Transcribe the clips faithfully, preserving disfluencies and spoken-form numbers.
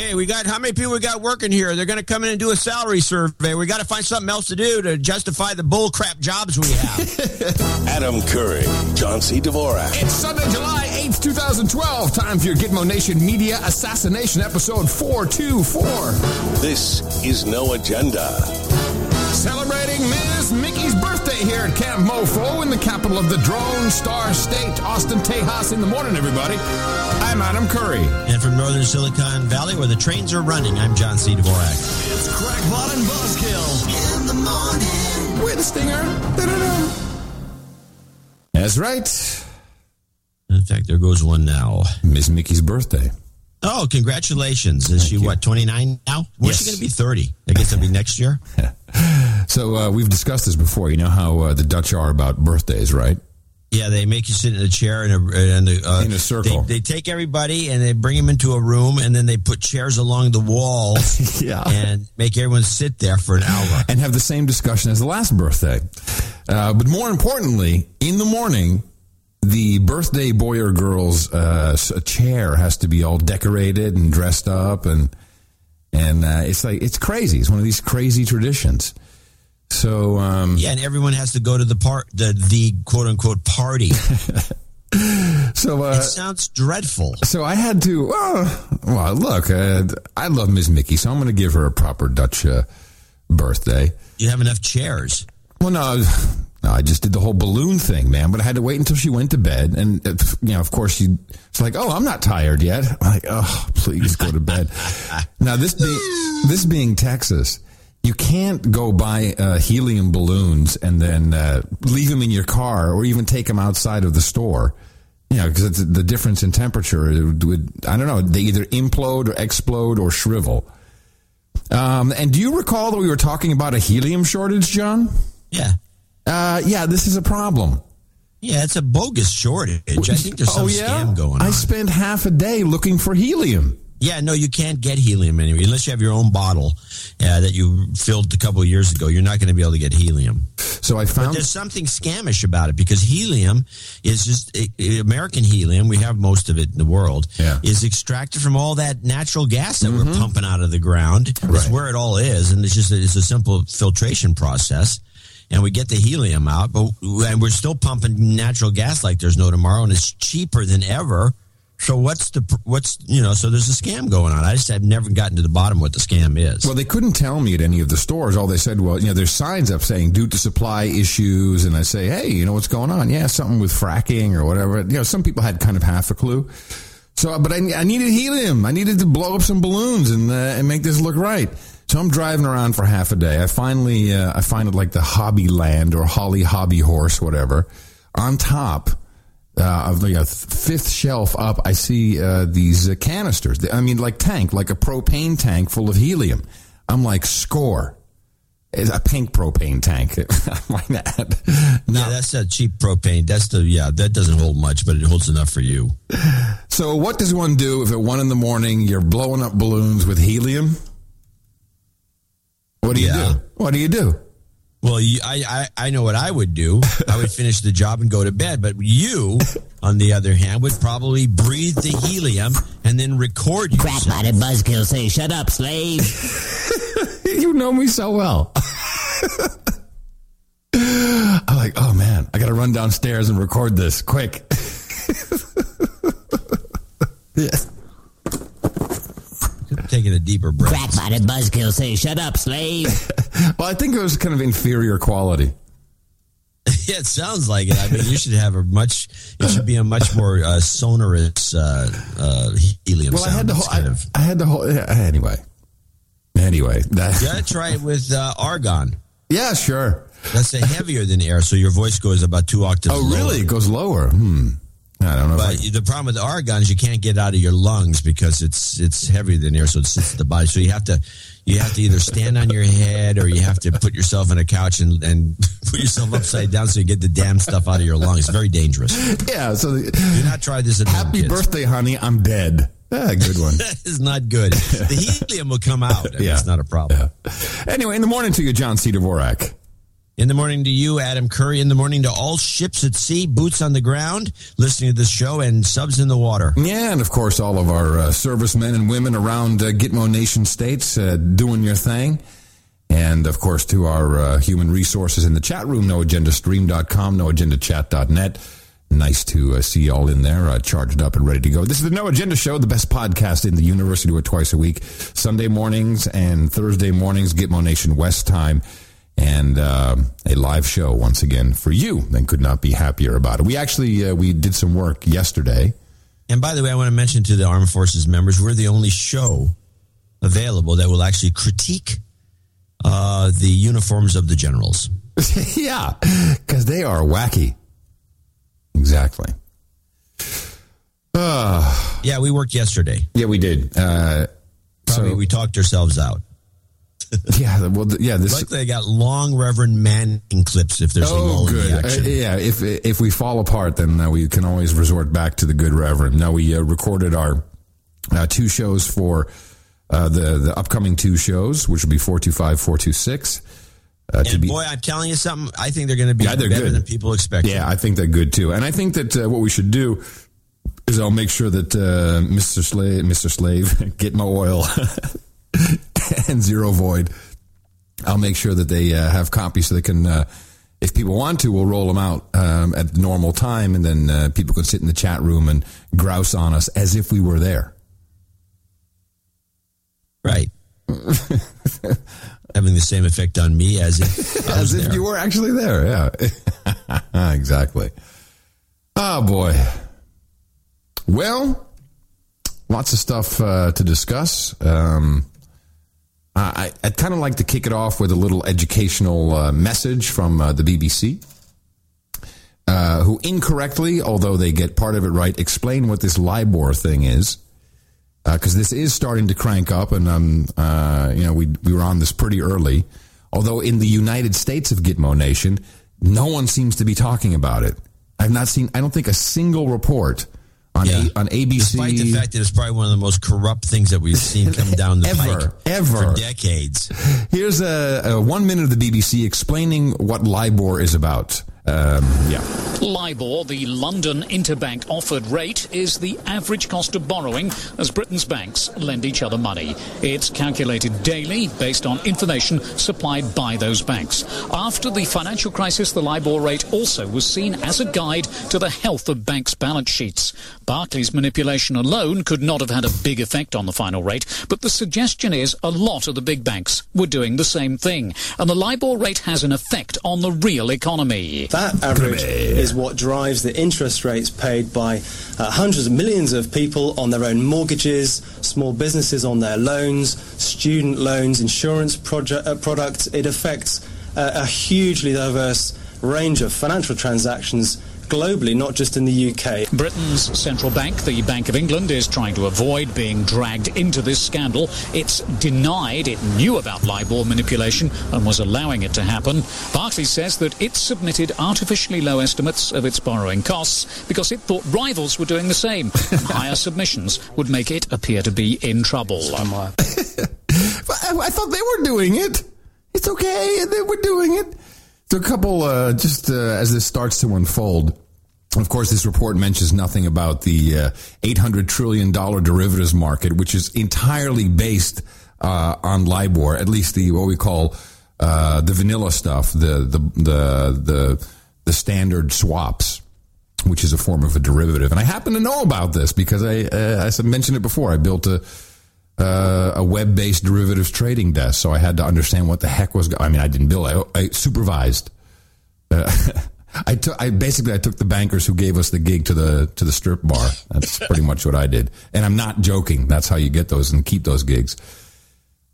Hey, we got how many people we got working here? They're going to come in and do a salary survey. We got to find something else to do to justify the bullcrap jobs we have. Adam Curry, John C. Dvorak. It's Sunday, July eighth, twenty twelve. Time for your Gitmo Nation Media Assassination Episode four two four. This is No Agenda. Celebrating Miss Mickey's birthday here at Camp Mofo in the capital of the Drone Star State, Austin, Tejas, in the morning, everybody. I'm Adam Curry. And from northern Silicon Valley, where the trains are running, I'm John C. Dvorak. It's Crackpot and Buzzkill in the morning. We're the Stinger. Da-da-da. That's right. In fact, there goes one now. Miss Mickey's birthday. Oh, congratulations. Is Thank she, you. what, twenty-nine now? When's yes. she going to be thirty? I guess it'll be next year. So uh, we've discussed this before. You know how uh, the Dutch are about birthdays, right? Yeah, they make you sit in a chair in a, in a, uh, in a circle. They, they take everybody and they bring them into a room, and then they put chairs along the walls yeah. and make everyone sit there for an hour. And have the same discussion as the last birthday. Uh, but more importantly, in the morning, the birthday boy or girl's uh, chair has to be all decorated and dressed up, and and uh, it's like it's crazy. It's one of these crazy traditions. So um, yeah, and everyone has to go to the part the the quote unquote party. so uh, it sounds dreadful. So I had to. Uh, well, look, uh, I love Miss Mickey, so I'm going to give her a proper Dutch uh, birthday. You have enough chairs. Well, no. No, I just did the whole balloon thing, man. But I had to wait until she went to bed, and you know, of course, she was like, "Oh, I'm not tired yet." I'm like, "Oh, please go to bed." Now, this being, this being Texas, you can't go buy uh, helium balloons and then uh, leave them in your car, or even take them outside of the store. You know, because the difference in temperature it would, I don't know, they either implode or explode or shrivel. Um, and do you recall that we were talking about a helium shortage, John? Yeah. Uh, yeah, this is a problem. Yeah, it's a bogus shortage. I think there's some oh, yeah? scam going on. I spent half a day looking for helium. Yeah, no, you can't get helium anyway. Unless you have your own bottle uh, that you filled a couple of years ago, you're not going to be able to get helium. So I found... But there's something scamish about it because helium is just... It, it, American helium, we have most of it in the world, yeah. is extracted from all that natural gas that mm-hmm. we're pumping out of the ground. Right. That's where it all is, and it's just it's a simple filtration process. And we get the helium out, but and we're still pumping natural gas like there's no tomorrow, and it's cheaper than ever. So what's the what's you know? So there's a scam going on. I just have never gotten to the bottom what the scam is. Well, they couldn't tell me at any of the stores. All they said was, you know, there's signs up saying due to supply issues, and I say, hey, you know what's going on? Yeah, something with fracking or whatever. You know, some people had kind of half a clue. So, but I, I needed helium. I needed to blow up some balloons and uh, and make this look right. So I'm driving around for half a day. I finally, uh, I find it like the Hobby Land or Holly Hobby Horse, whatever. On top uh, of the you know, fifth shelf up, I see uh, these uh, canisters. I mean, like tank, like a propane tank full of helium. I'm like, score. It's a pink propane tank. I'm like that. No, yeah, that's that cheap propane. That's the, yeah, that doesn't hold much, but it holds enough for you. So what does one do if at one in the morning you're blowing up balloons with helium? What do you yeah. do? What do you do? Well, you, I, I I know what I would do. I would finish the job and go to bed. But you, on the other hand, would probably breathe the helium and then record yourself. Crackpot and Buzzkill say, shut up, slave. You know me so well. I'm like, oh, man, I got to run downstairs and record this quick. Yes. Taking a deeper breath. Crackpot and Buzzkill say, shut up, slave. Well, I think it was kind of inferior quality. Yeah, it sounds like it. I mean, you should have a much, it should be a much more uh, sonorous uh, uh, helium well, sound. Well, I had the whole, kind I, of, I had the whole, yeah, anyway. Anyway. That. You gotta try it with uh, argon. Yeah, sure. That's a heavier than air, so your voice goes about two octaves lower. Oh, really? Lower. It goes lower? Hmm. I don't know. But I... the problem with argon is you can't get out of your lungs because it's it's heavier than air, so it sits at the body. So you have to you have to either stand on your head or you have to put yourself on a couch and, and put yourself upside down so you get the damn stuff out of your lungs. It's very dangerous. Yeah. So the... do not try this at home. Happy kids. Birthday, honey. I'm dead. Ah, good one. That is not good. The helium will come out. I mean, yeah. It's not a problem. Yeah. Anyway, in the morning to you, John C. Dvorak. In the morning to you, Adam Curry. In the morning to all ships at sea, boots on the ground, listening to this show, and subs in the water. Yeah, and of course, all of our uh, servicemen and women around uh, Gitmo Nation states uh, doing your thing. And, of course, to our uh, human resources in the chat room, no agenda stream dot com, no agenda chat dot net. Nice to uh, see you all in there, uh, charged up and ready to go. This is the No Agenda Show, the best podcast in the universe. We do it twice a week, Sunday mornings and Thursday mornings, Gitmo Nation West time, and uh, a live show once again for you. And could not be happier about it. We actually uh, we did some work yesterday. And by the way, I want to mention to the Armed Forces members, we're the only show available that will actually critique uh, the uniforms of the generals. Yeah, because they are wacky. Exactly. Uh, yeah, we worked yesterday. Yeah, we did. Uh, Probably so, we talked ourselves out. yeah, well, yeah. This Luckily, I got long Reverend Manning clips if there's oh, a lull good. in the action. Uh, yeah, if if we fall apart, then uh, we can always resort back to the good Reverend. Now, we uh, recorded our uh, two shows for uh, the, the upcoming two shows, which will be four two five, four two six. Uh, and be, boy, I'm telling you something, I think they're going to be yeah, better good. than people expect. Yeah, I think they're good, too. And I think that uh, what we should do is I'll make sure that uh, Mister Slave, Mister Slave, Gitmo Oil and Zero Void, I'll make sure that they uh, have copies so they can, uh, if people want to, we'll roll them out um, at the normal time, and then uh, people can sit in the chat room and grouse on us as if we were there. Right. Having the same effect on me as if as if there. You were actually there. Yeah, exactly. Oh boy. Well, lots of stuff uh, to discuss. Um, I I kind of like to kick it off with a little educational uh, message from uh, the B B C, uh, who incorrectly, although they get part of it right, explain what this LIBOR thing is. Because uh, this is starting to crank up, and um, uh, you know, we we were on this pretty early. Although in the United States of Gitmo Nation, no one seems to be talking about it. I've not seen, I don't think, a single report on yeah. a, on A B C. Despite the fact that it's probably one of the most corrupt things that we've seen come down the ever, pike ever for decades. Here's a, a one minute of the B B C explaining what LIBOR is about. Um, yeah. LIBOR, the London Interbank Offered Rate, is the average cost of borrowing as Britain's banks lend each other money. It's calculated daily based on information supplied by those banks. After the financial crisis, the LIBOR rate also was seen as a guide to the health of banks' balance sheets. Barclays' manipulation alone could not have had a big effect on the final rate, but the suggestion is a lot of the big banks were doing the same thing, and the LIBOR rate has an effect on the real economy. That average is what drives the interest rates paid by uh, hundreds of millions of people on their own mortgages, small businesses on their loans, student loans, insurance project, uh, products. It affects uh, a hugely diverse range of financial transactions globally, not just in the U K. Britain's central bank, the Bank of England, is trying to avoid being dragged into this scandal. It's denied it knew about LIBOR manipulation and was allowing it to happen. Barclays says that it submitted artificially low estimates of its borrowing costs because it thought rivals were doing the same. Higher submissions would make it appear to be in trouble. I thought they were doing it. It's okay, they were doing it. So a couple, uh, just uh, as this starts to unfold, of course, this report mentions nothing about the uh, eight hundred trillion dollars derivatives market, which is entirely based uh, on LIBOR, at least the what we call uh, the vanilla stuff, the, the the the the standard swaps, which is a form of a derivative. And I happen to know about this because I, uh, I mentioned it before. I built a Uh, a web-based derivatives trading desk, so I had to understand what the heck was going on. I mean, I didn't build it. I, I supervised. Uh, I took. I basically I took the bankers who gave us the gig to the to the strip bar. That's pretty much what I did, and I'm not joking. That's how you get those and keep those gigs.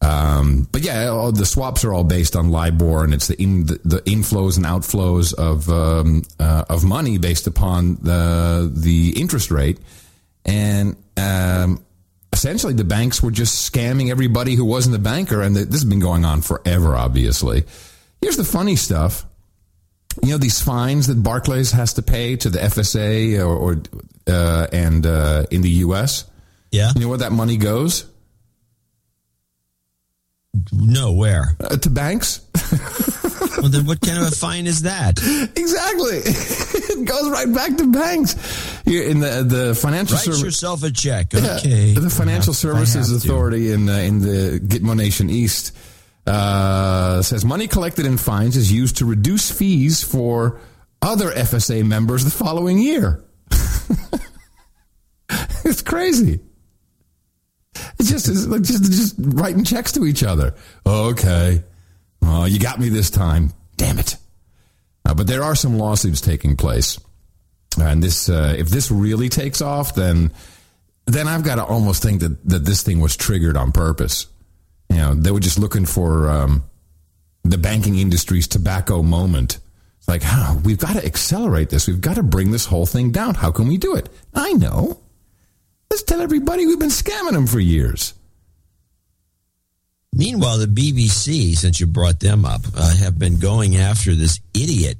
Um, but yeah, all, the swaps are all based on LIBOR, and it's the in, the, the inflows and outflows of um, uh, of money based upon the the interest rate, and. Um, Essentially, the banks were just scamming everybody who wasn't a banker, and this has been going on forever, obviously. Here's the funny stuff. You know, these fines that Barclays has to pay to the F S A or, or uh, and uh, in the U S? Yeah. You know where that money goes? Nowhere. Uh, to banks? Well, then what kind of a fine is that? Exactly. It goes right back to banks. You're in the the financial service. Write serv- yourself a check. Okay. Yeah, the Financial have, Services Authority to. in uh, in the Gitmo Nation East uh, says money collected in fines is used to reduce fees for other F S A members the following year. It's crazy. It's just it's like just just writing checks to each other. Okay. Oh, you got me this time. Damn it. Uh, but there are some lawsuits taking place. And this uh, if this really takes off, then then I've got to almost think that, that this thing was triggered on purpose. You know, they were just looking for um, the banking industry's tobacco moment. It's like, oh, we've got to accelerate this. We've got to bring this whole thing down. How can we do it? I know. Let's tell everybody we've been scamming them for years. Meanwhile, the B B C, since you brought them up, uh, have been going after this idiot.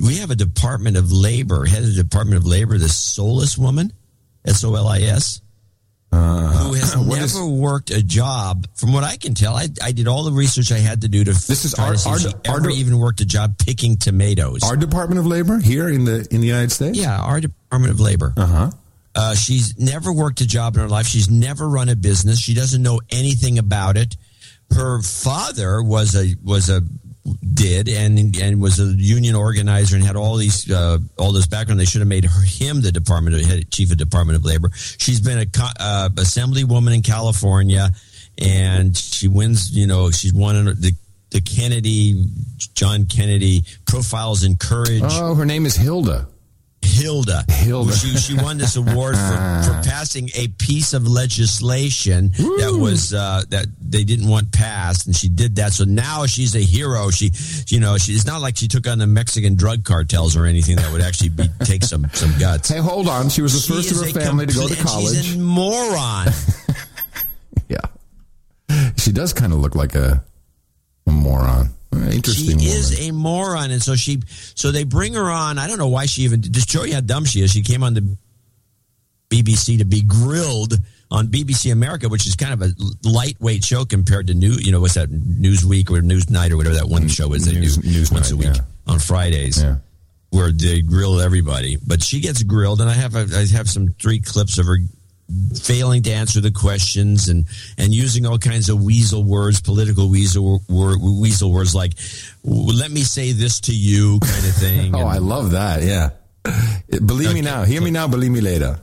We have a Department of Labor, head of the Department of Labor, this soulless woman, S O L I S, uh, who has never is, worked a job. From what I can tell, I, I did all the research I had to do to this is our, to our, she our, ever our, even worked a job picking tomatoes. Our Department of Labor here in the in the United States? Yeah, our Department of Labor. Uh-huh. Uh, she's never worked a job in her life. She's never run a business. She doesn't know anything about it. Her father was a was a did and and was a union organizer and had all these uh, all this background. They should have made her, him the department of, head, chief of Department of Labor. She's been a uh, assemblywoman in California, and she wins. You know, she's won the the Kennedy John Kennedy Profiles in Courage. Oh, her name is Hilda. Hilda. Hilda. She, she won this award for, for passing a piece of legislation Woo. that was uh, that they didn't want passed, and she did that. So now she's a hero. She, you know, she, it's not like she took on the Mexican drug cartels or anything that would actually be, take some, some guts. Hey, hold on. She was the first of her family compl- to go to college. She's a moron. Yeah. She does kind of look like a, a moron. Interesting. She woman. is a moron, and so she, so they bring her on. I don't know why she even. Just show you how dumb she is. She came on the B B C to be grilled on B B C America, which is kind of a lightweight show compared to new. You know, what's that Newsweek or Newsnight or whatever that one show is? They News, do Newsnight, once a week yeah. on Fridays, yeah. where they grill everybody. But she gets grilled, and I have a, I have some three clips of her failing to answer the questions and, and using all kinds of weasel words, political weasel wor- weasel words like, let me say this to you kind of thing. oh, and, I love that, yeah. Believe okay. me now. Hear me now, believe me later.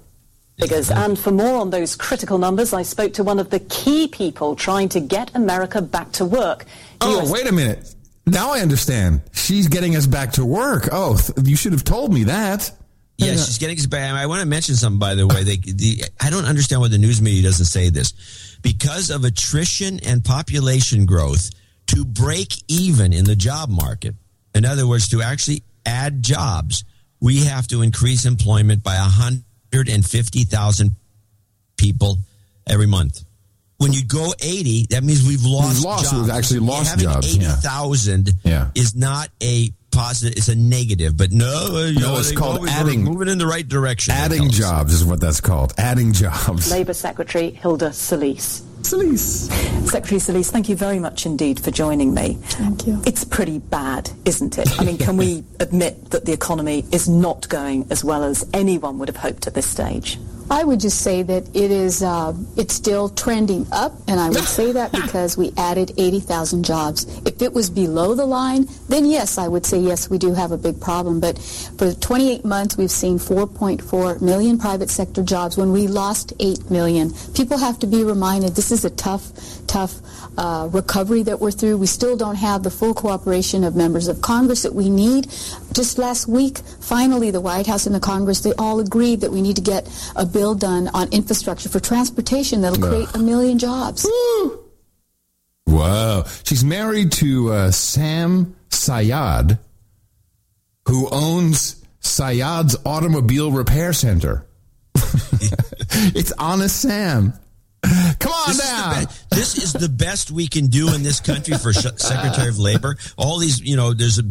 Figures. And for more on those critical numbers, I spoke to one of the key people trying to get America back to work. Oh, U S- wait a minute. Now I understand. She's getting us back to work. Oh, th- you should have told me that. Yeah, she's getting bad. I want to mention something, by the way. They, the, I don't understand why the news media doesn't say this. Because of attrition and population growth, to break even in the job market, in other words, to actually add jobs, we have to increase employment by one hundred fifty thousand people every month. When you go eighty, that means we've lost, we've lost jobs. We've actually lost Having jobs. eighty thousand yeah. yeah. is not a... positive, it's a negative, but no, you no know, it's called always, adding, moving in the right direction. Adding jobs is what that's called. Adding jobs. Labour Secretary Hilda Solis. Solis. Secretary Solis, thank you very much indeed for joining me. Thank you. It's pretty bad, isn't it? I mean, can we admit that the economy is not going as well as anyone would have hoped at this stage? I would just say that it is, uh, it's still trending up, and I would say that because we added eighty thousand jobs. If it was below the line, then yes, I would say yes, we do have a big problem. But for twenty-eight months, we've seen four point four million private sector jobs when we lost eight million. People have to be reminded this is a tough, tough uh, recovery that we're through. We still don't have the full cooperation of members of Congress that we need. Just last week, finally, the White House and the Congress, they all agreed that we need to get a bill done on infrastructure for transportation that'll create Ugh. a million jobs. Woo. Wow. She's married to uh, Sam Sayad, who owns Sayad's Automobile Repair Center. It's Honest Sam. Come on this down. Is be- this is the best we can do in this country for sh- Secretary of Labor. All these, you know, there's a,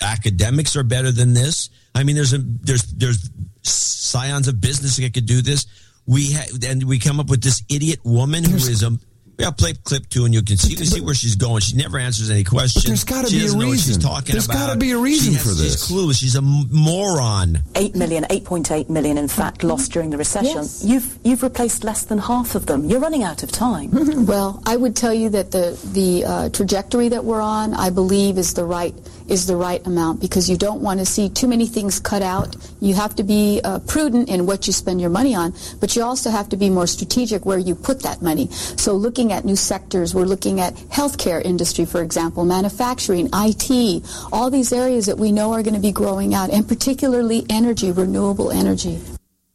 academics are better than this. I mean, there's a there's there's scions of business that could do this. We ha- and we come up with this idiot woman who there's, is a Yeah, play clip two, and you can see, but, see where she's going. She never answers any questions. There's got to be a reason. She doesn't know what she's talking there's about. There's got to be a reason she has, for this. She's clueless. She's a moron. Eight million, eight point eight million, in fact, lost during the recession. Yes. You've you've replaced less than half of them. You're running out of time. Mm-hmm. Well, I would tell you that the the uh, trajectory that we're on, I believe, is the right is the right amount, because you don't want to see too many things cut out. You have to be uh, prudent in what you spend your money on, but you also have to be more strategic where you put that money. So looking at new sectors, we're looking at healthcare industry, for example, manufacturing, I T, all these areas that we know are going to be growing out, and particularly energy, renewable energy.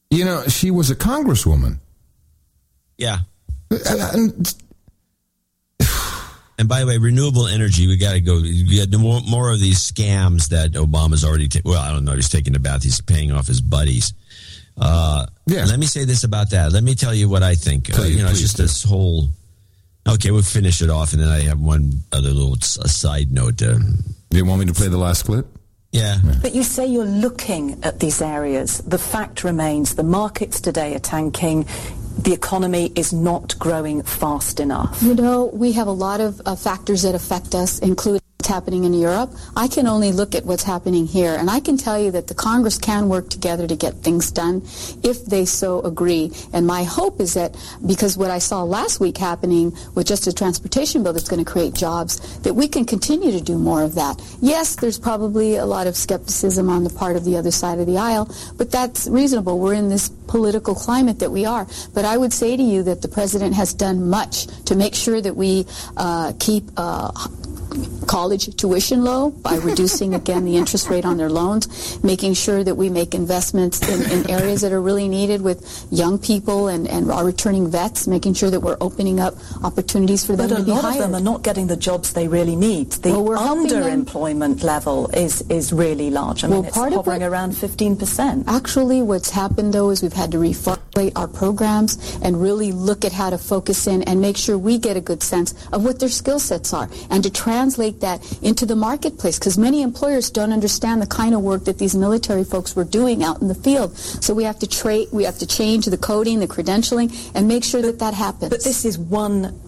You know, she was a congresswoman. Yeah. And, and by the way, renewable energy, we got to go. We got more, more of these scams that Obama's already, ta- well, I don't know, he's taking a bath. He's paying off his buddies. Uh, yeah. Let me say this about that. Let me tell you what I think. Please, uh, you know, it's just do. this whole. Okay, we'll finish it off, and then I have one other little s- side note. Do you want me to play the last clip? Yeah. yeah. But you say you're looking at these areas. The fact remains, the markets today are tanking. The economy is not growing fast enough. You know, we have a lot of uh, factors that affect us, including what's happening in Europe. I can only look at what's happening here, and I can tell you that the Congress can work together to get things done if they so agree. And my hope is that, because what I saw last week happening with just a transportation bill that's going to create jobs, that we can continue to do more of that. Yes, there's probably a lot of skepticism on the part of the other side of the aisle, but that's reasonable. We're in this political climate that we are. But I would say to you that the president has done much to make sure that we uh, keep uh, college tuition low by reducing, again, the interest rate on their loans, making sure that we make investments in, in areas that are really needed with young people and, and our returning vets, making sure that we're opening up opportunities for them but to be hired. But a lot of them are not getting the jobs they really need. The well, underemployment level is, is really large. I well, mean, it's part hovering of it, around fifteen percent. Actually, what's happened, though, is we've had to reformulate our programs and really look at how to focus in and make sure we get a good sense of what their skill sets are and to translate that into the marketplace, because many employers don't understand the kind of work that these military folks were doing out in the field. So we have to tra- we have to change the coding, the credentialing, and make sure but, that that happens. But this is one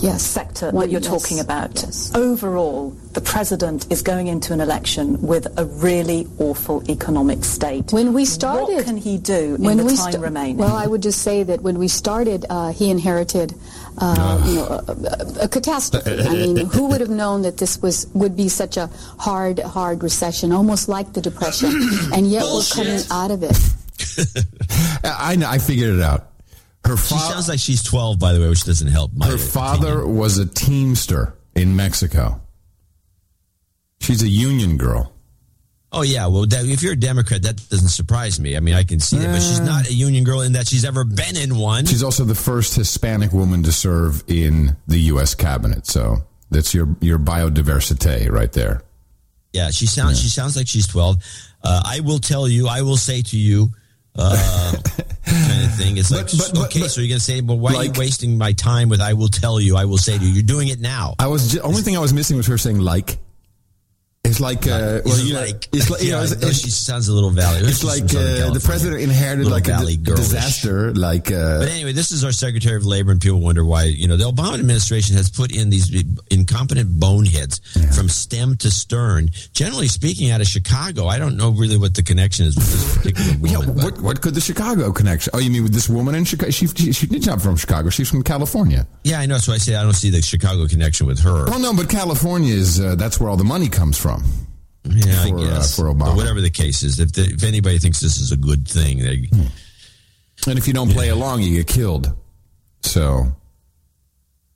yes. sector one, that you're yes. talking about. Yes. Overall, the president is going into an election with a really awful economic state. When we started... What can he do in the time sta- remaining? Well, I would just say that when we started, uh, he inherited... Uh, you know, a, a, a catastrophe. I mean, who would have known that this was would be such a hard, hard recession, almost like the Depression, and yet Bullshit. we're coming out of it. I, I figured it out. Her fa- she sounds like she's twelve, by the way, which doesn't help. My her father opinion. was a teamster in Mexico. She's a union girl. Oh, yeah. Well, that, if you're a Democrat, that doesn't surprise me. I mean, I can see that, but she's not a union girl in that she's ever been in one. She's also the first Hispanic woman to serve in the U S cabinet. So that's your, your biodiversity right there. Yeah, she sounds yeah. she sounds like she's twelve. Uh, I will tell you, I will say to you, uh, kind of thing. It's like, but, but, okay, but, so you're going to say, well, why like, are you wasting my time with I will tell you, I will say to you? You're doing it now. I was just, only thing I was missing was her saying like. It's like, uh, well, you know, like, it's like, you know, it's, it's, she sounds a little valley. It's like uh, the president inherited like a d- disaster. Like, uh, but anyway, this is our Secretary of Labor, and people wonder why. You know, the Obama administration has put in these incompetent boneheads yeah. from stem to stern. Generally speaking, out of Chicago, I don't know really what the connection is with this particular woman. Yeah, what, what could the Chicago connection? Oh, you mean with this woman in Chicago? She, she, she's not from Chicago. She's from California. Yeah, I know. So I say I don't see the Chicago connection with her. Well, no, but California is uh, that's where all the money comes from. Yeah, for, I guess. Uh, for Obama. But whatever the case is, if the, if anybody thinks this is a good thing, they, hmm. and if you don't play yeah. along, you get killed. So,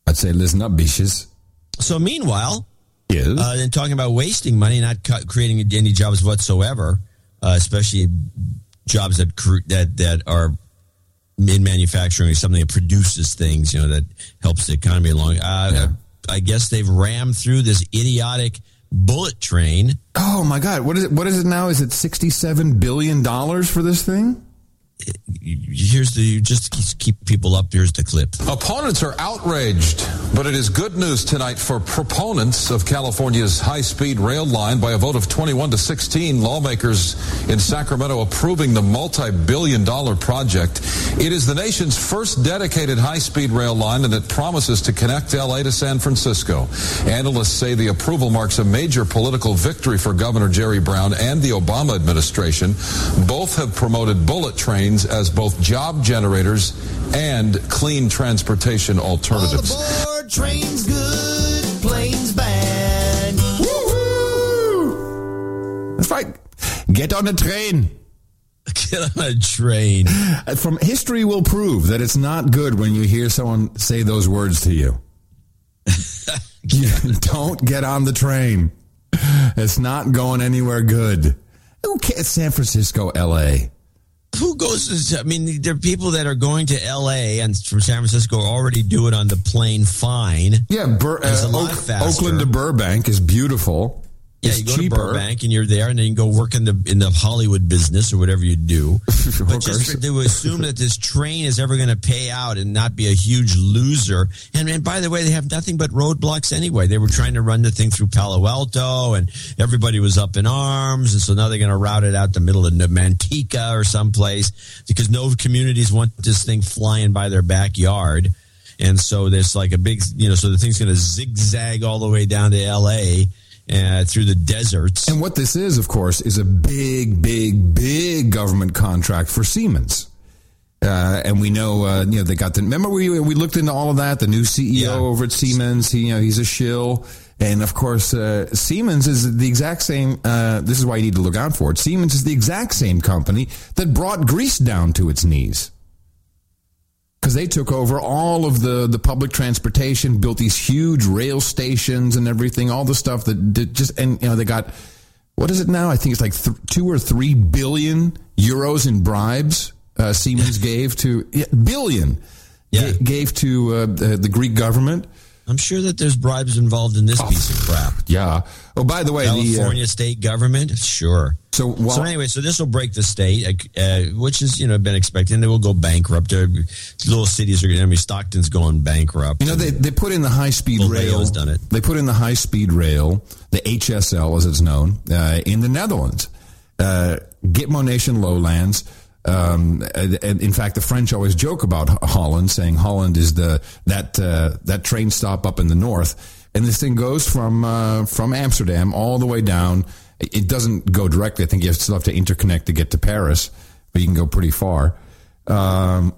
I'd say listen up, bitches. So, meanwhile, yes. uh, then talking about wasting money, not cu- creating any jobs whatsoever, uh, especially jobs that cr- that that are in manufacturing or something that produces things, you know, that helps the economy along. Uh, yeah. I guess they've rammed through this idiotic bullet train. Oh my God! What is it? What is it now? Is it sixty-seven billion dollars for this thing? Here's the, you just keep people up. Here's the clip. Opponents are outraged, but it is good news tonight for proponents of California's high-speed rail line. By a vote of twenty-one to sixteen, lawmakers in Sacramento approving the multi-billion dollar project. It is the nation's first dedicated high-speed rail line, and it promises to connect L A to San Francisco. Analysts say the approval marks a major political victory for Governor Jerry Brown and the Obama administration. Both have promoted bullet trains as both job generators and clean transportation alternatives. All aboard, trains good, planes bad. Woo-hoo! That's right. Get on a train. Get on a train. From history will prove that it's not good when you hear someone say those words to you. You don't get on the train. It's not going anywhere good. Okay, it's San Francisco, L A. Who goes to, I mean, there are people that are going to L A and from San Francisco already do it on the plane fine. Yeah, Bur- uh, Oak, Oakland to Burbank is beautiful. Yeah, it's you go cheaper. to Burbank and you're there, and then you go work in the in the Hollywood business or whatever you do. But just to assume that this train is ever going to pay out and not be a huge loser. And, and by the way, they have nothing but roadblocks anyway. They were trying to run the thing through Palo Alto, and everybody was up in arms. And so now they're going to route it out the middle of Manteca or someplace because no communities want this thing flying by their backyard. And so there's like a big, you know, so the thing's going to zigzag all the way down to L A, Uh, through the deserts. And what this is, of course, is a big, big, big government contract for Siemens. Uh, and we know, uh, you know, they got the. Remember, we we looked into all of that. The new C E O yeah. over at Siemens, he, you know, he's a shill. And of course, uh, Siemens is the exact same. Uh, this is why you need to look out for it. Siemens is the exact same company that brought Greece down to its knees, because they took over all of the, the public transportation, built these huge rail stations and everything, all the stuff that did just, and, you know, they got, what is it now? I think it's like th- two or three billion euros in bribes uh, Siemens gave to, yeah, billion yeah. G- gave to uh, the, the Greek government. I'm sure that there's bribes involved in this oh, piece of crap. Yeah. Oh, by the way, California the, uh, state government. Sure. So, well, so anyway, so this will break the state, uh, which is, you know, been expected. They will go bankrupt. Uh, little cities are going. I mean, Stockton's going bankrupt. You know, they they put in the high speed rail. Done it. They put in the high speed rail, the H S L as it's known, uh, in the Netherlands, uh, Gitmo Nation Lowlands. Um, and in fact, the French always joke about Holland, saying Holland is the that uh, that train stop up in the north. And this thing goes from uh, from Amsterdam all the way down. It doesn't go directly. I think you still have to interconnect to get to Paris, but you can go pretty far. Um,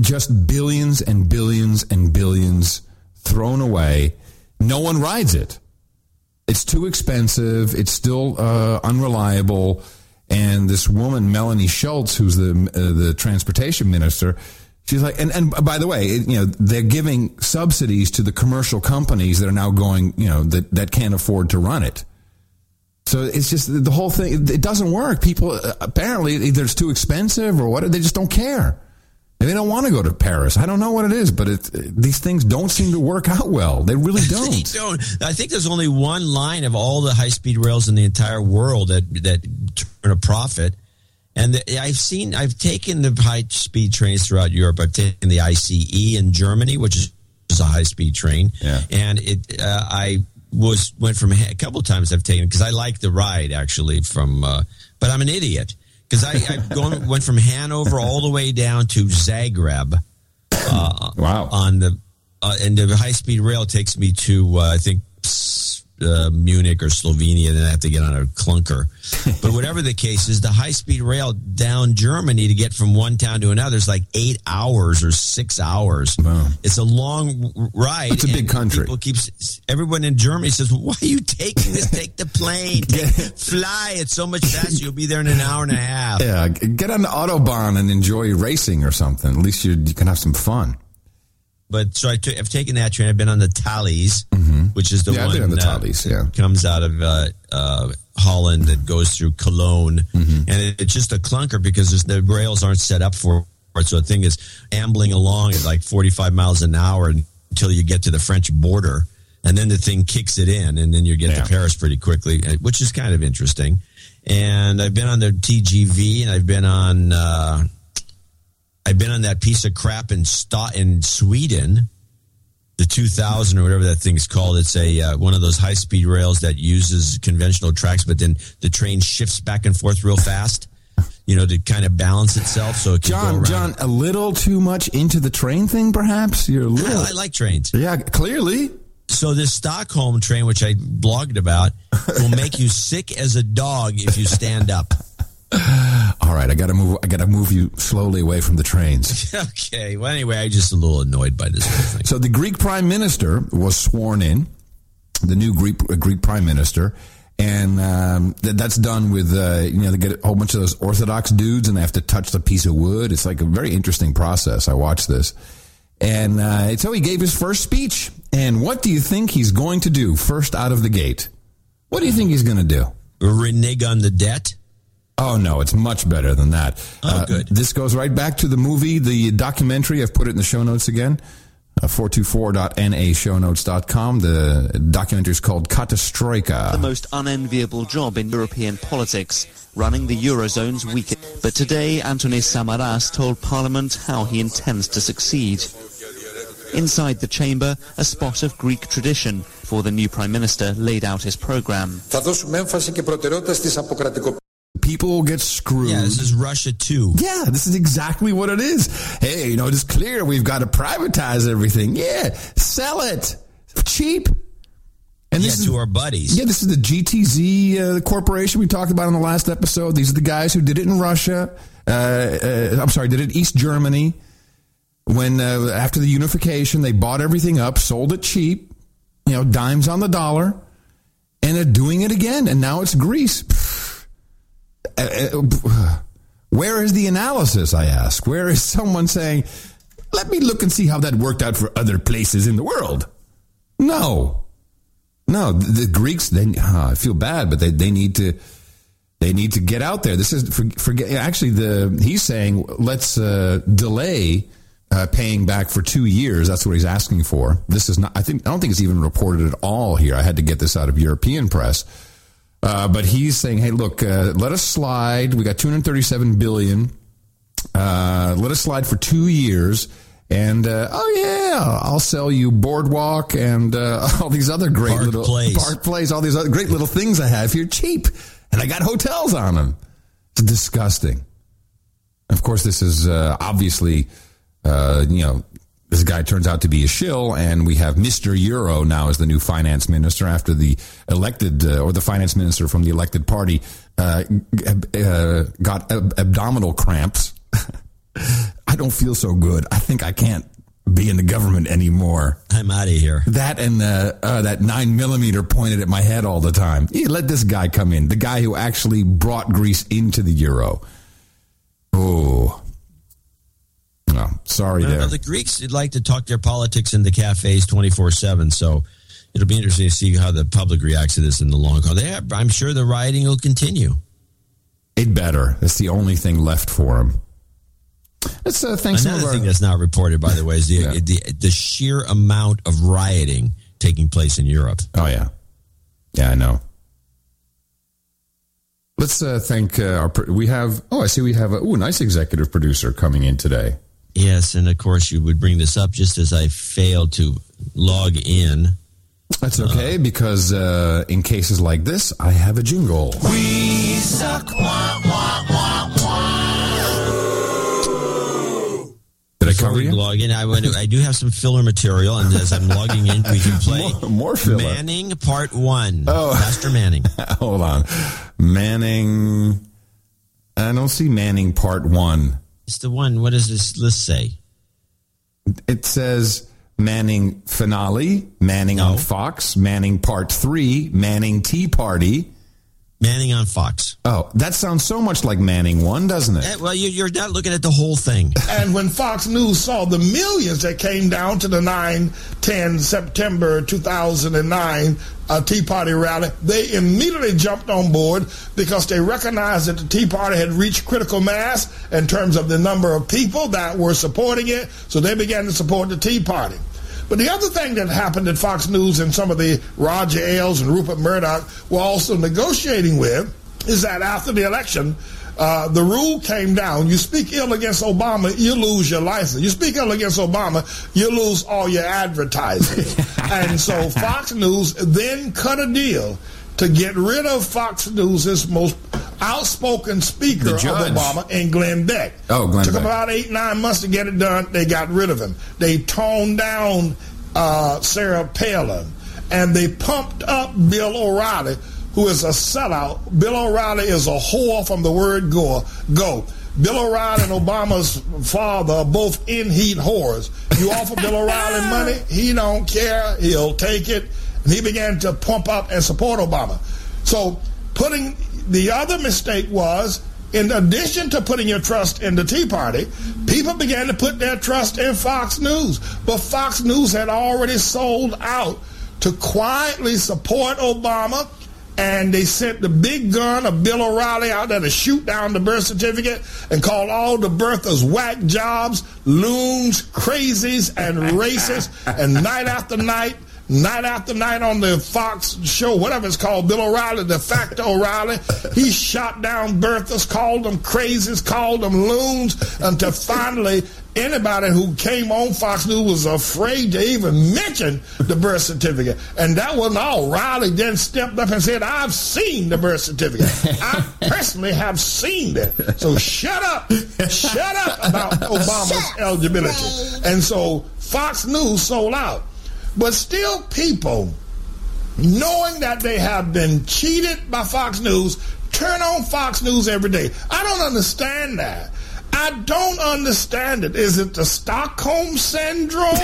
just billions and billions and billions thrown away. No one rides it. It's too expensive. It's still uh, unreliable. And this woman, Melanie Schultz, who's the uh, the transportation minister, she's like, and, and by the way, it, you know, they're giving subsidies to the commercial companies that are now going, you know, that, that can't afford to run it. So it's just the whole thing. It doesn't work. People apparently either it's too expensive or what. They just don't care. They don't want to go to Paris. I don't know what it is, but it, these things don't seem to work out well. They really don't. They don't. I think there's only one line of all the high-speed rails in the entire world that that turn a profit. And the, I've seen, I've taken the high-speed trains throughout Europe. I've taken the I C E in Germany, which is, is a high-speed train, yeah. and it. Uh, I was went from a couple of times I've taken because I like the ride actually. From, uh, but I'm an idiot. Because I, I going, went from Hanover all the way down to Zagreb. Uh, wow! On the uh, and the high speed rail takes me to uh, I think uh, Munich or Slovenia. Then I have to get on a clunker. But whatever the case is, the high speed rail down Germany to get from one town to another is like eight hours or six hours. Wow! It's a long ride. It's a big country. People keep, everyone in Germany says, well, "Why are you taking this? Take the plane. Take, fly. It's so much faster. You'll be there in an hour and a half." Yeah, get on the Autobahn and enjoy racing or something. At least you, you can have some fun. But so I t- I've taken that train. I've been on the Thalys, mm-hmm. which is the yeah, one I've been on the Thalys, uh, yeah. that comes out of uh, uh, Holland that goes through Cologne. Mm-hmm. And it, it's just a clunker because the rails aren't set up for it. So the thing is ambling along at like forty-five miles an hour until you get to the French border. And then the thing kicks it in, and then you get yeah. to Paris pretty quickly, which is kind of interesting. And I've been on their T G V, and I've been on uh, I've been on that piece of crap in St- in Sweden, the two thousand or whatever that thing's called. It's a uh, one of those high speed rails that uses conventional tracks, but then the train shifts back and forth real fast, you know, to kind of balance itself. So it can John, go around. John, a little too much into the train thing, perhaps. You're a little. I like trains. Yeah, clearly. So this Stockholm train, which I blogged about, will make you sick as a dog if you stand up. All right, I gotta move. I gotta move you slowly away from the trains. Okay. Well, anyway, I'm just a little annoyed by this whole thing. So the Greek Prime Minister was sworn in, the new Greek Greek Prime Minister, and um, th- that's done with uh, you know, they get a whole bunch of those Orthodox dudes, and they have to touch the piece of wood. It's like a very interesting process. I watched this, and uh, so he gave his first speech. And what do you think he's going to do first out of the gate? What do you think he's going to do? Renege on the debt? Oh, no, it's much better than that. Oh, uh, good. This goes right back to the movie, the documentary. I've put it in the show notes again, uh, four two four dot n a show notes dot com. The documentary is called Katastroika. The most unenviable job in European politics, running the Eurozone's weak. But today, Antonis Samaras told Parliament how he intends to succeed. Inside the chamber, a spot of Greek tradition, for the new Prime Minister laid out his program. People get screwed. Yeah, this is Russia too. Yeah, this is exactly what it is. Hey, you know, it is clear we've got to privatize everything. Yeah, sell it. Cheap. And this yeah, to is, our buddies. Yeah, this is the G T Z uh, corporation we talked about in the last episode. These are the guys who did it in Russia. Uh, uh, I'm sorry, did it East Germany. When uh, after the unification, they bought everything up, sold it cheap, you know, dimes on the dollar, and they're doing it again. And now it's Greece. Where is the analysis, I ask? Where is someone saying, let me look and see how that worked out for other places in the world? No. No, the, the Greeks, they, uh, I feel bad, but they, they need to... They need to get out there. This is for, for, actually the he's saying, let's uh, delay... Uh, paying back for two years. That's what he's asking for. This is not, I think, I don't think it's even reported at all here. I had to get this out of European press. Uh, but he's saying, hey, look, uh, let us slide. We got two hundred thirty-seven billion dollars. Uh, let us slide for two years. And, uh, oh, yeah, I'll sell you Boardwalk and uh, all these other great Park little Place. Park Place, all these other great little things I have here cheap. And I got hotels on them. It's disgusting. Of course, this is uh, obviously... Uh, you know, this guy turns out to be a shill, and we have Mister Euro now as the new finance minister after the elected uh, or the finance minister from the elected party uh, uh, got ab- abdominal cramps. I don't feel so good. I think I can't be in the government anymore. I'm out of here. That and the, uh, that nine millimeter pointed at my head all the time. Yeah, let this guy come in, the guy who actually brought Greece into the Euro. Oh. No, sorry. No, there. No, the Greeks like to talk their politics in the cafes twenty-four seven, so it'll be interesting to see how the public reacts to this in the long haul. They have, I'm sure the rioting will continue. It better. That's the only thing left for them. That's, uh, thanks Another to thing our... that's not reported, by the way, is the, yeah. the the sheer amount of rioting taking place in Europe. Oh, yeah. Yeah, I know. Let's uh, thank uh, our... Pro- we have... Oh, I see we have a ooh, nice executive producer coming in today. Yes, and of course you would bring this up just as I failed to log in. That's okay, uh, because uh, in cases like this, I have a jingle. We suck, wah, wah, wah, wah. Did I cover you? Log in, I, went, I do have some filler material, and as I'm logging in, we can play more, more filler. Manning Part one. Oh. Master Manning. Hold on. Manning. I don't see Manning Part one. It's the one. What does this list say? It says Manning finale, Manning no. on Fox, Manning part three, Manning Tea Party. Manning on Fox. Oh, that sounds so much like Manning one, doesn't it? Well, you're not looking at the whole thing. And when Fox News saw the millions that came down to the nine ten September two thousand nine uh, Tea Party rally, they immediately jumped on board because they recognized that the Tea Party had reached critical mass in terms of the number of people that were supporting it, so they began to support the Tea Party. But the other thing that happened at Fox News and some of the Roger Ailes and Rupert Murdoch were also negotiating with is that after the election, uh, the rule came down. You speak ill against Obama, you lose your license. You speak ill against Obama, you lose all your advertising. And so Fox News then cut a deal to get rid of Fox News's most outspoken speaker of Obama, and Glenn Beck. Oh, Glenn Beck. Took about eight, nine months to get it done. They got rid of him. They toned down uh, Sarah Palin. And they pumped up Bill O'Reilly, who is a sellout. Bill O'Reilly is a whore from the word go. Go. Bill O'Reilly and Obama's father are both in-heat whores. You offer Bill O'Reilly money, he don't care. He'll take it. And he began to pump up and support Obama. So putting the other mistake was, in addition to putting your trust in the Tea Party, people began to put their trust in Fox News. But Fox News had already sold out to quietly support Obama, and they sent the big gun of Bill O'Reilly out there to shoot down the birth certificate and called all the birthers whack jobs, loons, crazies, and racists. And night after night, night after night on the Fox show, whatever it's called, Bill O'Reilly, the Factor O'Reilly, he shot down birthers, called them crazies, called them loons, until finally anybody who came on Fox News was afraid to even mention the birth certificate. And that wasn't all. Riley then stepped up and said, I've seen the birth certificate. I personally have seen it. So shut up. Shut up about Obama's eligibility. And so Fox News sold out. But still people, knowing that they have been cheated by Fox News, turn on Fox News every day. I don't understand that. I don't understand it. Is it the Stockholm Syndrome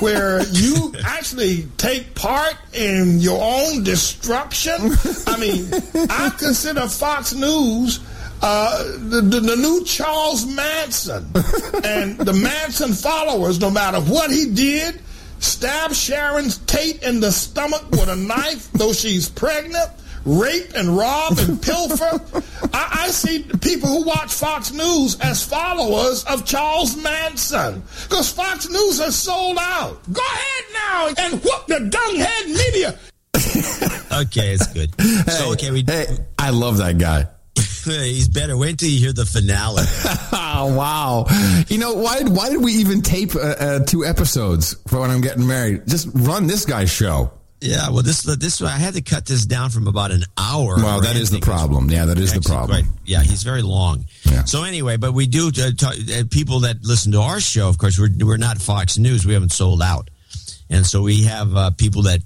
where you actually take part in your own destruction? I mean, I consider Fox News uh, the, the, the new Charles Manson. And the Manson followers, no matter what he did, stabbed Sharon Tate in the stomach with a knife, though she's pregnant, rape and rob and pilfer. I, I see people who watch Fox News as followers of Charles Manson, because Fox News has sold out. Go ahead now and whoop the dunghead media. Okay, it's good. Hey, so can we? Hey, I love that guy. He's better. Wait till you hear the finale. Oh, wow. You know, why, why did we even tape uh, uh, two episodes for When I'm Getting Married? Just run this guy's show. Yeah, well, this this I had to cut this down from about an hour. Well, that is the problem. Yeah, that is the problem. Quite, yeah, he's very long. Yeah. So anyway, but we do uh, talk, uh, people that listen to our show. Of course, we're we're not Fox News. We haven't sold out, and so we have uh, people that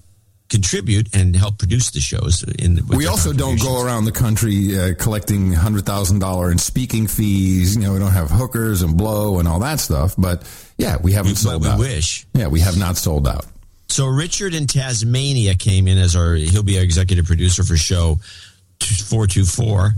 contribute and help produce the shows. In we also don't go around the country uh, collecting one hundred thousand dollars in speaking fees. You know, we don't have hookers and blow and all that stuff. But yeah, we haven't we, sold out. We wish. Yeah, we have not sold out. So Richard in Tasmania came in as our, he'll be our executive producer for show four two four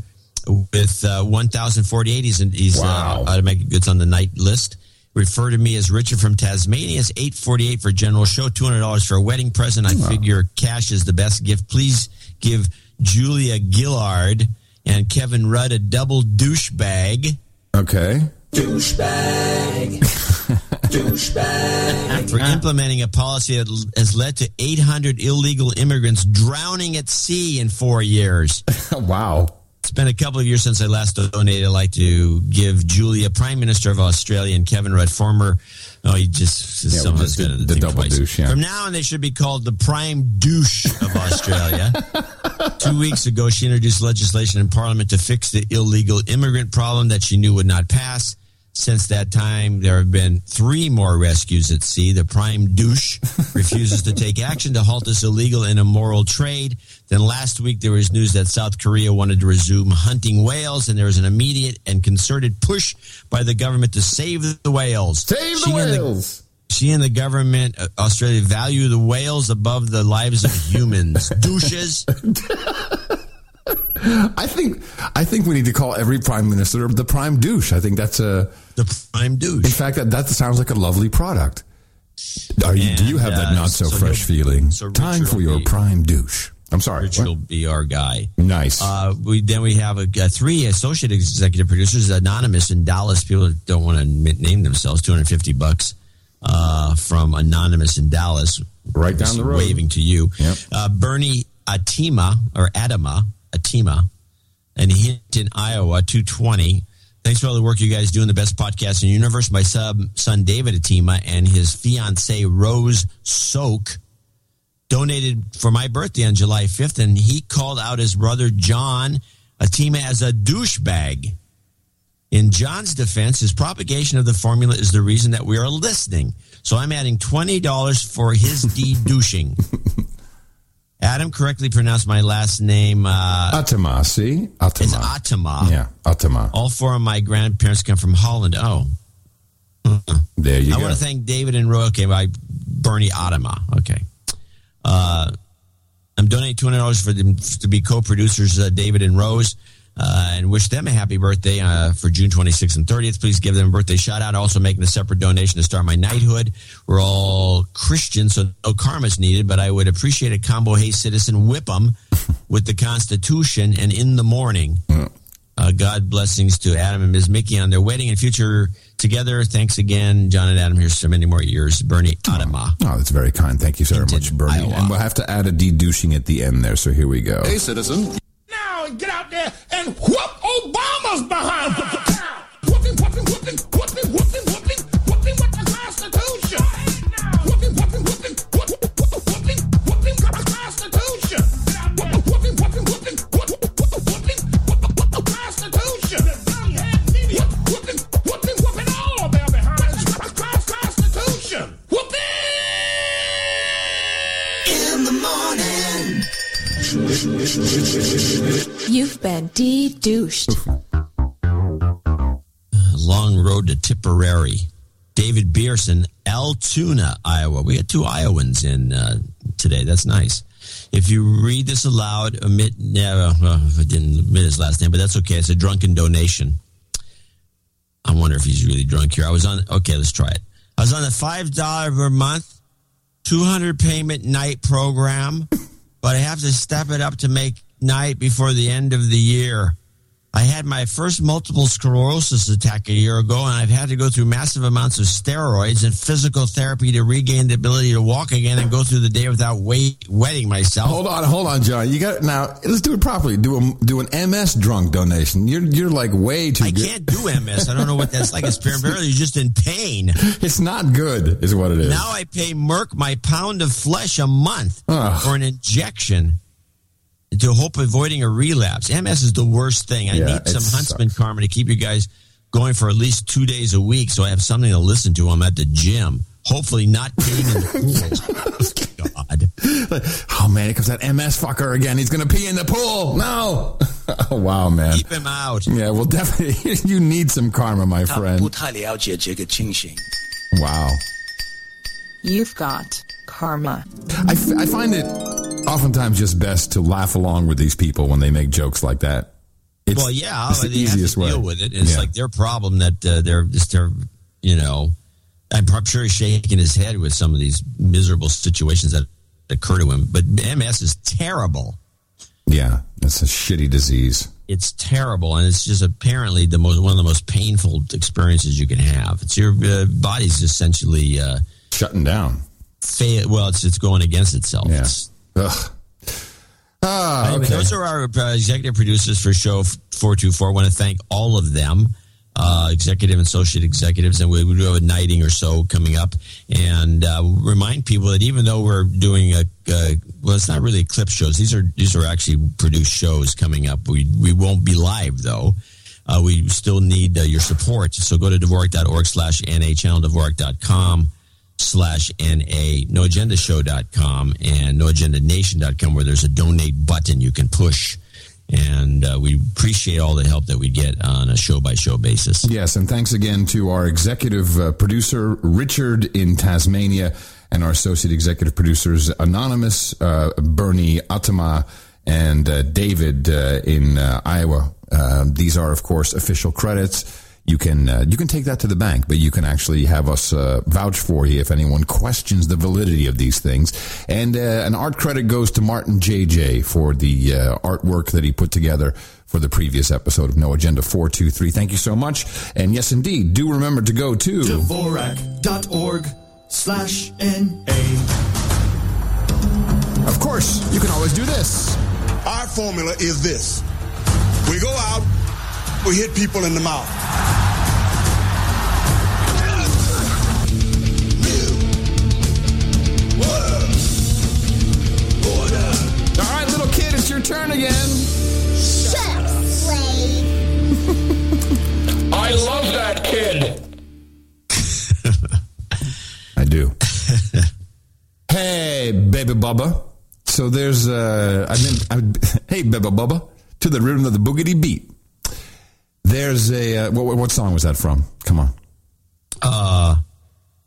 with uh, one thousand forty-eight. He's, he's wow. uh, automatic goods on the night list. Refer to me as Richard from Tasmania. It's eight forty-eight for general show, two hundred dollars for a wedding present. I wow. figure cash is the best gift. Please give Julia Gillard and Kevin Rudd a double douchebag. Okay. Douchebag. Douchebag. For implementing a policy that has led to eight hundred illegal immigrants drowning at sea in four years. Wow. It's been a couple of years since I last donated. I'd like to give Julia, Prime Minister of Australia, and Kevin Rudd, former... Oh, he just... Yeah, someone's just did, the double twice. Douche, yeah. From now on, they should be called the Prime Douche of Australia. Two weeks ago, she introduced legislation in Parliament to fix the illegal immigrant problem that she knew would not pass. Since that time, there have been three more rescues at sea. The Prime Douche refuses to take action to halt this illegal and immoral trade. Then last week, there was news that South Korea wanted to resume hunting whales, and there was an immediate and concerted push by the government to save the whales. Save the whales! She and the government, Australia, value the whales above the lives of humans. Douches. I think I think we need to call every prime minister the Prime Douche. I think that's a the Prime Douche. In fact, that, that sounds like a lovely product. Are you, and, do you have uh, that not so, so fresh feeling? So Time for your be, Prime Douche. I'm sorry, Richard will be our guy. Nice. Uh, we then we have a, a three associate executive producers, anonymous in Dallas. People that don't want to name themselves. two hundred fifty bucks uh, from anonymous in Dallas. Right down the road, waving to you, yep. uh, Bernie Atima or Adama. Atima, and Hinton, Iowa, two twenty. Thanks for all the work you guys do in the best podcast in the universe. My sub, son David Atima, and his fiancée, Rose Soak, donated for my birthday on July fifth, and he called out his brother, John Atima, as a douchebag. In John's defense, his propagation of the formula is the reason that we are listening. So I'm adding twenty dollars for his de-douching. Adam correctly pronounced my last name. Uh, Atama, see? Atama. It's Atama. Yeah, Atama. All four of my grandparents come from Holland. Oh. There you I go. I want to thank David and Roy. Okay, by Bernie Atama. Okay. Uh, I'm donating two hundred dollars for them to be co-producers, uh, David and Rose. Uh, and wish them a happy birthday uh, for June twenty-sixth and thirtieth. Please give them a birthday shout-out. Also making a separate donation to start my knighthood. We're all Christians, so no karma's needed, but I would appreciate a combo, hey, citizen, whip 'em with the Constitution and in the morning. Uh, God blessings to Adam and Miz Mickey on their wedding and future together. Thanks again, John and Adam. Here's so many more years. Bernie Adama. Oh, oh that's very kind. Thank you so Hinton, much, Bernie. Iowa. And we'll have to add a de-douching at the end there, so here we go. Hey, citizen. Get out there and whoop Obama's behind. Whooping, whooping, whooping, whooping, whooping, whooping, whooping with the Constitution. Whooping, whooping, whooping, whooping, whooping, whooping with the Constitution. Whooping, whooping, whooping, whooping, whooping with the Constitution. Whooping, whooping, whooping all of them behind the Constitution. Whooping in the morning. You've been de-douched. Long road to Tipperary. David Beerson, Altoona, Iowa. We had two Iowans in uh, today. That's nice. If you read this aloud, omit, uh, uh, I didn't omit his last name, but that's okay. It's a drunken donation. I wonder if he's really drunk here. I was on, okay, let's try it. I was on the five dollars per month, two hundred payment night program. But I have to step it up to make night before the end of the year. I had my first multiple sclerosis attack a year ago, and I've had to go through massive amounts of steroids and physical therapy to regain the ability to walk again and go through the day without wait, wetting myself. Hold on, hold on, John. You got now. Let's do it properly. Do a, do an M S drunk donation. You're you're like way too. I good. can't do M S. I don't know what that's like. It's primarily you're just in pain. It's not good, is what it is. Now I pay Merck my pound of flesh a month Ugh. for an injection. To hope avoiding a relapse. M S is the worst thing. I yeah, need some Huntsman sucks. Karma to keep you guys going for at least two days a week so I have something to listen to. I'm at the gym. Hopefully not peeing in the pool. God. Oh, man, it comes that M S fucker again. He's going to pee in the pool. No. Oh, wow, man. Keep him out. Yeah, well, definitely. You need some karma, my friend. Wow. You've got karma. I, f- I find it oftentimes just best to laugh along with these people when they make jokes like that. It's, well, yeah, it's the easiest way. Deal with it. It's yeah. like their problem that uh, they're just they're you know. I'm sure he's shaking his head with some of these miserable situations that occur to him. But M S is terrible. Yeah, it's a shitty disease. It's terrible, and it's just apparently the most one of the most painful experiences you can have. It's your uh, body's essentially uh, shutting down. Fail, well, it's it's going against itself. Yeah. It's, Ugh. Ah, okay. Those are our uh, executive producers for show four two four. I want to thank all of them, uh, executive and associate executives, and we, we do have a nighting or so coming up. And uh, remind people that even though we're doing a uh, well, it's not really clip shows. These are these are actually produced shows coming up. We we won't be live though. Uh, we still need uh, your support. So go to dvorak dot org slash N A channel dvorak dot com. slash N A, no agenda show dot com and no agenda nation dot com where there's a donate button you can push. And uh, we appreciate all the help that we get on a show-by-show basis. Yes, and thanks again to our executive uh, producer, Richard in Tasmania, and our associate executive producers, Anonymous, uh, Bernie Atama, and uh, David uh, in uh, Iowa. Uh, these are, of course, official credits. You can uh, you can take that to the bank, but you can actually have us uh, vouch for you if anyone questions the validity of these things. And uh, an art credit goes to Martin J J for the uh, artwork that he put together for the previous episode of No Agenda four two three. Thank you so much. And yes, indeed, do remember to go to dvorak dot org slash N A. Of course, you can always do this. Our formula is this. We go out, we hit people in the mouth. All right, little kid, it's your turn again. Shut up, Slade. I love that kid. I do. Hey, baby Bubba. So there's, uh, I've been, I've, hey, baby Bubba, to the rhythm of the boogity beat. There's a, uh, what, what song was that from? Come on. Uh,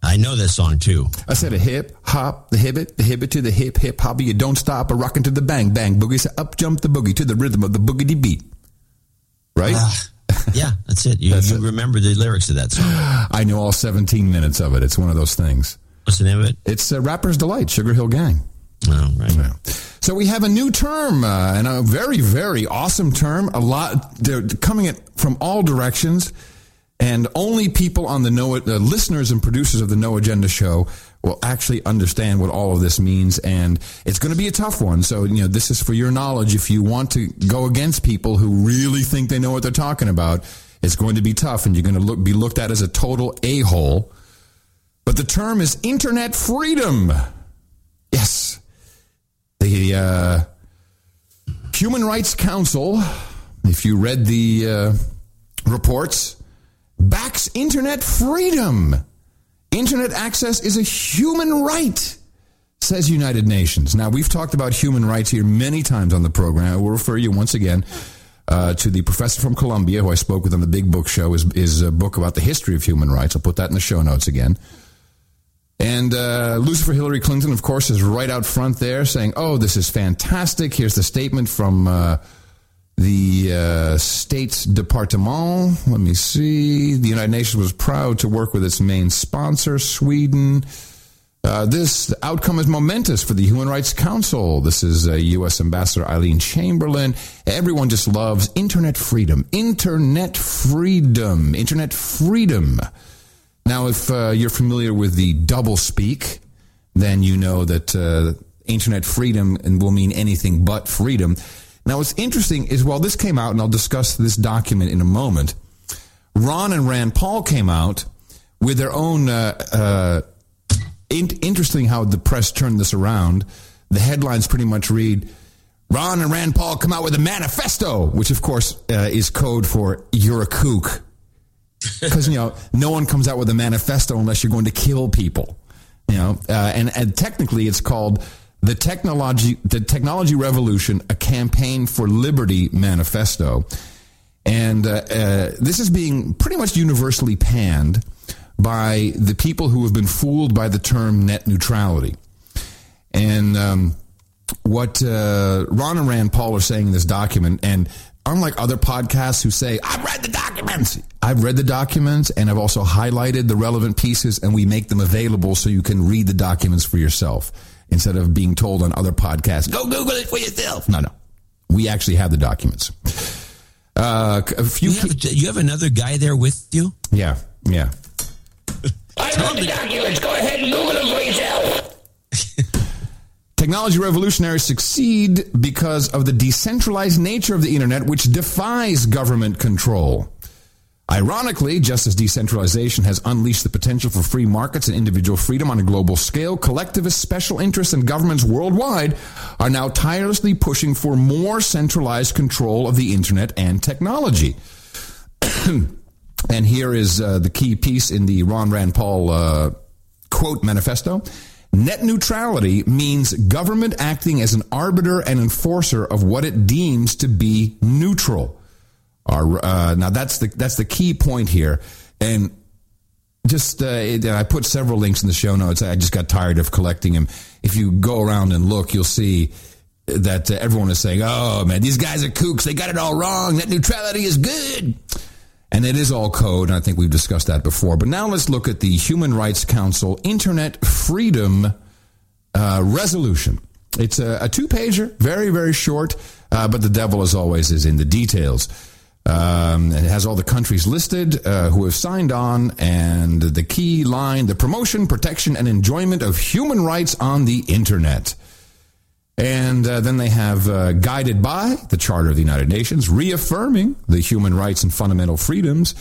I know that song too. I said a hip, hop, the hibbit, the hibbit to the hip, hip, hobby. You don't stop a rockin' to the bang, bang, boogie. So up jump the boogie to the rhythm of the boogity beat. Right? Uh, yeah, that's it. You, that's you it. Remember the lyrics of that song. I know all seventeen minutes of it. It's one of those things. What's the name of it? It's uh, Rapper's Delight, Sugar Hill Gang. Oh, right. Yeah. So we have a new term, uh, and a very, very awesome term. A lot, they're coming in from all directions, and only people on the No, the listeners and producers of the No Agenda Show will actually understand what all of this means, and it's going to be a tough one. So, you know, this is for your knowledge. If you want to go against people who really think they know what they're talking about, it's going to be tough, and you're going to look, be looked at as a total a-hole. But the term is internet freedom. Yes. The uh, Human Rights Council, if you read the uh, reports, backs internet freedom. Internet access is a human right, says United Nations. Now, we've talked about human rights here many times on the program. I will refer you once again uh, to the professor from Columbia, who I spoke with on the Big Book Show, is, is a book about the history of human rights. I'll put that in the show notes again. And uh, Lucifer Hillary Clinton, of course, is right out front there saying, oh, this is fantastic. Here's the statement from uh, the uh, State Department. Let me see. The United Nations was proud to work with its main sponsor, Sweden. Uh, this the outcome is momentous for the Human Rights Council. This is uh, U S Ambassador Eileen Chamberlain. Everyone just loves internet freedom. Internet freedom. Internet freedom. Now, if uh, you're familiar with the double speak, then you know that uh, internet freedom will mean anything but freedom. Now, what's interesting is, while this came out, and I'll discuss this document in a moment, Ron and Rand Paul came out with their own, uh, uh, in- interesting how the press turned this around. The headlines pretty much read, Ron and Rand Paul come out with a manifesto, which, of course, uh, is code for you're a kook. Because, you know, no one comes out with a manifesto unless you're going to kill people, you know. Uh, and, and technically it's called the Technology the Technology Revolution, a Campaign for Liberty Manifesto. And uh, uh, this is being pretty much universally panned by the people who have been fooled by the term net neutrality. And um, what uh, Ron and Rand Paul are saying in this document, and unlike other podcasts who say, I've read the documents. I've read the documents, and I've also highlighted the relevant pieces, and we make them available so you can read the documents for yourself instead of being told on other podcasts, go Google it for yourself. No, no. We actually have the documents. Uh, a few you, have, you have another guy there with you? Yeah, yeah. I read the documents. Go ahead and Google them for yourself. Technology revolutionaries succeed because of the decentralized nature of the internet, which defies government control. Ironically, just as decentralization has unleashed the potential for free markets and individual freedom on a global scale, collectivist special interests and governments worldwide are now tirelessly pushing for more centralized control of the internet and technology. And here is uh, the key piece in the Ron Rand Paul uh, quote manifesto. Net neutrality means government acting as an arbiter and enforcer of what it deems to be neutral. Our, uh, now, that's the that's the key point here. And just uh, it, I put several links in the show notes. I just got tired of collecting them. If you go around and look, you'll see that uh, everyone is saying, oh, man, these guys are kooks. They got it all wrong. Net neutrality is good. And it is all code, and I think we've discussed that before. But now let's look at the Human Rights Council Internet Freedom uh, Resolution. It's a, a two-pager, very, very short, uh, but the devil, as always, is in the details. Um, it has all the countries listed uh, who have signed on, and the key line, the promotion, protection, and enjoyment of human rights on the Internet. And uh, then they have uh, guided by the Charter of the United Nations, reaffirming the human rights and fundamental freedoms,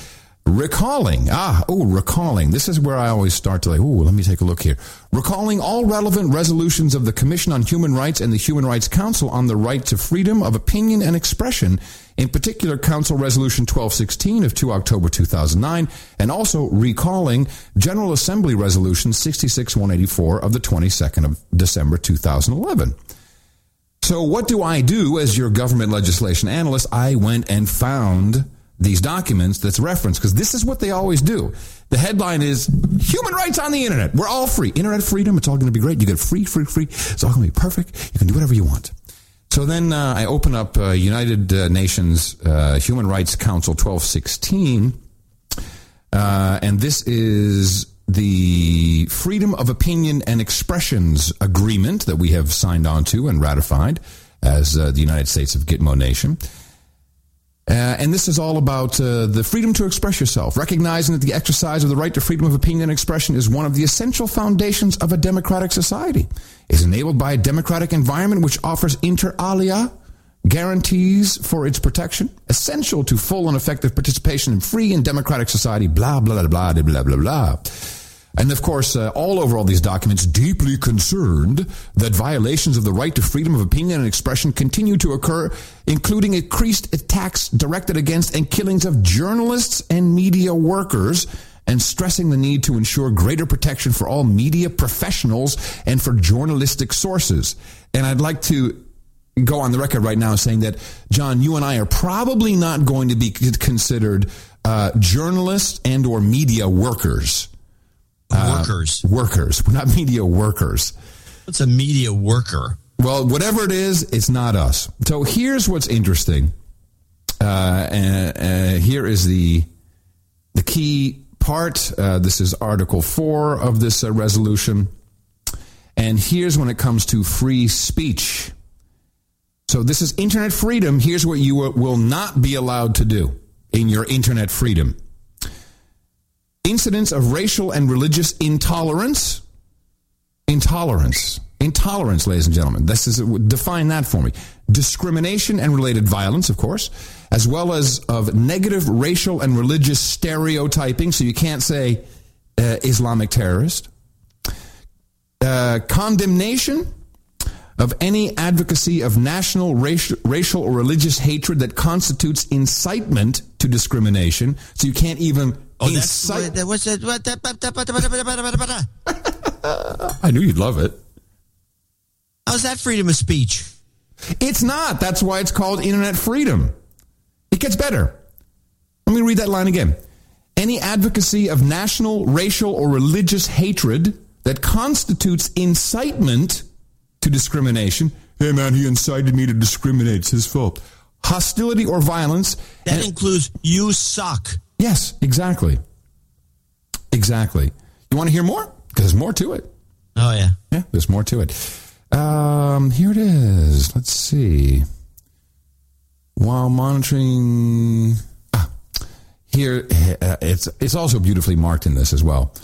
recalling, ah, oh, recalling. This is where I always start to like, oh, let me take a look here. Recalling all relevant resolutions of the Commission on Human Rights and the Human Rights Council on the right to freedom of opinion and expression, in particular Council Resolution twelve sixteen of the second of October two thousand nine, and also recalling General Assembly Resolution sixty-six one eighty-four of the twenty-second of December two thousand eleven. So what do I do as your government legislation analyst? I went and found these documents that's referenced, because this is what they always do. The headline is human rights on the internet. We're all free. Internet freedom. It's all going to be great. You get free, free, free. It's all going to be perfect. You can do whatever you want. So then uh, I open up uh, United uh, Nations uh, Human Rights Council twelve sixteen, uh, and this is the Freedom of Opinion and Expressions Agreement that we have signed on to and ratified as uh, the United States of Gitmo Nation. Uh, and this is all about uh, the freedom to express yourself, recognizing that the exercise of the right to freedom of opinion and expression is one of the essential foundations of a democratic society. It's enabled by a democratic environment which offers inter alia guarantees for its protection, essential to full and effective participation in free and democratic society, blah, blah, blah, blah, blah, blah, blah. And, of course, uh, all over all these documents, deeply concerned that violations of the right to freedom of opinion and expression continue to occur, including increased attacks directed against and killings of journalists and media workers, and stressing the need to ensure greater protection for all media professionals and for journalistic sources. And I'd like to go on the record right now saying that, John, you and I are probably not going to be considered uh, journalists and or media workers. Uh, workers. Workers. We're not media workers. What's a media worker? Well, whatever it is, it's not us. So here's what's interesting. Uh, and, uh, here is the the key part. Uh, this is Article four of this uh, resolution. And here's when it comes to free speech. So this is internet freedom. Here's what you will not be allowed to do in your internet freedom. Incidents of racial and religious intolerance. Intolerance. Intolerance, ladies and gentlemen. This is, define that for me. Discrimination and related violence, of course, as well as of negative racial and religious stereotyping. So you can't say uh, Islamic terrorist. Uh, condemnation of any advocacy of national, racial, racial or religious hatred that constitutes incitement to discrimination. So you can't even... Oh, Incite- that's what, that was. I knew you'd love it. How's that freedom of speech? It's not. That's why it's called internet freedom. It gets better. Let me read that line again. Any advocacy of national, racial, or religious hatred that constitutes incitement to discrimination. Hey, man, he incited me to discriminate. It's his fault. Hostility or violence. That and- includes you suck. Yes, exactly. Exactly. You want to hear more? Because there's more to it. Oh, yeah. Yeah, there's more to it. Um, here it is. Let's see. While monitoring... Ah, here, uh, it's, it's also beautifully marked in this as well.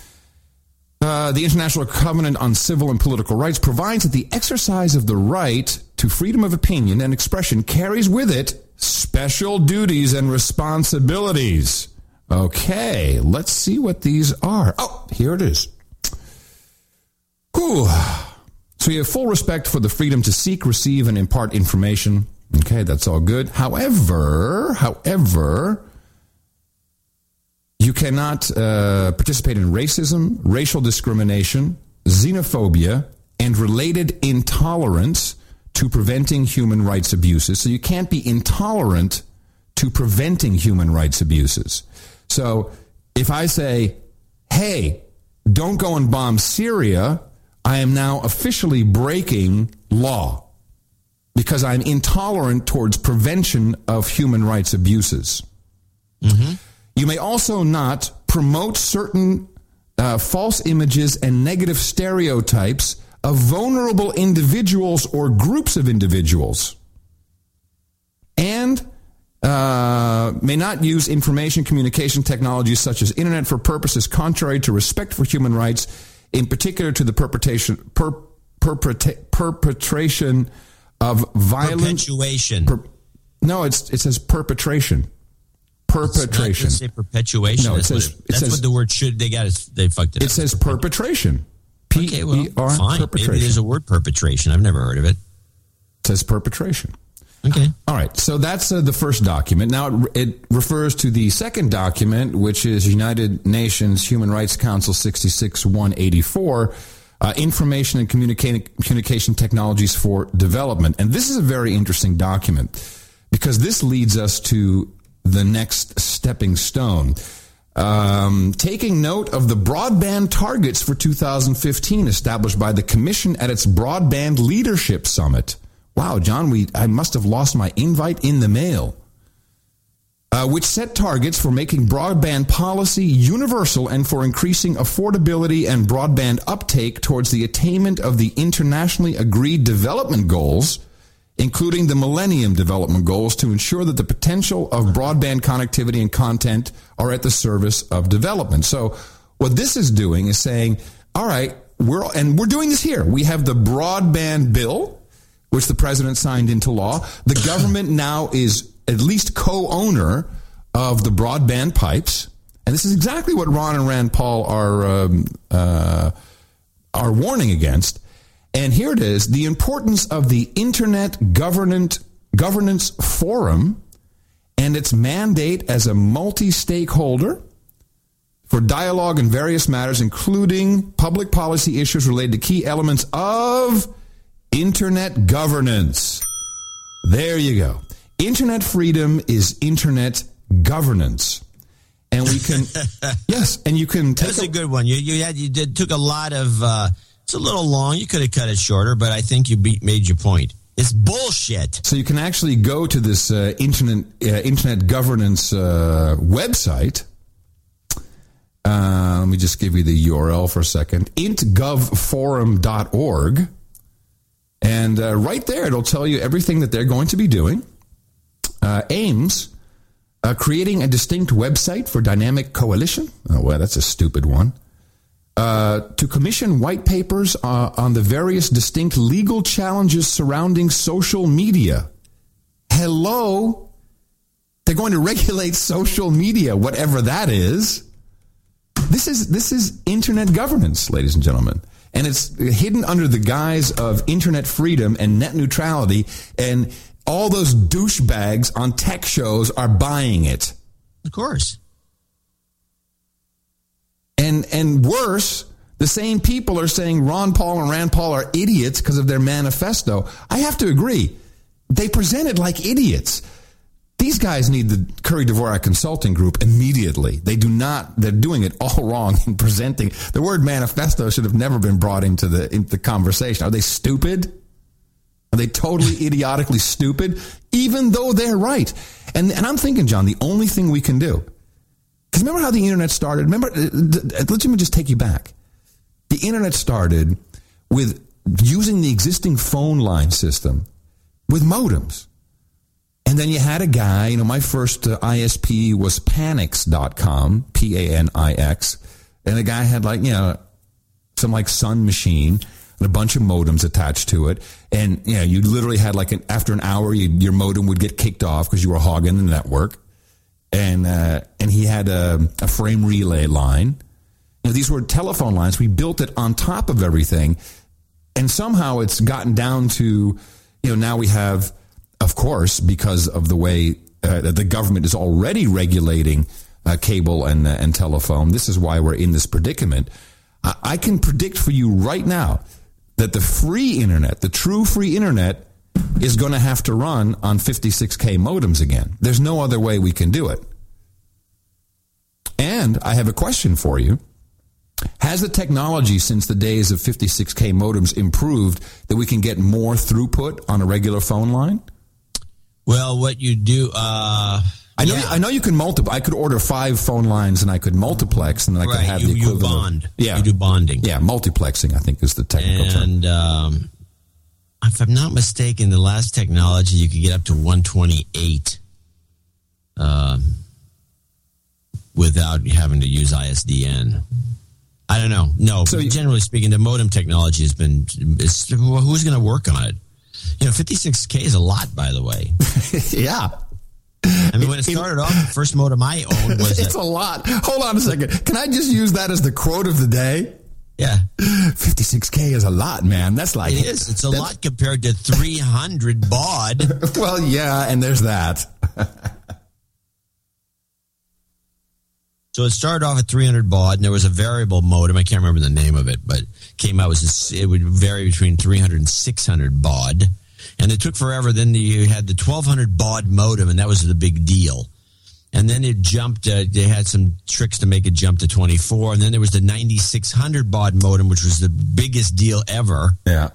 Uh, the International Covenant on Civil and Political Rights provides that the exercise of the right to freedom of opinion and expression carries with it special duties and responsibilities. Okay, let's see what these are. Oh, here it is. Whew. So you have full respect for the freedom to seek, receive, and impart information. Okay, that's all good. However, however, you cannot uh, participate in racism, racial discrimination, xenophobia, and related intolerance to preventing human rights abuses. So you can't be intolerant to preventing human rights abuses. So if I say, hey, don't go and bomb Syria, I am now officially breaking law because I'm intolerant towards prevention of human rights abuses. Mm-hmm. You may also not promote certain uh, false images and negative stereotypes of vulnerable individuals or groups of individuals. And... Uh, may not use information communication technologies such as internet for purposes contrary to respect for human rights, in particular to the perpetration, per, perpet- perpetration of violent perpetuation. Per, no, it's it says perpetration. Perpetration. It's not, it's perpetuation. No, it says, what, it, that's says, what the word should. They got. It, they fucked it. It up. says perpetration. P E R Okay, well, fine. Perpetration. Maybe there's a word perpetration. I've never heard of it. It says perpetration. Okay. All right. So that's uh, the first document. Now it, it refers to the second document, which is United Nations Human Rights Council sixty-six one eighty-four, uh, Information and Communica- Communication Technologies for Development. And this is a very interesting document because this leads us to the next stepping stone. Um, taking note of the broadband targets for two thousand fifteen established by the Commission at its Broadband Leadership Summit. Wow, John, we I must have lost my invite in the mail, uh, which set targets for making broadband policy universal and for increasing affordability and broadband uptake towards the attainment of the internationally agreed development goals, including the Millennium Development Goals, to ensure that the potential of broadband connectivity and content are at the service of development. So what this is doing is saying, all right, we're and we're doing this here. We have the broadband bill, which the president signed into law. The government now is at least co-owner of the broadband pipes. And this is exactly what Ron and Rand Paul are um, uh, are warning against. And here it is, the importance of the Internet Governance Governance Forum and its mandate as a multi-stakeholder for dialogue in various matters, including public policy issues related to key elements of Internet governance. There you go. Internet freedom is internet governance. And we can, yes, and you can take That's a, a good one. You you, had, you did, took a lot of, uh, it's a little long. You could have cut it shorter, but I think you beat, made your point. It's bullshit. So you can actually go to this uh, internet, uh, internet governance uh, website. Uh, let me just give you the U R L for a second. int gov forum dot org. And uh, right there, it'll tell you everything that they're going to be doing. Uh, aims, uh, creating a distinct website for dynamic coalition. Oh, well, that's a stupid one. Uh, to commission white papers uh, on the various distinct legal challenges surrounding social media. Hello? They're going to regulate social media, whatever that is. This is this is internet governance, ladies and gentlemen. And it's hidden under the guise of internet freedom and net neutrality, and all those douchebags on tech shows are buying it. Of course. And and worse, the same people are saying Ron Paul and Rand Paul are idiots because of their manifesto. I have to agree. They presented like idiots. These guys need the Curry Dvorak Consulting Group immediately. They do not. They're doing it all wrong in presenting. The word manifesto should have never been brought into the into the conversation. Are they stupid? Are they totally idiotically stupid? Even though they're right. And and I'm thinking, John, the only thing we can do. Because remember how the internet started? Remember, let me just take you back. The internet started with using the existing phone line system with modems. And then you had a guy, you know, my first uh, I S P was Panix dot com, P A N I X. And the guy had like, you know, some like Sun machine and a bunch of modems attached to it. And, you know, you literally had like an, after an hour, you, your modem would get kicked off because you were hogging the network. And uh, and he had a, a frame relay line. You know, these were telephone lines. We built it on top of everything. And somehow it's gotten down to, you know, now we have... Of course, because of the way uh, the government is already regulating uh, cable and uh, and telephone, this is why we're in this predicament. I-, I can predict for you right now that the free internet, the true free internet, is going to have to run on fifty-six K modems again. There's no other way we can do it. And I have a question for you. Has the technology since the days of fifty-six K modems improved that we can get more throughput on a regular phone line? Well, what you do, uh, I know, yeah. I know you can multiply. I could order five phone lines and I could multiplex and then I right. could have you, the equivalent. You bond. Of, yeah. You do bonding. Yeah. Multiplexing, I think, is the technical and, term. And, um, if I'm not mistaken, the last technology you could get up to one twenty-eight, um, without having to use I S D N. I don't know. No, so generally speaking, the modem technology has been. It's, who's going to work on it? You know, fifty-six K is a lot, by the way. Yeah. I mean, when it started off, the first modem I owned was... It's a, a lot. Hold on a second. Can I just use that as the quote of the day? Yeah. fifty-six K is a lot, man. That's like... It is. It's a lot compared to three hundred baud. Well, yeah, and there's that. So it started off at three hundred baud, and there was a variable modem. I can't remember the name of it, but came out was a, it would vary between three hundred and six hundred baud, and it took forever. Then you had the twelve hundred baud modem, and that was the big deal. And then it jumped. Uh, they had some tricks to make it jump to twenty-four, and then there was the ninety-six hundred baud modem, which was the biggest deal ever. Yeah.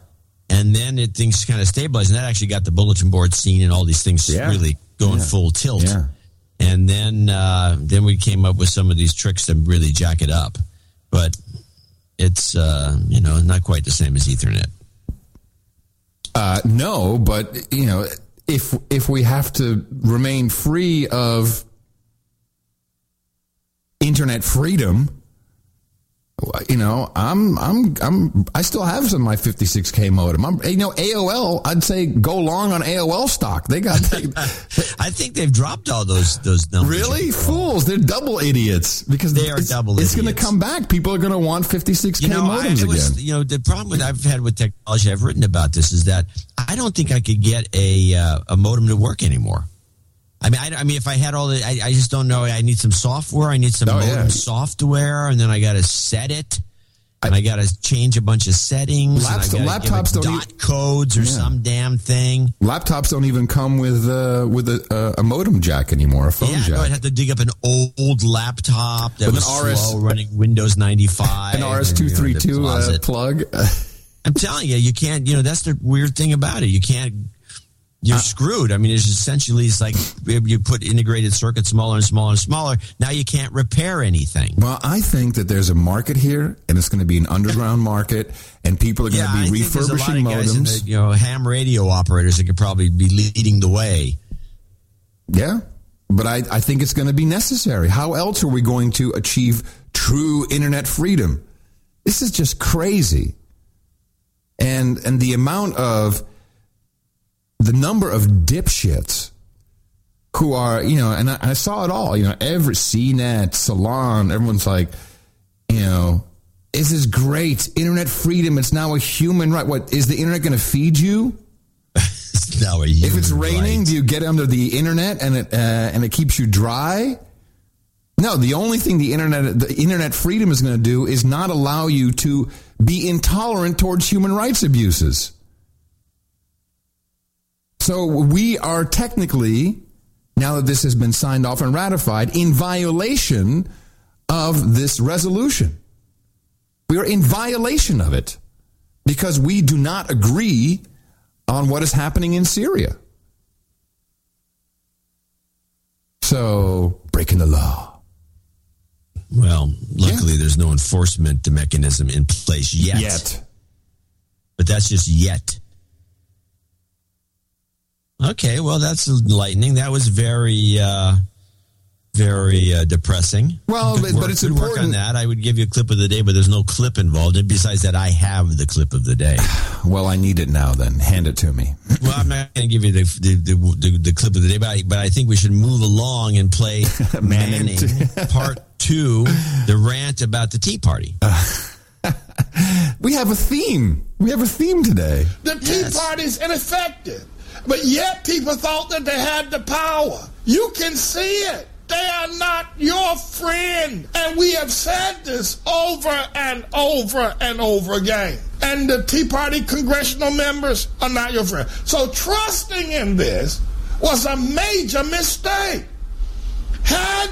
And then it things kind of stabilized, and that actually got the bulletin board scene and all these things yeah. really going yeah. full tilt. Yeah. And then uh, then we came up with some of these tricks to really jack it up. But it's, uh, you know, not quite the same as Ethernet. Uh, no, but, you know, if if we have to remain free of Internet freedom, you know, I'm I'm I'm I still have some of my fifty-six K modem. I'm, you know, A O L. I'd say go long on A O L stock. They got. They, I think they've dropped all those those numbers. Really, fools! They're double idiots because they are it's, double. It's idiots. It's going to come back. People are going to want fifty-six K you know, modems I was, again. You know, the problem with I've had with technology. I've written about this is that I don't think I could get a uh, a modem to work anymore. I mean, I, I mean, if I had all the, I, I just don't know. I need some software. I need some oh, modem yeah. software, and then I got to set it, and I, I got to change a bunch of settings. Laps, and I laptops give it don't dot e- codes or yeah. some damn thing. Laptops don't even come with uh, with a, a modem jack anymore, a phone yeah, jack. Yeah, I'd have to dig up an old laptop that with was an R S, slow running Windows ninety-five, an R S two thirty-two you know, uh, plug. I'm telling you, you can't. You know, that's the weird thing about it. You can't. You're screwed. I mean, it's essentially it's like you put integrated circuits smaller and smaller and smaller. Now you can't repair anything. Well, I think that there's a market here, and it's going to be an underground market, and people are going yeah, to be I refurbishing think there's a lot of modems. Guys in the, you know, ham radio operators that could probably be leading the way. Yeah, but I, I think it's going to be necessary. How else are we going to achieve true internet freedom? This is just crazy, and and the amount of the number of dipshits who are, you know, and I, I saw it all, you know, every C net, Salon, everyone's like, you know, this is great. Internet freedom. It's now a human right. What is the internet going to feed you? It's now a human If it's raining, right. do you get under the internet and it, uh, and it keeps you dry? No, the only thing the internet, the internet freedom is going to do is not allow you to be intolerant towards human rights abuses. So we are technically, now that this has been signed off and ratified, in violation of this resolution. We are in violation of it because we do not agree on what is happening in Syria. So, breaking the law. Well, luckily yeah. there's no enforcement mechanism in place yet. Yet. But that's just yet. Okay, well, that's enlightening. That was very, uh, very uh, depressing. Well, but, but it's Good important. Work on that. I would give you a clip of the day, but there's no clip involved. And besides that, I have the clip of the day. Well, I need it now then. Hand it to me. Well, I'm not going to give you the the, the, the the clip of the day, but I, but I think we should move along and play Manning, Manning Part two, the rant about the Tea Party. Uh. We have a theme. We have a theme today. The Tea yes. Party is ineffective. But yet people thought that they had the power. You can see it. They are not your friend. And we have said this over and over and over again. And the Tea Party congressional members are not your friend. So trusting in this was a major mistake. Had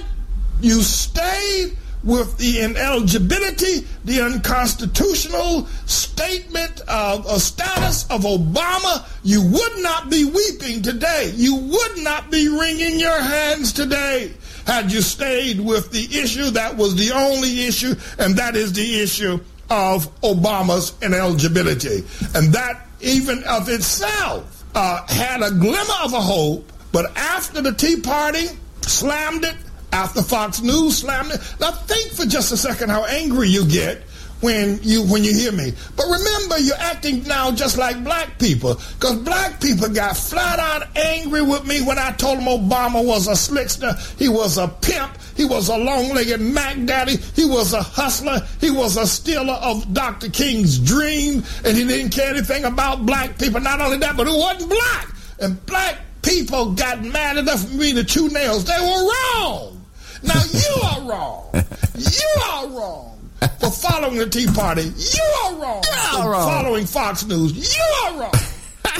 you stayed with the ineligibility, the unconstitutional statement of a status of Obama, you would not be weeping today. You would not be wringing your hands today had you stayed with the issue that was the only issue, and that is the issue of Obama's ineligibility. And that even of itself uh, had a glimmer of a hope, but after the Tea Party slammed it, after Fox News slammed it. Now think for just a second how angry you get when you when you hear me. But remember, you're acting now just like black people, because black people got flat out angry with me when I told them Obama was a slickster, he was a pimp, he was a long-legged Mac Daddy, he was a hustler, he was a stealer of Doctor King's dream, and he didn't care anything about black people. Not only that, but who wasn't black. And black people got mad enough at me to chew nails. They were wrong. Now you are wrong. You are wrong for following the Tea Party. You are wrong you are for wrong. following Fox News. You are wrong.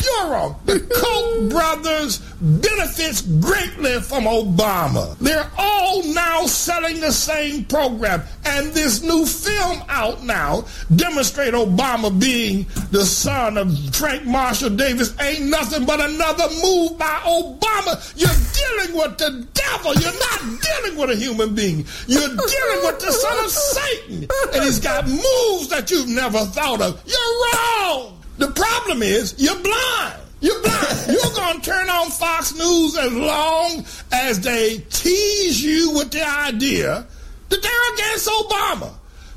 You are wrong. The Koch brothers benefits greatly from Obama. They're all now selling the same program. And this new film out now demonstrate Obama being the son of Frank Marshall Davis ain't nothing but another move by Obama. You're dealing with the devil. You're not dealing with a human being. You're dealing with the son of Satan. And he's got moves that you've never thought of. You're wrong. The problem is you're blind. You're blind. You're going to turn on Fox News as long as they tease you with the idea that they're against Obama.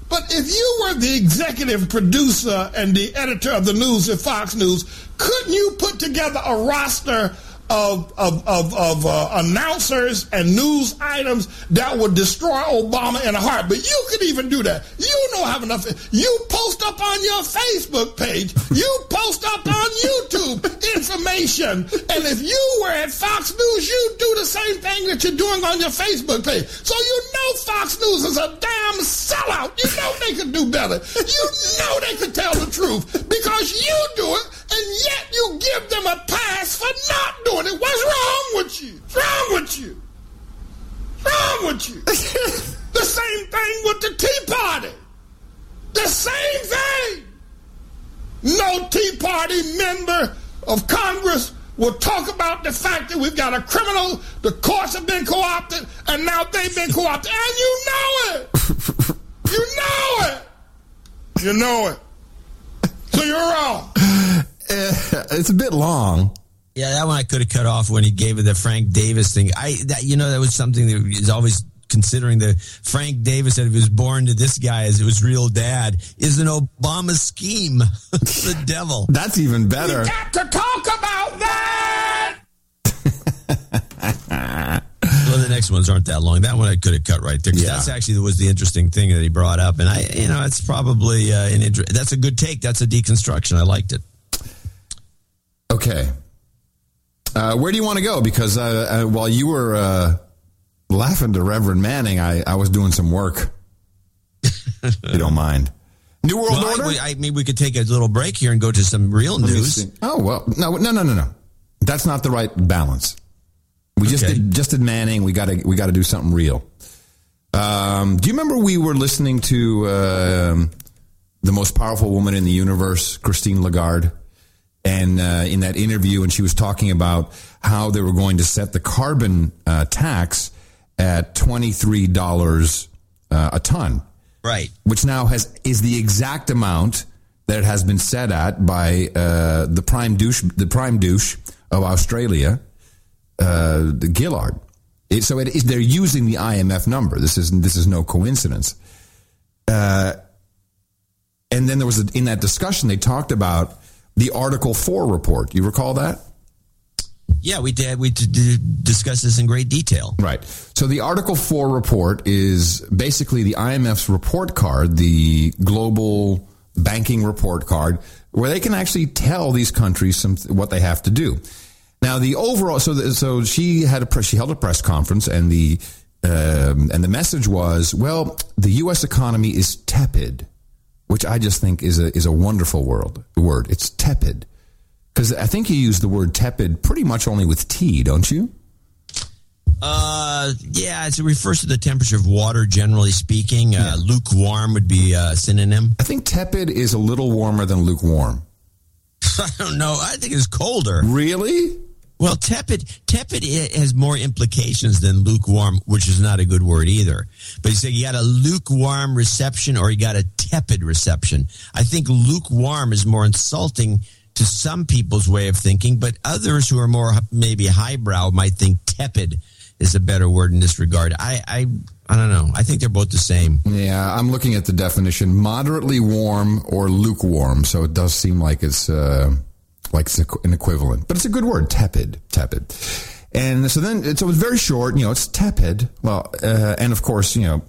But if you were the executive producer and the editor of the news at Fox News, couldn't you put together a roster of of of, of uh, announcers and news items that would destroy Obama in a heart? But you could even do that. You don't have enough. You post up on your Facebook page. You post up on YouTube information. And if you were at Fox News, you do the same thing that you're doing on your Facebook page. So you know Fox News is a damn sellout. You know they could do better. You know they could tell the truth because you do it. And yet you give them a pass for not doing it. What's wrong with you? What's wrong with you? What's wrong with you? The same thing with the Tea Party. The same thing. No Tea Party member of Congress will talk about the fact that we've got a criminal, the courts have been co-opted, and now they've been co-opted. And you know it. You know it. You know it. So you're wrong. It's a bit long. Yeah, that one I could have cut off when he gave it the Frank Davis thing. I, that, you know, that was something that is always considering the Frank Davis that he was born to this guy as his real dad is an Obama scheme. The devil. That's even better. We got to talk about that. Well, the next ones aren't that long. That one I could have cut right there. Yeah. That's actually was the interesting thing that he brought up, and I, you know, it's probably uh, an inter- that's a good take. That's a deconstruction. I liked it. Okay. Uh, where do you want to go? Because uh, uh, while you were uh, laughing to Reverend Manning, I, I was doing some work. If you don't mind. New World well, Order? I, I mean, we could take a little break here and go to some real Let news. Oh, well. No, no, no, no, no. That's not the right balance. We just okay. did just did Manning. We got to we got to do something real. Um, do you remember we were listening to uh, the most powerful woman in the universe, Christine Lagarde? And uh, in that interview, and she was talking about how they were going to set the carbon uh, tax at twenty-three dollars uh, a ton. Right. Which now has is the exact amount that it has been set at by uh, the prime douche the prime douche of Australia, uh, the Gillard. It, so it, it, they're using the I M F number. This is, this is no coincidence. Uh, and then there was, a, in that discussion, they talked about the Article four report. You recall that? Yeah, we did. We did discuss this in great detail. Right. So the Article four report is basically the I M F's report card, the global banking report card, where they can actually tell these countries some, what they have to do. Now, the overall, so the, so she had a press, she held a press conference, and the um, and the message was, well, the U S economy is tepid. Which I just think is a is a wonderful world, word. It's tepid. Because I think you use the word tepid pretty much only with tea, don't you? Uh, yeah, it refers to the temperature of water, generally speaking. Yeah. Uh, lukewarm would be a synonym. I think tepid is a little warmer than lukewarm. I don't know. I think it's colder. Really? Well, tepid tepid has more implications than lukewarm, which is not a good word either. But you say you got a lukewarm reception or you got a tepid reception. I think lukewarm is more insulting to some people's way of thinking, but others who are more maybe highbrow might think tepid is a better word in this regard. I I, I don't know. I think they're both the same. Yeah, I'm looking at the definition. Moderately warm or lukewarm. So it does seem like it's uh, like it's an equivalent. But it's a good word, tepid, tepid. And so then, so it's very short. You know, it's tepid. Well, uh, and of course, you know,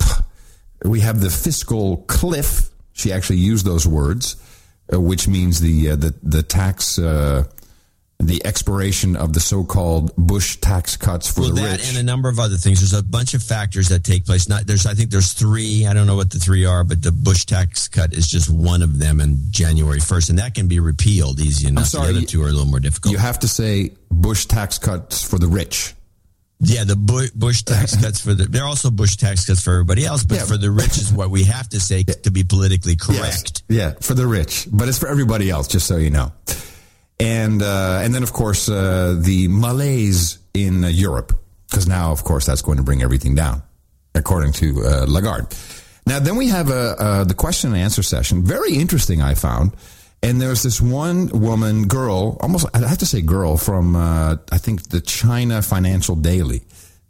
we have the fiscal cliff. She actually used those words, uh, which means the uh, the the tax. Uh, The expiration of the so-called Bush tax cuts for well, the rich. Well, that and a number of other things. There's a bunch of factors that take place. Not there's, I think there's three. I don't know what the three are, but the Bush tax cut is just one of them in January first, and that can be repealed easy enough. I'm sorry, the other two are a little more difficult. You have to say Bush tax cuts for the rich. Yeah, the Bush tax cuts for the... They're also Bush tax cuts for everybody else, but yeah. For the rich is what we have to say to be politically correct. Yes. Yeah, for the rich. But it's for everybody else, just so you know. And uh, and then, of course, uh, the malaise in uh, Europe, because now, of course, that's going to bring everything down, according to uh, Lagarde. Now, then we have a, uh, the question and answer session. Very interesting, I found. And there was this one woman, girl, almost, I have to say girl, from, uh, I think, the China Financial Daily.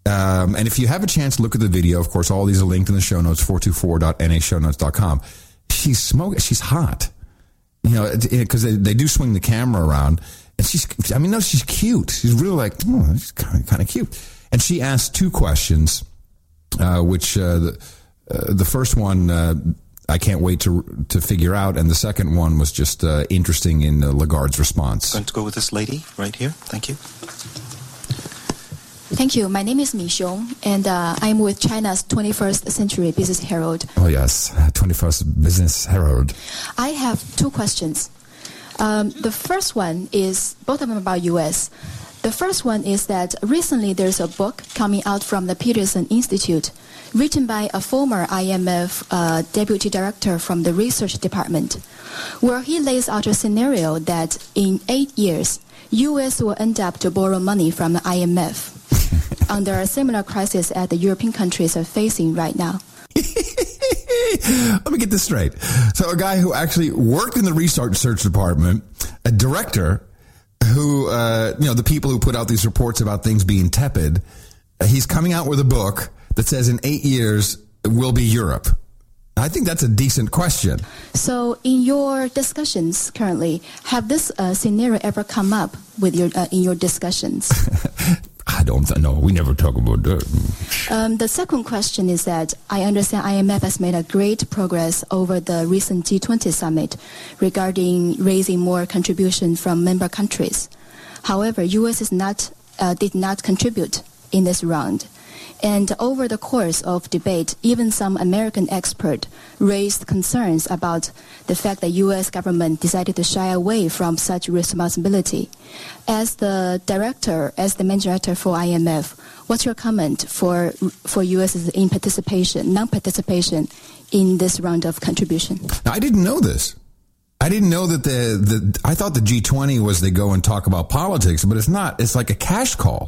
Um, and if you have a chance, look at the video. Of course, all these are linked in the show notes, four two four dot n a show notes dot com. She's smoking. She's hot. You know, because they, they do swing the camera around. And she's, I mean, no, she's cute. She's really like, oh, she's kind of, kind of cute. And she asked two questions, uh, which uh, the, uh, the first one uh, I can't wait to to figure out. And the second one was just uh, interesting in uh, Lagarde's response. I'm going to go with this lady right here. Thank you. Thank you. My name is Mi Xiong, and uh, I'm with China's twenty-first Century Business Herald. Oh, yes, twenty-first Business Herald. I have two questions. Um, the first one is, both of them about U S. The first one is that recently there's a book coming out from the Peterson Institute, written by a former I M F uh, deputy director from the research department, where he lays out a scenario that in eight years, U S will end up to borrow money from the I M F. Under a similar crisis that the European countries are facing right now. Let me get this straight. So a guy who actually worked in the research department, a director who, uh, you know, the people who put out these reports about things being tepid, he's coming out with a book that says in eight years it will be Europe. I think that's a decent question. So in your discussions currently, have this uh, scenario ever come up with your uh, in your discussions? I don't know. We never talk about that. Um, the second question is that I understand I M F has made a great progress over the recent G twenty summit regarding raising more contribution from member countries. However, U S is not uh, did not contribute in this round. And over the course of debate, even some American experts raised concerns about the fact that U S government decided to shy away from such responsibility. As the director, as the managing director for I M F, what's your comment for for U S's in participation, non-participation in this round of contribution? Now, I didn't know this. I didn't know that the, the I thought the G twenty was they go and talk about politics, but it's not. It's like a cash call.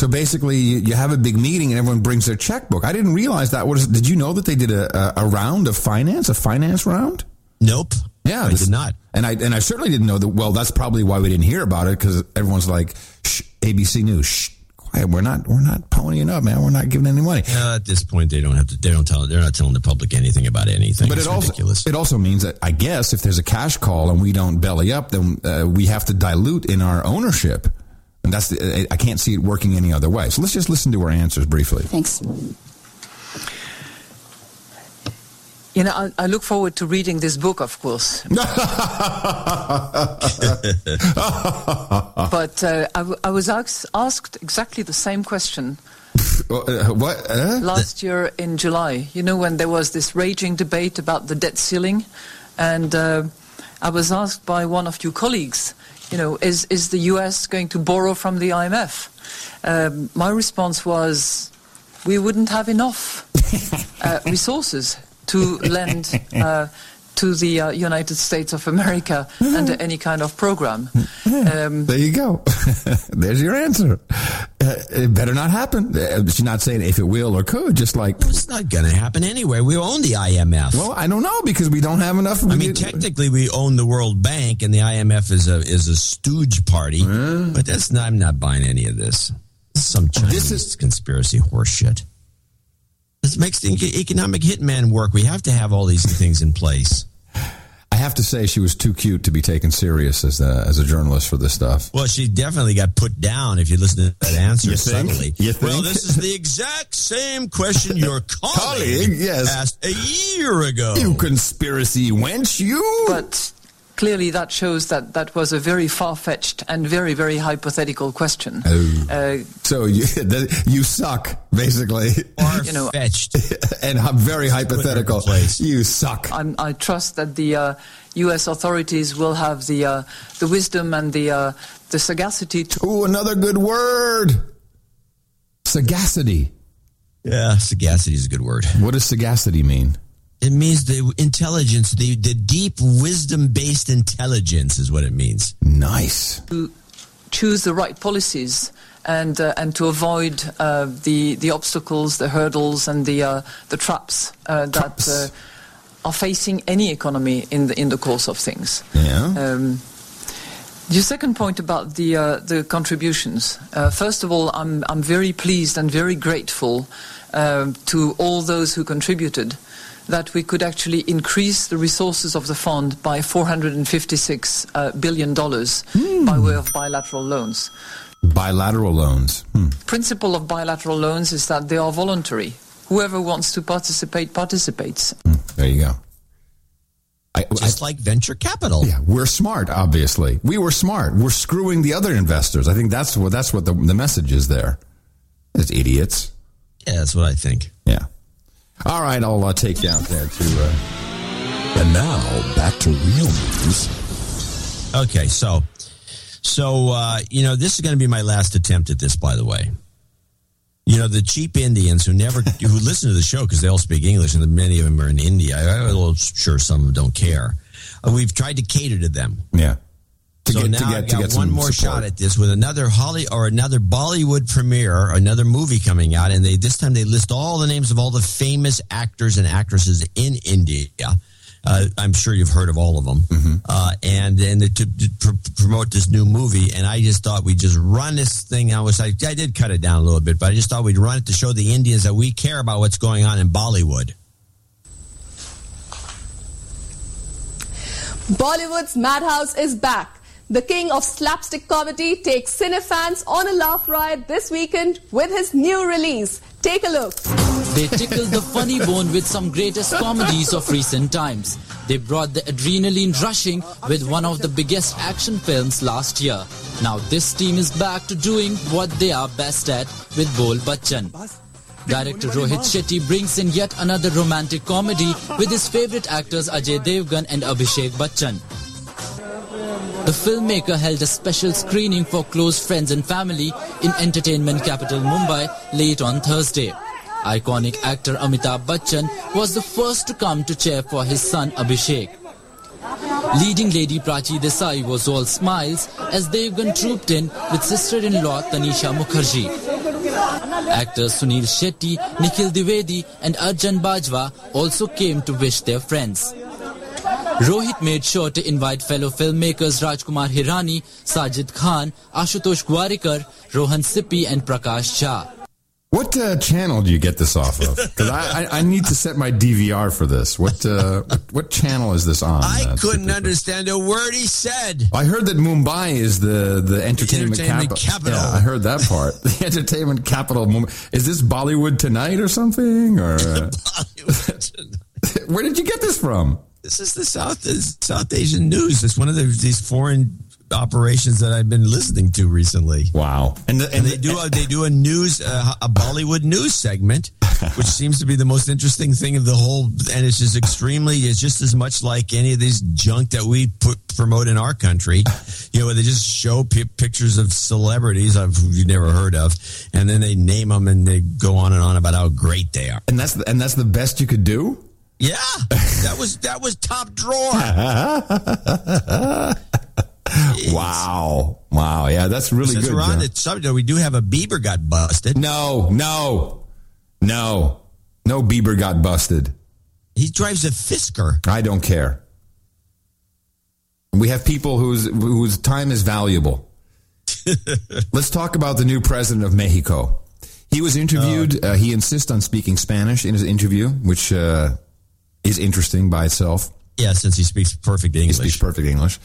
So basically, you have a big meeting and everyone brings their checkbook. I didn't realize that. What is, did you know that they did a, a round of finance, a finance round? Nope. Yeah. I this, did not. And I and I certainly didn't know that. Well, that's probably why we didn't hear about it, because everyone's like, shh, A B C News, shh, quiet. We're not we're not ponying up, man. We're not giving any money. Uh, at this point, they don't have to. They don't tell. They're not telling the public anything about anything. But it's it also ridiculous. It also means that I guess if there's a cash call and we don't belly up, then uh, we have to dilute in our ownership. And that's the, I can't see it working any other way. So let's just listen to her answers briefly. Thanks. You know, I, I look forward to reading this book, of course. But uh, I, w- I was asked, asked exactly the same question uh, what, uh? last year in July. You know, when there was this raging debate about the debt ceiling. And uh, I was asked by one of your colleagues, you know, is, is the U S going to borrow from the I M F? Um, my response was, we wouldn't have enough uh, resources to lend uh, to the uh, United States of America under any kind of program. Um, there you go. There's your answer. Uh, it better not happen. Uh, she's not saying if it will or could, just like... Well, it's not going to happen anyway. We own the I M F. Well, I don't know, because we don't have enough... I mean, technically, we own the World Bank, and the I M F is a is a stooge party, uh, but that's not, I'm not buying any of this. Some Chinese this is, conspiracy horseshit. It makes the economic hitman work. We have to have all these things in place. I have to say she was too cute to be taken serious as a, as a journalist for this stuff. Well, she definitely got put down if you listen to that answer you suddenly. You well, this is the exact same question your colleague, colleague yes. asked a year ago. You conspiracy wench, you! But clearly that shows that that was a very far-fetched and very, very hypothetical question. Oh. Uh, so you, the, you suck, basically. Far-fetched. You know, and I'm very hypothetical. You suck. I'm, I trust that the uh, U S authorities will have the uh, the wisdom and the uh, the sagacity to... Ooh, another good word! Sagacity. Yeah, sagacity is a good word. What does sagacity mean? It means the intelligence, the, the deep wisdom-based intelligence is what it means. Nice. To choose the right policies and uh, and to avoid uh, the the obstacles, the hurdles, and the uh, the traps uh, that uh, are facing any economy in the in the course of things. Yeah. Um, your second point about the uh, the contributions. Uh, first of all, I'm I'm very pleased and very grateful uh, to all those who contributed. That we could actually increase the resources of the fund by four hundred fifty-six uh, billion dollars mm. by way of bilateral loans. Bilateral loans. Hmm. The principle of bilateral loans is that they are voluntary. Whoever wants to participate participates. Mm. There you go. I, Just I, like venture capital. Yeah, we're smart. Obviously, we were smart. We're screwing the other investors. I think that's what that's what the, the message is there. It's idiots. Yeah, that's what I think. Yeah. All right, I'll uh, take you out there, too. Uh... And now, back to real news. Okay, so, so uh, you know, this is going to be my last attempt at this, by the way. You know, the cheap Indians who never, who listen to the show because they all speak English, and many of them are in India. I'm sure some of them don't care. Uh, we've tried to cater to them. Yeah. To so get, now to get, I've got to get one more support. Shot at this with another Holly or another Bollywood premiere, another movie coming out, and they this time they list all the names of all the famous actors and actresses in India. Uh, I'm sure you've heard of all of them, mm-hmm. uh, and and to, to pr- promote this new movie. And I just thought we'd just run this thing. I was like, I did cut it down a little bit, but I just thought we'd run it to show the Indians that we care about what's going on in Bollywood. Bollywood's Madhouse is back. The king of slapstick comedy takes cinefans on a laugh ride this weekend with his new release. Take a look. They tickled the funny bone with some greatest comedies of recent times. They brought the adrenaline rushing with one of the biggest action films last year. Now this team is back to doing what they are best at with Bol Bachchan. Director Rohit Shetty brings in yet another romantic comedy with his favorite actors Ajay Devgan and Abhishek Bachchan. The filmmaker held a special screening for close friends and family in entertainment capital Mumbai late on Thursday. Iconic actor Amitabh Bachchan was the first to come to cheer for his son Abhishek. Leading lady Prachi Desai was all smiles as Devgan trooped in with sister-in-law Tanisha Mukherjee. Actors Sunil Shetty, Nikhil Dwivedi and Arjun Bajwa also came to wish their friends. Rohit made sure to invite fellow filmmakers Rajkumar Hirani, Sajid Khan, Ashutosh Gwarikar, Rohan Sippy and Prakash Jha. What uh, channel do you get this off of? Because I, I, I need to set my D V R for this. What uh, what, what channel is this on? I uh, couldn't understand a word he said. I heard that Mumbai is the, the entertainment, the entertainment capital. capital. Yeah, I heard that part. The entertainment capital of Mumbai. Is this Bollywood Tonight or something? Or uh... Bollywood Tonight. Where did you get this from? This is the South is South Asian news. It's one of the, these foreign operations that I've been listening to recently. Wow! And, the, and, and they do a, they do a news uh, a Bollywood news segment, which seems to be the most interesting thing of the whole. And it's just extremely. It's just as much like any of this junk that we put, promote in our country. You know, where they just show p- pictures of celebrities I've you've never heard of, and then they name them and they go on and on about how great they are. And that's the, and that's the best you could do. Yeah, that was that was top drawer. Wow, wow, yeah, that's really Since good. We're on the subject, we do have a Bieber got busted. No, no, no, no. Bieber got busted. He drives a Fisker. I don't care. We have people whose whose time is valuable. Let's talk about the new president of Mexico. He was interviewed. Uh, he insists on speaking Spanish in his interview, which uh, is interesting by itself. Yeah, since he speaks perfect English. He speaks perfect English.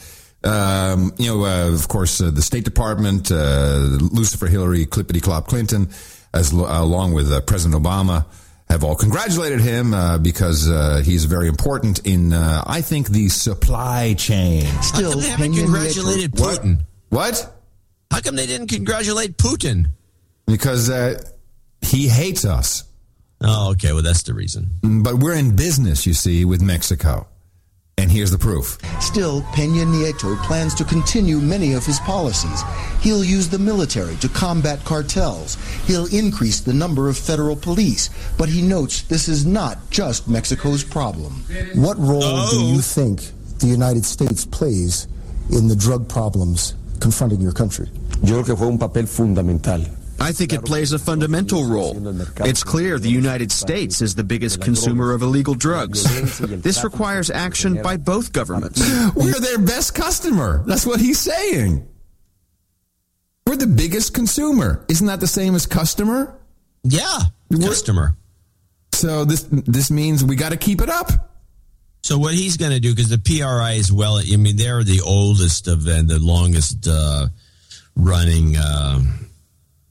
Um, you know, uh, of course, uh, the State Department, uh, Lucifer Hillary, Clippity-Clop Clinton, as uh, along with uh, President Obama, have all congratulated him uh, because uh, he's very important in, uh, I think, the supply chain. Still, how come they haven't congratulated Putin? What? What? How come they didn't congratulate Putin? Because uh, he hates us. Oh, okay. Well, that's the reason. But we're in business, you see, with Mexico. And here's the proof. Still, Peña Nieto plans to continue many of his policies. He'll use the military to combat cartels. He'll increase the number of federal police. But he notes this is not just Mexico's problem. What role oh. do you think the United States plays in the drug problems confronting your country? Yo creo que fue un papel fundamental. I think it plays a fundamental role. It's clear the United States is the biggest consumer of illegal drugs. This requires action by both governments. We're their best customer. That's what he's saying. We're the biggest consumer. Isn't that the same as customer? Yeah, We're, customer. So this this means we got to keep it up. So what he's going to do, because the P R I is well, I mean, they're the oldest of and the longest uh, running... Uh,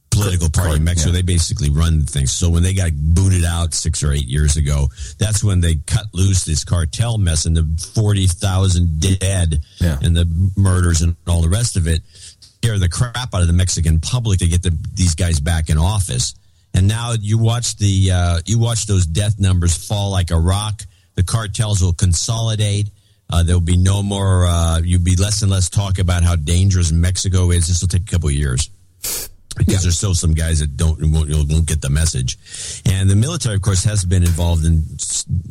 political party in Mexico, yeah. They basically run things. So when they got booted out six or eight years ago, that's when they cut loose this cartel mess and the forty thousand dead yeah. and the murders and all the rest of it. Scare the crap out of the Mexican public to get the, these guys back in office. And now you watch the uh, you watch those death numbers fall like a rock. The cartels will consolidate. Uh, there'll be no more. Uh, you'll be less and less talk about how dangerous Mexico is. This will take a couple of years. Because yeah. there's still some guys that don't won't, won't get the message. And the military, of course, has been involved in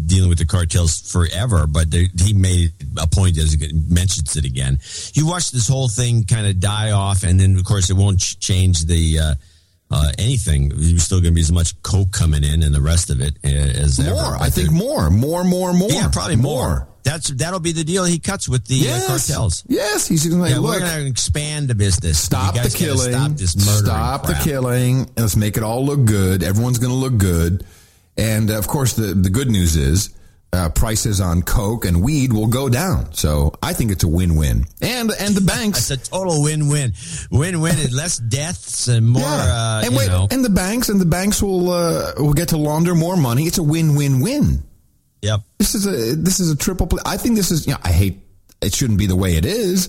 dealing with the cartels forever, but they, he made a point, as he mentions it again. You watch this whole thing kind of die off, and then, of course, it won't change the uh, uh, anything. There's still going to be as much coke coming in and the rest of it as more, ever. More, I think more, more, more, more. Yeah, probably more. more. That's That'll be the deal he cuts with the yes. uh, cartels. Yes. He's going like, yeah, we're going to expand the business. Stop the killing. Stop this murdering Stop crap. the killing. And let's make it all look good. Everyone's going to look good. And, of course, the, the good news is uh, prices on coke and weed will go down. So I think it's a win-win. And and the banks. It's a total win-win. Win-win is less deaths and more, yeah. uh, and, you wait, know. and the banks, and the banks will uh, will get to launder more money. It's a win-win-win. Yep. This is a this is a triple play. I think this is, you know, I hate, it shouldn't be the way it is,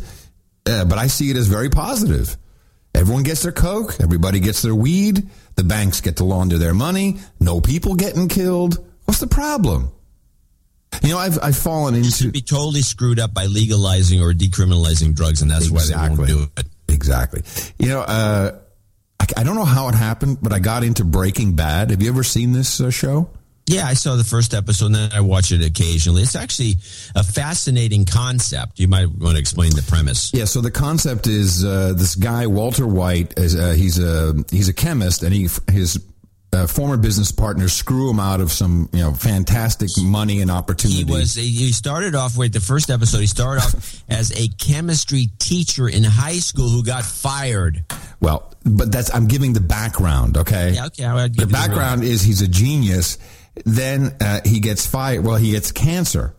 uh, but I see it as very positive. Everyone gets their coke. Everybody gets their weed. The banks get to launder their money. No people getting killed. What's the problem? You know, I've I've fallen into... You should be totally screwed up by legalizing or decriminalizing drugs, and that's exactly. why they won't do it. Exactly. You know, uh, I, I don't know how it happened, but I got into Breaking Bad. Have you ever seen this uh, show? Yeah, I saw the first episode, and then I watch it occasionally. It's actually a fascinating concept. You might want to explain the premise. Yeah, so the concept is uh, this guy Walter White is uh, he's a he's a chemist, and he his uh, former business partners screw him out of some you know fantastic money and opportunity. He was he started off wait the first episode he started off as a chemistry teacher in high school who got fired. Well, but that's I'm giving the background, okay? Yeah, okay. I'll give the background is he's a genius. Then uh, he gets fired. Well, he gets cancer.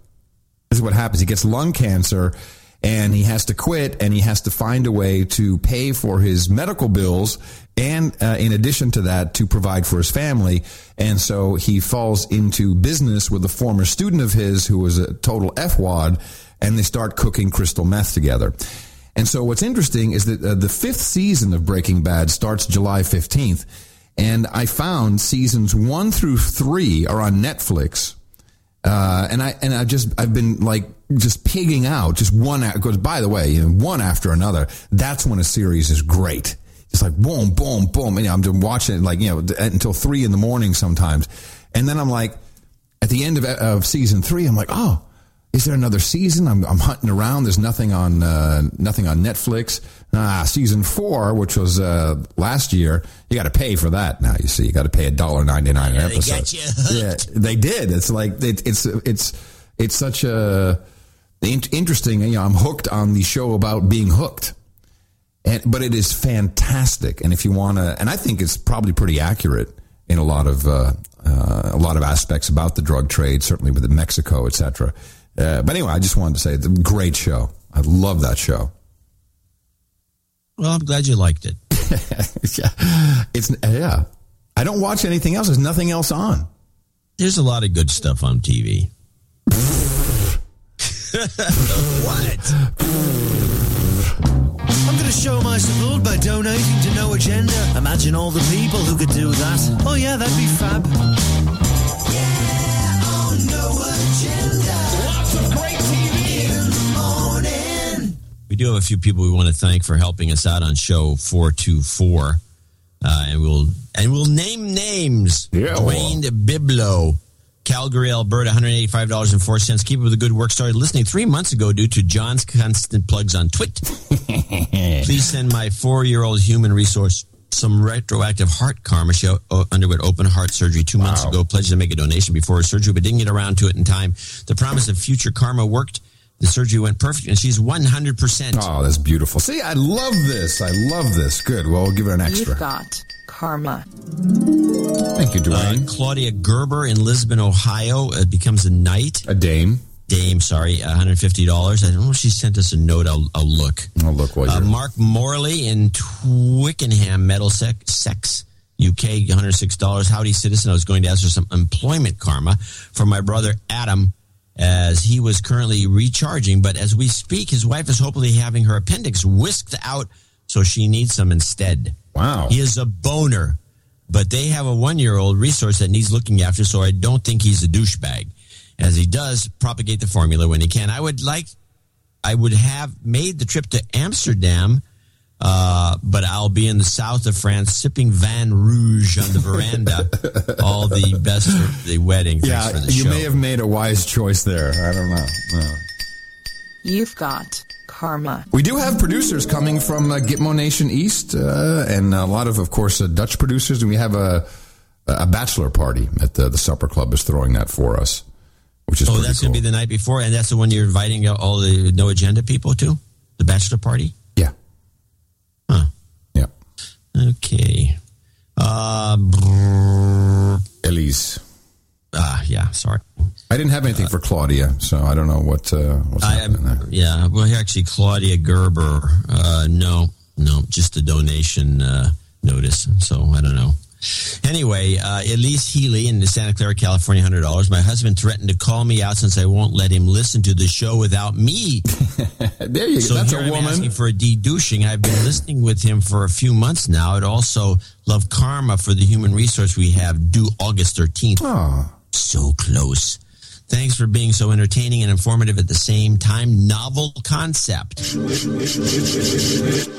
This is what happens. He gets lung cancer, and he has to quit, and he has to find a way to pay for his medical bills, and uh, in addition to that, to provide for his family. And so he falls into business with a former student of his who was a total F-wad, and they start cooking crystal meth together. And so what's interesting is that uh, the fifth season of Breaking Bad starts July fifteenth. And I found seasons one through three are on Netflix, uh, and I and I just I've been like just pigging out just one goes. By the way, you know, one after another. That's when a series is great. It's like boom, boom, boom. And you know, I'm just watching it like you know until three in the morning sometimes, and then I'm like at the end of of season three, I'm like, oh, is there another season? I'm I'm hunting around. There's nothing on uh, nothing on Netflix. Ah, season four, which was uh, last year, you got to pay for that now. You see, you got to pay a dollar ninety nine an episode. They got you hooked. Yeah, they did. It's like it, it's it's it's such a in- interesting. You know, I'm hooked on the show about being hooked, And, but it is fantastic. And if you want to, and I think it's probably pretty accurate in a lot of uh, uh, a lot of aspects about the drug trade, certainly with Mexico, et cetera. Uh, but anyway, I just wanted to say it's a great show. I love that show. Well, I'm glad you liked it. yeah. It's, yeah. I don't watch anything else. There's nothing else on. There's a lot of good stuff on T V. What? I'm going to show my support by donating to No Agenda. Imagine all the people who could do that. Oh, yeah, that'd be fab. Yeah, on No Agenda. Lots of great T V in the morning. We do have a few people we want to thank for helping us out on show four two four. Uh, and we'll and we'll name names. Yeah. Dwayne Biblow, Calgary, Alberta, one hundred eighty-five dollars and four cents. Keep up with the good work. Started listening three months ago due to John's constant plugs on Twit. Please send my four-year-old human resource some retroactive heart karma. She underwent open heart surgery two wow. months ago, pledged to make a donation before her surgery, but didn't get around to it in time. The promise of future karma worked. The surgery went perfect, and she's one hundred percent. Oh, that's beautiful. See, I love this. I love this. Good. Well, we'll give her an extra. You've got karma. Thank you, Dwayne. Uh, Claudia Gerber in Lisbon, Ohio, uh, becomes a knight. A dame. Dame, sorry, one hundred fifty dollars. I don't know if she sent us a note. I'll, I'll look. I'll look while you're... Uh, Mark Morley in Twickenham, Middlesex, U K, one hundred six dollars. Howdy, citizen. I was going to ask for some employment karma for my brother, Adam, as he was currently recharging. But as we speak, his wife is hopefully having her appendix whisked out, so she needs some instead. Wow. He is a boner, but they have a one-year-old resource that needs looking after, so I don't think he's a douchebag, as he does propagate the formula when he can. I would like, I would have made the trip to Amsterdam, uh, but I'll be in the south of France sipping Vin Rouge on the veranda. All the best for the wedding. Thanks yeah, for the you show. May have made a wise choice there. I don't know. No. You've got karma. We do have producers coming from uh, Gitmo Nation East, uh, and a lot of, of course, uh, Dutch producers. And we have a a bachelor party at the, the supper club is throwing that for us, which is oh, that's cool. Going to be the night before, and that's the one you're inviting all the No Agenda people to, the bachelor party. Huh. Yeah. Okay. Uh, brrr. Elise. Ah, uh, yeah, sorry. I didn't have anything uh, for Claudia, so I don't know what, uh, what's I, happening there. Yeah, well, actually, Claudia Gerber, uh, no, no, just a donation uh, notice, so I don't know. Anyway, uh, Elise Healy in Santa Clara, California, one hundred dollars. My husband threatened to call me out since I won't let him listen to the show without me. There you go. So that's here a I'm woman. Asking for a de-douching. I've been listening with him for a few months now. I'd also love karma for the human resource we have due August thirteenth. Oh. So close. Thanks for being so entertaining and informative at the same time. Novel concept.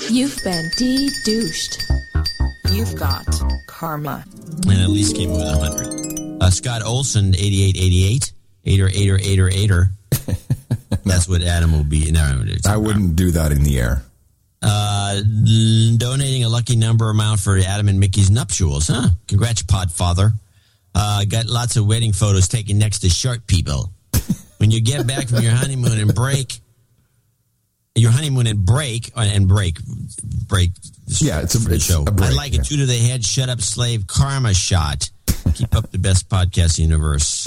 You've been de-douched. You've got karma. And at least came with a hundred. Uh, Scott Olson, eighty-eight eighty-eight. Eighter, eighter, eighter, eighter. No. That's what Adam will be. No, I wouldn't do that in the air. Uh, donating a lucky number amount for Adam and Mickey's nuptials, huh? Congrats, Podfather. Uh, got lots of wedding photos taken next to short people. When you get back from your honeymoon and break... Your honeymoon and break, and break, break. Yeah, it's a, it's show. A break. I like yeah. it. Two to the head, shut up, slave, karma shot. Keep up the best podcast universe.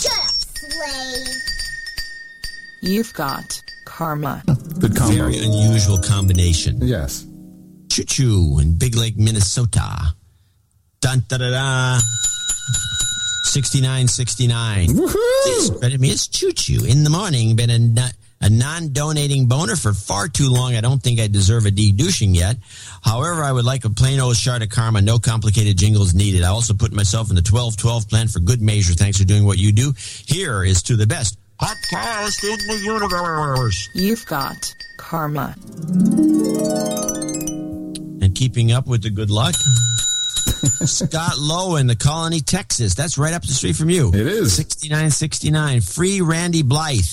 Shut up, slave. You've got karma. Good combo. Very unusual combination. Yes. Choo-choo in Big Lake, Minnesota. Dun-da-da-da. sixty-nine sixty-nine. Woohoo! But I mean, it's choo-choo in the morning, but a nut. A non-donating boner for far too long. I don't think I deserve a de-douching yet. However, I would like a plain old shard of karma. No complicated jingles needed. I also put myself in the twelve twelve plan for good measure. Thanks for doing what you do. Here is to the best podcast in the universe. You've got karma. And keeping up with the good luck. Scott Lowe in the Colony, Texas. That's right up the street from you. It is. sixty-nine sixty-nine. Free Randy Blythe.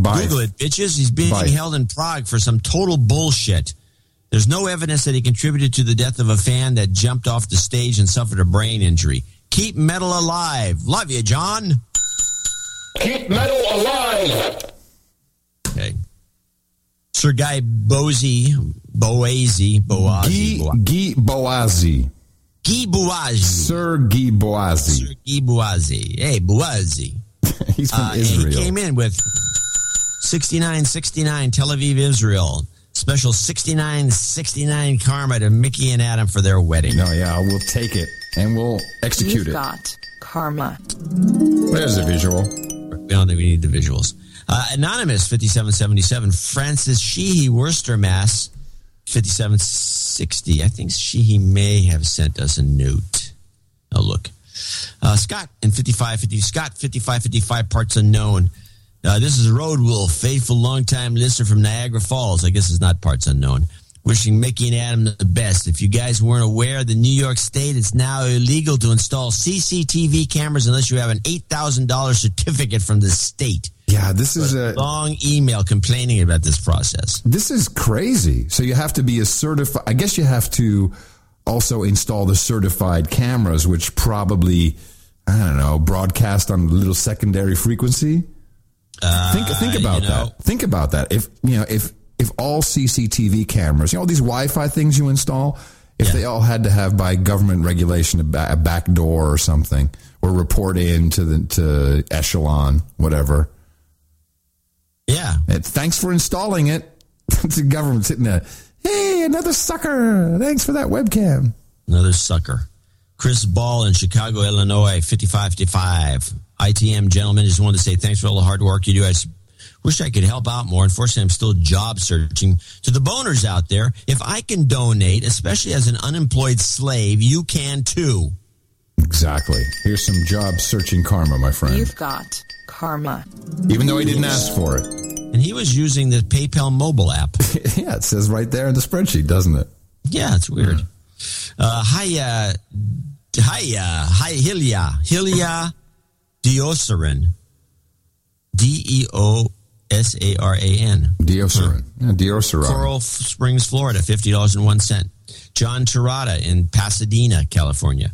Bye. Google it, bitches. He's being Bye. held in Prague for some total bullshit. There's no evidence that he contributed to the death of a fan that jumped off the stage and suffered a brain injury. Keep metal alive. Love you, John. Keep metal alive. Okay. Sergei Boazi, Boazi, Boazi, Guy Boazi, Guy Boazi, Sir Guy Boazi, Sir Guy Boazi. Hey, Boazi. He's from uh, Israel. He came in with sixty-nine sixty-nine Tel Aviv, Israel. Special sixty-nine sixty-nine karma to Mickey and Adam for their wedding. Oh, yeah, we'll take it and we'll execute You've it. Got karma. There's a visual. We don't think we need the visuals. Uh, Anonymous, fifty-seven seventy-seven. Francis Sheehy, Worcester, Mass, fifty-seven sixty. I think Sheehy may have sent us a note. Oh, look. Uh, Scott in fifty-five fifty. Scott, fifty-five fifty-five, parts unknown. Uh, this is Road Wolf, faithful longtime listener from Niagara Falls. I guess it's not parts unknown. Wishing Mickey and Adam the best. If you guys weren't aware, the New York State, it's now illegal to install C C T V cameras unless you have an eight thousand dollars certificate from the state. Yeah, this is a, a long email complaining about this process. This is crazy. So you have to be a certified. I guess you have to also install the certified cameras, which probably, I don't know, broadcast on a little secondary frequency. Uh, think think about you know, that. Think about that. If you know, if if all C C T V cameras, you know, all these Wi-Fi things you install, if yeah. they all had to have by government regulation a back door or something, or report in to the to Echelon, whatever. Yeah. And thanks for installing it. The government's sitting there. Hey, another sucker! Thanks for that webcam. Another sucker. Chris Ball in Chicago, Illinois, fifty-five fifty-five. I T M gentlemen, just wanted to say thanks for all the hard work you do. I wish I could help out more. Unfortunately, I'm still job searching. To the boners out there, if I can donate, especially as an unemployed slave, you can too. Exactly. Here's some job searching karma, my friend. You've got karma. Even though he didn't ask for it. And he was using the PayPal mobile app. Yeah, it says right there in the spreadsheet, doesn't it? Yeah, it's weird. Uh, hiya, hiya, hi, Hilia, Hilia. Deosaran. D E O S A R A N. Deosaran. Yeah, Deosaran. Coral Springs, Florida, fifty dollars and one cent. John Tirada in Pasadena, California,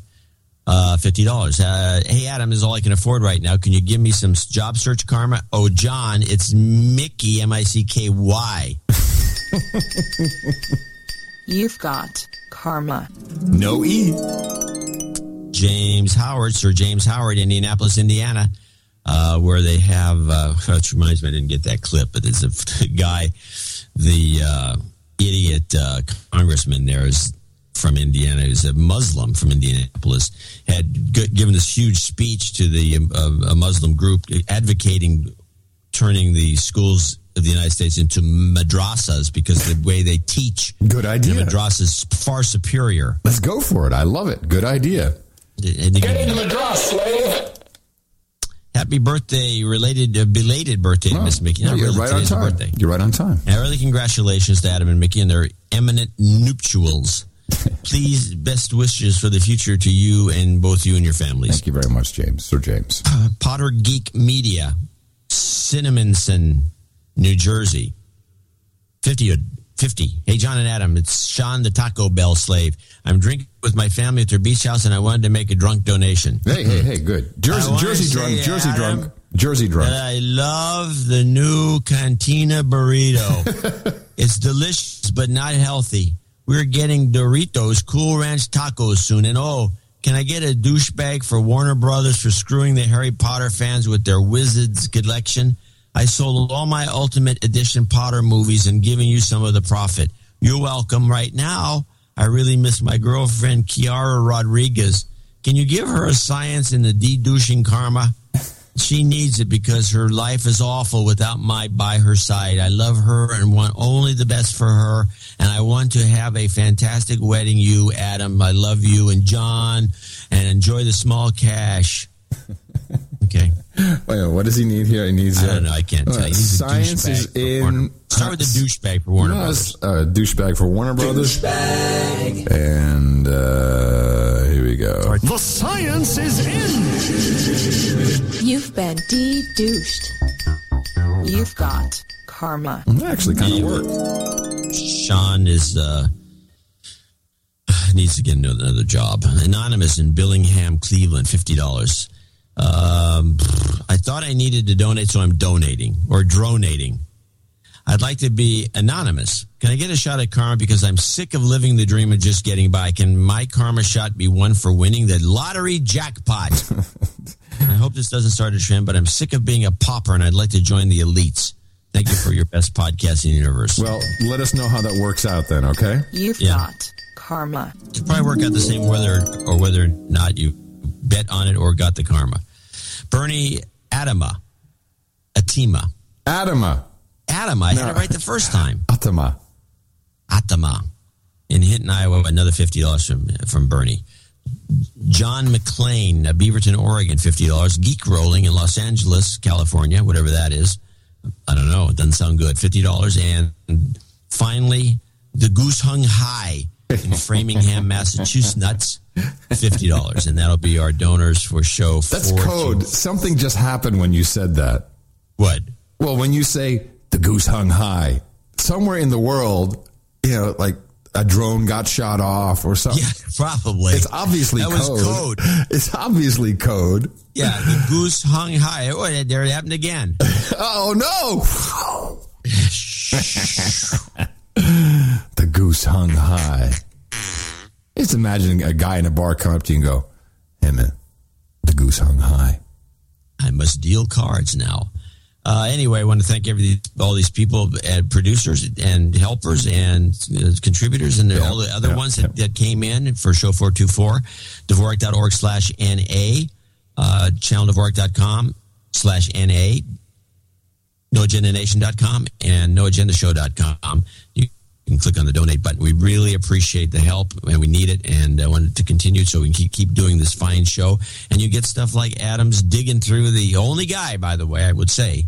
uh, fifty dollars. Uh, hey, Adam, this is all I can afford right now. Can you give me some job search karma? Oh, John, it's Mickey, M I C K Y. You've got karma. No E. James Howard, Sir James Howard, Indianapolis, Indiana, uh, where they have, uh, which reminds me I didn't get that clip, but there's a guy, the uh, idiot uh, congressman there is from Indiana, who's a Muslim from Indianapolis, had g- given this huge speech to the uh, a Muslim group advocating turning the schools of the United States into madrasas because the way they teach. Good idea. The madrasa is far superior. Let's go for it. I love it. Good idea. And get into Madras, slave. Happy birthday, related, uh, belated birthday to oh, Miss Mickey. No, you're really, right on time. Birthday. You're right on time. And early congratulations to Adam and Mickey and their eminent nuptials. Please, best wishes for the future to you and both you and your families. Thank you very much, James, Sir James. Uh, Potter Geek Media, Cinnamonson, New Jersey. fifty, fifty. Hey, John and Adam, it's Sean the Taco Bell slave. I'm drinking with my family at their beach house, and I wanted to make a drunk donation. Hey, hey, hey, good. Jersey, Jersey drunk, Jersey Adam, drunk, Jersey drunk. I love the new Cantina burrito. It's delicious, but not healthy. We're getting Doritos Cool Ranch tacos soon. And, oh, can I get a douchebag for Warner Brothers for screwing the Harry Potter fans with their Wizards collection? I sold all my Ultimate Edition Potter movies and giving you some of the profit. You're welcome. Right now, I really miss my girlfriend, Kiara Rodriguez. Can you give her a science in the de-douching karma? She needs it because her life is awful without my by her side. I love her and want only the best for her. And I want to have a fantastic wedding, you, Adam. I love you and John. And enjoy the small cash. Okay. Wait, what does he need here? He needs. I don't know. I can't tell. Uh, He's science a is in. Warner. Start with the douchebag for Warner yes, Brothers. Uh, douchebag for Warner Brothers. Douchebag. And uh, here we go. Sorry. The science is in. You've been de-douched. You've got karma. That actually kind of worked. Sean is. Uh, needs to get another job. Anonymous in Billingham, Cleveland, fifty dollars. Um, I thought I needed to donate, so I'm donating or dronating. I'd like to be anonymous. Can I get a shot at karma because I'm sick of living the dream of just getting by? Can my karma shot be one for winning the lottery jackpot? I hope this doesn't start a trend, but I'm sick of being a pauper and I'd like to join the elites. Thank you for your best podcast in the universe. Well, let us know how that works out then, okay? You've yeah. got karma. It'll probably work out the same whether or whether or not you bet on it or got the karma. Bernie Adama. Atima. Adama. Adama. I no. had it right the first time. Atama. Atama. In Hinton, Iowa, another fifty dollars from, from Bernie. John McLean, Beaverton, Oregon, fifty dollars. Geek Rolling in Los Angeles, California, whatever that is. I don't know. It doesn't sound good. fifty dollars. And finally, the Goose Hung High in Framingham, Massachusetts, fifty dollars. And that'll be our donors for show That's four. That's code. Two. Something just happened when you said that. What? Well, when you say the goose hung high, somewhere in the world, you know, like a drone got shot off or something. Yeah, probably. It's obviously that code. Was code. It's obviously code. Yeah, the goose hung high. Oh, there it happened again. Oh, no. The goose hung high. Just imagine a guy in a bar come up to you and go, hey, man, the goose hung high. I must deal cards now. Uh, anyway, I want to thank every, all these people, uh, producers and helpers and uh, contributors and yeah, all the other yeah, ones that, yeah. that came in for show four two four, Dvorak.org slash N A, uh, channel dvorak dot com slash N A, no agenda nation dot com and no agenda show dot com. You can click on the donate button. We really appreciate the help and we need it and I want it to continue so we can keep, keep doing this fine show. And you get stuff like Adam's digging through the only guy, by the way, I would say,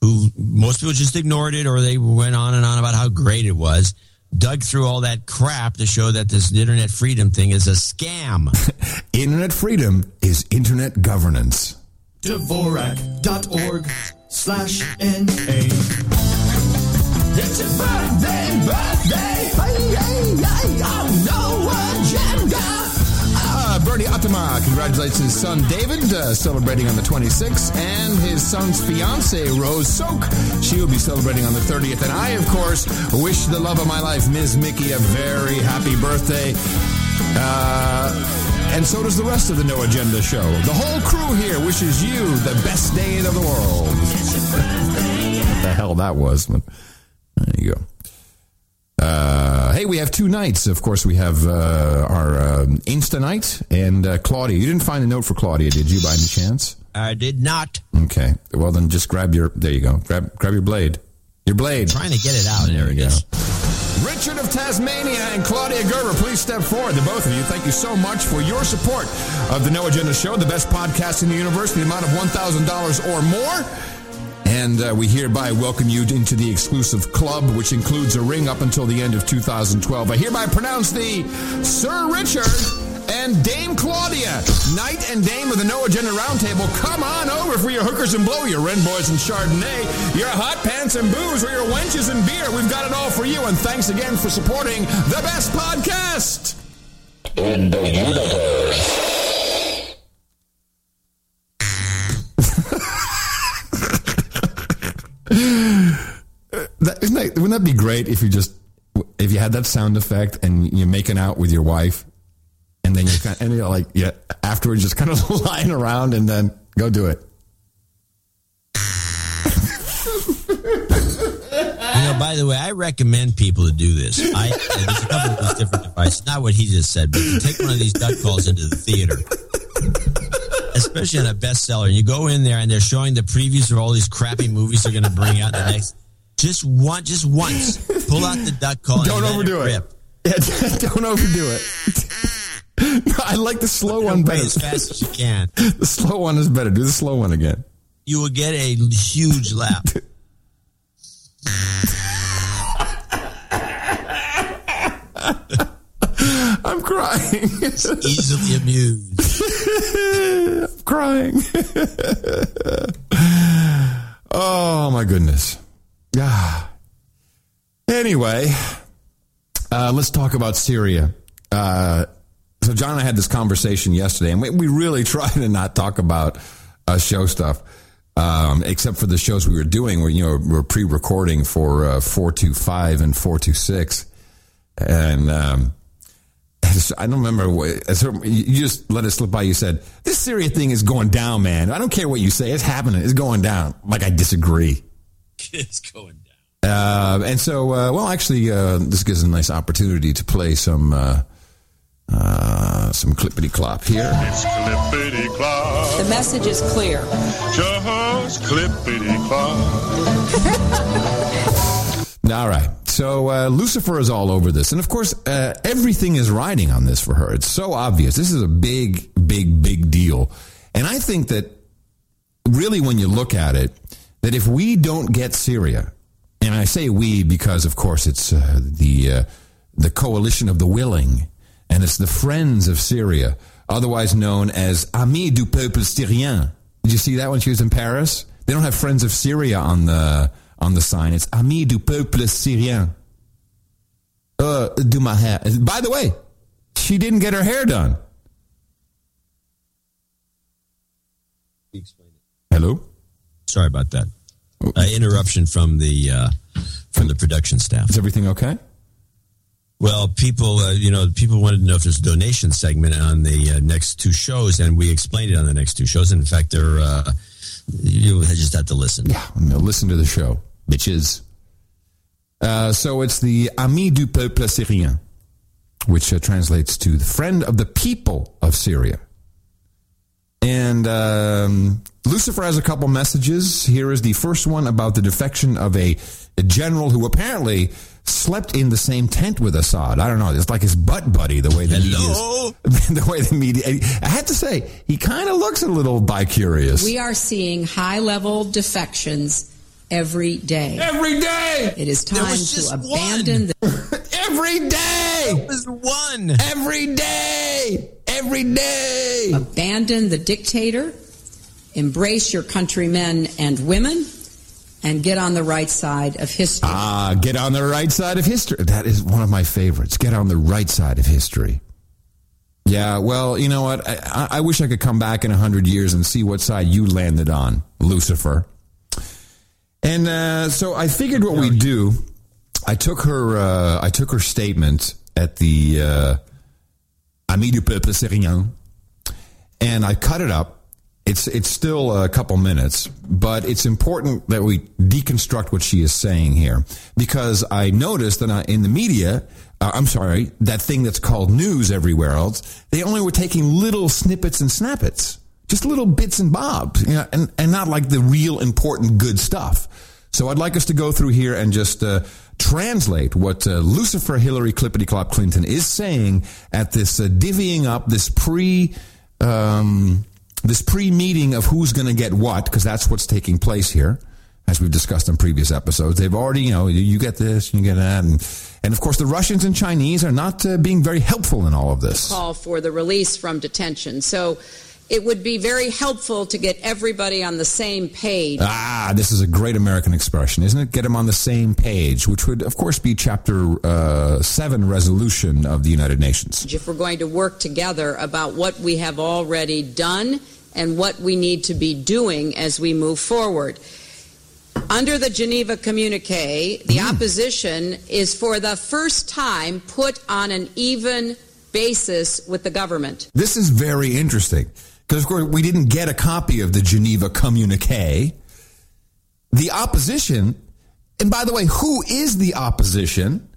who most people just ignored it or they went on and on about how great it was, dug through all that crap to show that this internet freedom thing is a scam. Internet freedom is internet governance. Dvorak.org slash N-A. It's your birthday, birthday. Hey, hey, hey, on no agenda. Bernie Atama congratulates his son David, uh, celebrating on the twenty-sixth, and his son's fiancée, Rose Soak. She will be celebrating on the thirtieth, and I, of course, wish the love of my life, Miz Mickey, a very happy birthday. Uh, and so does the rest of the No Agenda show. The whole crew here wishes you the best day in the world. What the hell that was. There you go. Uh, hey, we have two nights. Of course, we have uh, our uh, Insta night and uh, Claudia. You didn't find a note for Claudia, did you, by any chance? I did not. Okay. Well, then just grab your... There you go. Grab grab your blade. Your blade. I'm trying to get it out. There we go. Richard of Tasmania and Claudia Gerber, please step forward. The both of you, thank you so much for your support of the No Agenda Show, the best podcast in the universe, the amount of one thousand dollars or more. And uh, we hereby welcome you into the exclusive club, which includes a ring up until the end of two thousand twelve. I hereby pronounce thee Sir Richard and Dame Claudia, Knight and Dame of the No Agenda Roundtable. Come on over for your hookers and blow, your Renboys and Chardonnay, your hot pants and booze, or your wenches and beer. We've got it all for you, and thanks again for supporting the best podcast in the universe. That, isn't that, wouldn't that be great if you just if you had that sound effect and you're making out with your wife and then you're kind of, and you're like yeah afterwards just kind of lying around and then go do it. You know, by the way, I recommend people to do this. I, there's a couple of those different devices. Not what he just said, but you take one of these duck calls into the theater. Especially on a bestseller. You go in there and they're showing the previews of all these crappy movies they're going to bring out the next. Just one, just once. Pull out the duck call. Don't and overdo it. Rip. Yeah, don't overdo it. No, I like the slow one better. As fast as you can. The slow one is better. Do the slow one again. You will get a huge laugh. I'm crying. It's easily amused. I'm crying. Oh, my goodness. Ah. Anyway, uh, let's talk about Syria. Uh, so John and I had this conversation yesterday, and we, we really try to not talk about uh, show stuff. Um, except for the shows we were doing, where, you know, we're pre-recording for uh, four two five and four two six, and um, I don't remember. What, you just let it slip by. You said this Syria thing is going down, man. I don't care what you say; it's happening. It's going down. Like, I disagree. It's going down. Uh, and so, uh, well, actually, uh, this gives a nice opportunity to play some uh, uh, some clippity clop here. It's clippity clop. The message is clear. Just clippity clop. All right. So uh, Lucifer is all over this. And, of course, uh, everything is riding on this for her. It's so obvious. This is a big, big, big deal. And I think that really when you look at it, that if we don't get Syria, and I say we because, of course, it's uh, the uh, the coalition of the willing, and it's the Friends of Syria, otherwise known as Amis du Peuple Syrien. Did you see that when she was in Paris? They don't have Friends of Syria on the on the sign. It's Amis du Peuple Syrien. Uh, do my hair. By the way, she didn't get her hair done. Hello? Sorry about that. Uh, interruption from the uh, from the production staff. Is everything okay? Well, people, uh, you know, people wanted to know if there's a donation segment on the uh, next two shows, and we explained it on the next two shows. And in fact, they're, uh, you just have to listen. Yeah, no, listen to the show, bitches. Uh, so it's the Amis du Peuple Syrien, which uh, translates to the Friend of the People of Syria. And um, Lucifer has a couple messages. Here is the first one about the defection of a, a general who apparently slept in the same tent with Assad. I don't know. It's like his butt buddy, the way that Hello? He is. The way the media. I have to say, he kind of looks a little bi-curious. We are seeing high-level defections every day. Every day! It is time to abandon the... Every day! There was one! Every day! Every day! Abandon the dictator, embrace your countrymen and women, and get on the right side of history. Ah, get on the right side of history. That is one of my favorites. Get on the right side of history. Yeah, well, you know what? I, I wish I could come back in one hundred years and see what side you landed on, Lucifer. And uh, so I figured what we'd do, I took her uh, I took her statement at the uh, Amis du Peuple Syrien, and I cut it up. It's it's still a couple minutes, but it's important that we deconstruct what she is saying here, because I noticed that I, in the media, uh, I'm sorry, that thing that's called news everywhere else, they only were taking little snippets and snappets, just little bits and bobs, you know, and, and not like the real important good stuff. So I'd like us to go through here and just uh, translate what uh, Lucifer Hillary Clippity-Clop Clinton is saying at this uh, divvying up, this pre... Um, This pre-meeting of who's going to get what, because that's what's taking place here, as we've discussed in previous episodes. They've already, you know, you get this, you get that. And, and of course, the Russians and Chinese are not uh, being very helpful in all of this. Call for the release from detention. So it would be very helpful to get everybody on the same page. Ah, this is a great American expression, isn't it? Get them on the same page, which would, of course, be Chapter uh, seven resolution of the United Nations. If we're going to work together about what we have already done and what we need to be doing as we move forward. Under the Geneva Communique, the mm. opposition is for the first time put on an even basis with the government. This is very interesting, because, of course, we didn't get a copy of the Geneva Communique. The opposition, and by the way, who is the opposition?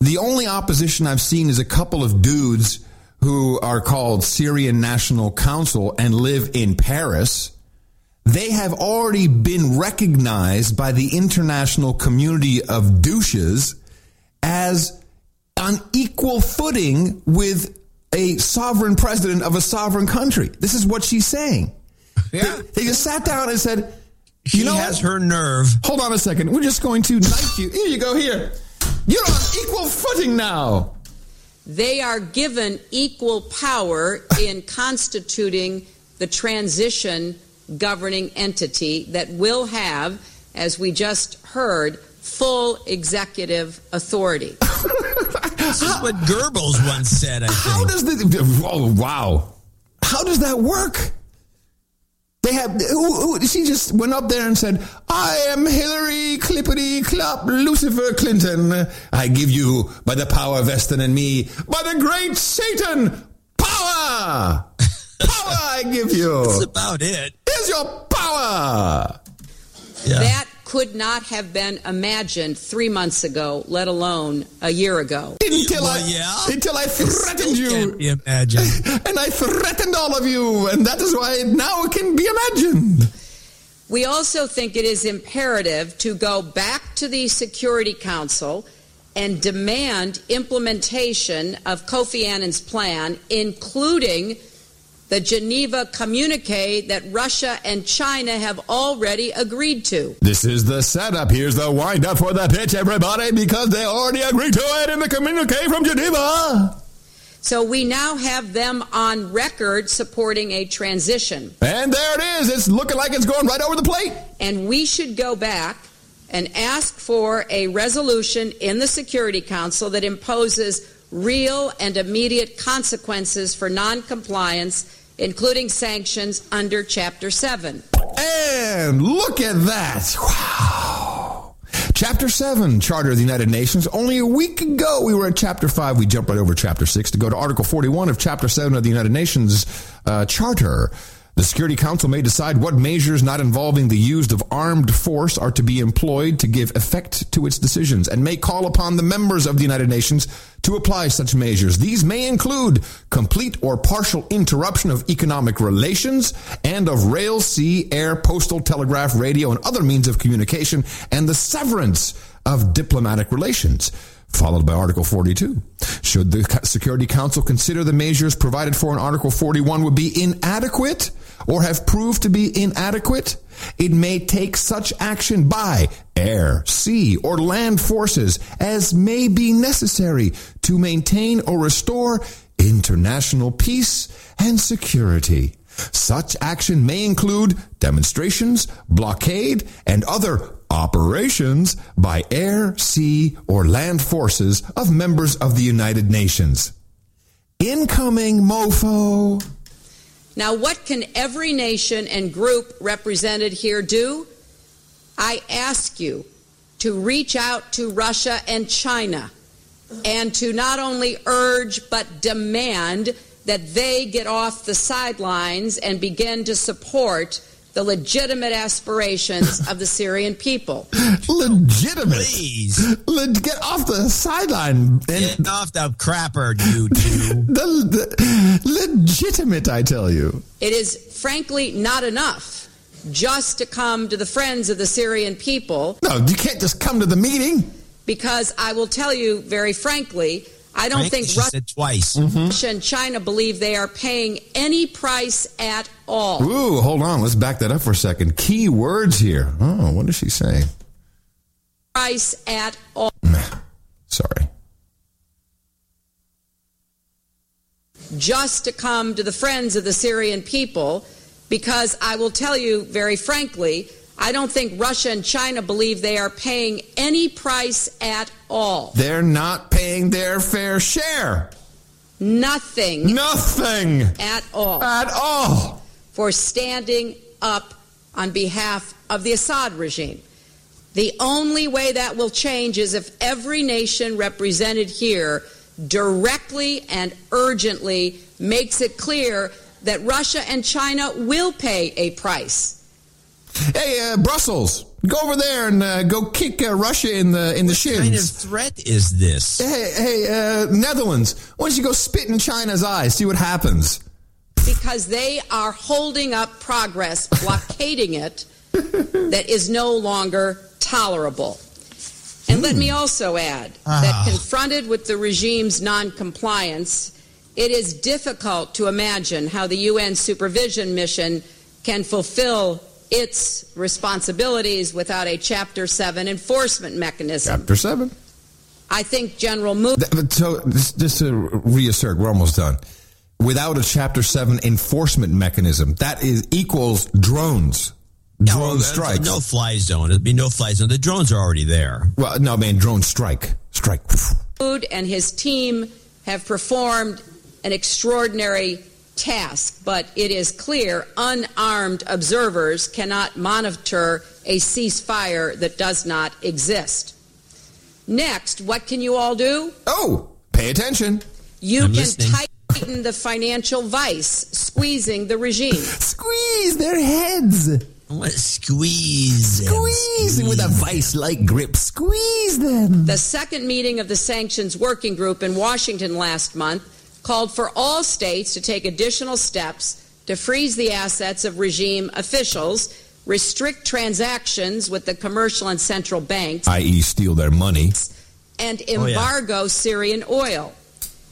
The only opposition I've seen is a couple of dudes who are called Syrian National Council and live in Paris. They have already been recognized by the international community of douches as on equal footing with a sovereign president of a sovereign country. This is what she's saying. Yeah. They, they just sat down and said, she you know, has her nerve. Hold on a second. We're just going to knife you. Here you go, here. You're on equal footing now. They are given equal power in constituting the transition governing entity that will have, as we just heard, full executive authority. This is what Goebbels once said, I think. How does this, oh, wow. How does that work? They have, ooh, ooh, she just went up there and said, I am Hillary Clippity Clop Lucifer Clinton. I give you, by the power vested in me, by the great Satan, power! Power I give you. That's about it. Here's your power! Yeah. That could not have been imagined three months ago, let alone a year ago. Until, well, I, yeah. until I threatened you. Can't be imagined. And I threatened all of you, and that is why now it can be imagined. We also think it is imperative to go back to the Security Council and demand implementation of Kofi Annan's plan, including the Geneva communique that Russia and China have already agreed to. This is the setup. Here's the wind-up for the pitch, everybody, because they already agreed to it in the communique from Geneva. So we now have them on record supporting a transition. And there it is. It's looking like it's going right over the plate. And we should go back and ask for a resolution in the Security Council that imposes real and immediate consequences for noncompliance, including sanctions under Chapter seven. And look at that. Wow. Chapter seven, Charter of the United Nations. Only a week ago, we were at Chapter five. We jumped right over Chapter six to go to Article forty-one of Chapter seven of the United Nations uh, Charter. The Security Council may decide what measures not involving the use of armed force are to be employed to give effect to its decisions, and may call upon the members of the United Nations to apply such measures. These may include complete or partial interruption of economic relations and of rail, sea, air, postal, telegraph, radio, and other means of communication, and the severance of diplomatic relations. Followed by Article forty-two. Should the Security Council consider the measures provided for in Article forty-one would be inadequate or have proved to be inadequate, it may take such action by air, sea, or land forces as may be necessary to maintain or restore international peace and security. Such action may include demonstrations, blockade, and other operations by air, sea, or land forces of members of the United Nations. Incoming, mofo. Now, what can every nation and group represented here do? I ask you to reach out to Russia and China and to not only urge but demand that they get off the sidelines and begin to support the legitimate aspirations of the Syrian people. Legitimate. Please. Le- get off the sideline. And get off the crapper, you two. the, the, legitimate, I tell you. It is frankly not enough just to come to the friends of the Syrian people. No, you can't just come to the meeting. Because I will tell you very frankly, I don't frankly, think Russia, twice. Mm-hmm. Russia and China believe they are paying any price at all. Ooh, hold on. Let's back that up for a second. Key words here. Oh, what does she say? Price at all. Sorry. Just to come to the friends of the Syrian people, because I will tell you very frankly, I don't think Russia and China believe they are paying any price at all. They're not paying their fair share. Nothing. Nothing. At all. At all. For standing up on behalf of the Assad regime. The only way that will change is if every nation represented here directly and urgently makes it clear that Russia and China will pay a price. Hey, uh, Brussels, go over there and uh, go kick uh, Russia in the in the shins. What kind of threat is this? Hey, hey, uh, Netherlands, why don't you go spit in China's eyes, see what happens? Because they are holding up progress, blockading it, that is no longer tolerable. And mm. let me also add uh. that confronted with the regime's noncompliance, it is difficult to imagine how the U N supervision mission can fulfill its responsibilities without a Chapter seven enforcement mechanism. Chapter seven. I think General Moon... So, just to reassert, we're almost done. Without a Chapter seven enforcement mechanism, that is equals drones. Drone no, strikes. No fly zone. It'd be no fly zone. The drones are already there. Well, no, man, drone strike. Strike. Mood and his team have performed an extraordinary task, but it is clear unarmed observers cannot monitor a ceasefire that does not exist. Next, what can you all do? Oh, pay attention. You I'm can listening. tighten the financial vice, squeezing the regime. Squeeze their heads. I want to squeeze them. Squeeze them with a vice-like grip. Squeeze them. The second meeting of the Sanctions Working Group in Washington last month called for all states to take additional steps to freeze the assets of regime officials, restrict transactions with the commercial and central banks, that is steal their money, and embargo oh, yeah. Syrian oil.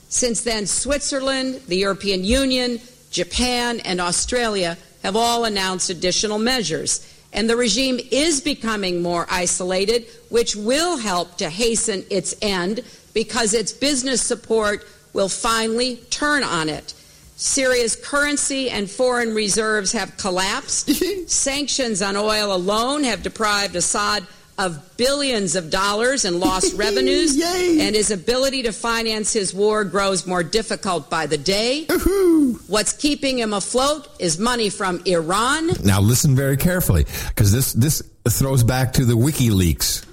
Since then, Switzerland, the European Union, Japan, and Australia have all announced additional measures. And the regime is becoming more isolated, which will help to hasten its end because its business support will finally turn on it. Syria's currency and foreign reserves have collapsed. Sanctions on oil alone have deprived Assad of billions of dollars and lost revenues, Yay. and his ability to finance his war grows more difficult by the day. Ooh-hoo. What's keeping him afloat is money from Iran. Now listen very carefully, because this, this throws back to the WikiLeaks.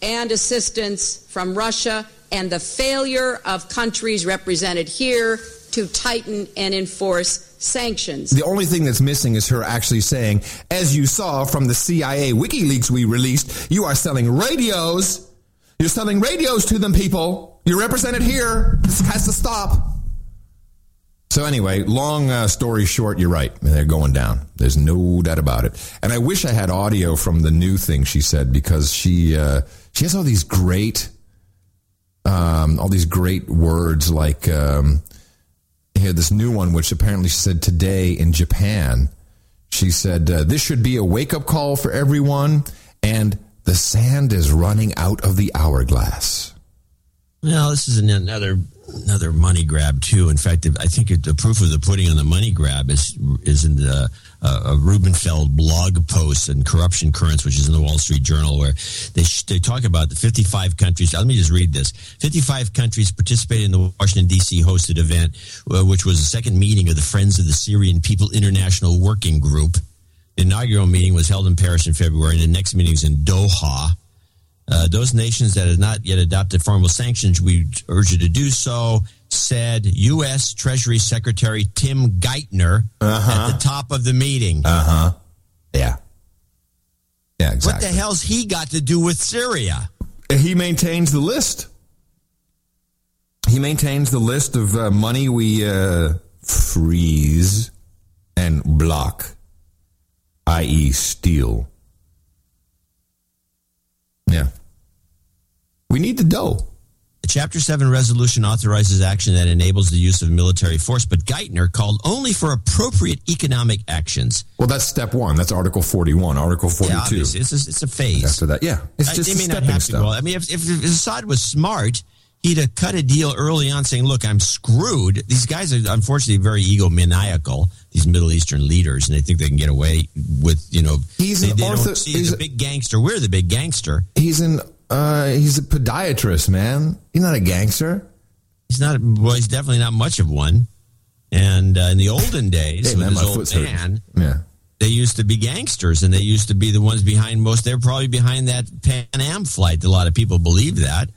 And assistance from Russia and the failure of countries represented here to tighten and enforce sanctions. The only thing that's missing is her actually saying, as you saw from the C I A WikiLeaks we released, you are selling radios. You're selling radios to them, people. You're represented here. This has to stop. So anyway, long uh, story short, you're right. They're going down. There's no doubt about it. And I wish I had audio from the new thing she said, because she uh, she has all these great, um, all these great words like... Um, Here, this new one, which apparently she said today in Japan, she said, uh, this should be a wake-up call for everyone, and the sand is running out of the hourglass. Well, this is an, another another money grab, too. In fact, I think it, the proof of the pudding on the money grab is, is in the uh, a Rubenfeld blog post on corruption currents, which is in the Wall Street Journal, where they, they talk about the fifty-five countries. Let me just read this. fifty-five countries participated in the Washington, D C hosted event, uh, which was the second meeting of the Friends of the Syrian People International Working Group. The inaugural meeting was held in Paris in February, and the next meeting is in Doha. Uh, those nations that have not yet adopted formal sanctions, we urge you to do so, said U S. Treasury Secretary Tim Geithner uh-huh. at the top of the meeting. Uh-huh. Yeah. Yeah, exactly. What the hell's he got to do with Syria? He maintains the list. He maintains the list of uh, money we uh, freeze and block, that is steal. Yeah. We need the dough. The Chapter seven resolution authorizes action that enables the use of military force, but Geithner called only for appropriate economic actions. Well, that's step one. That's Article forty-one, Article forty-two. Yeah, obviously. It's a, it's a phase. After that, yeah. It's just I, they a may stepping not have to stone. Go. I mean, if, if, if Assad was smart, he'd have cut a deal early on saying, look, I'm screwed. These guys are unfortunately very egomaniacal, these Middle Eastern leaders, and they think they can get away with, you know, he's they, an they ortho- don't see he's the big gangster. We're the big gangster. He's an uh, he's a podiatrist, man. He's not a gangster. He's not, well, he's definitely not much of one. And uh, in the olden days, hey, with man, his old man, yeah. they used to be gangsters, and they used to be the ones behind most. They're probably behind that Pan Am flight. A lot of people believe that.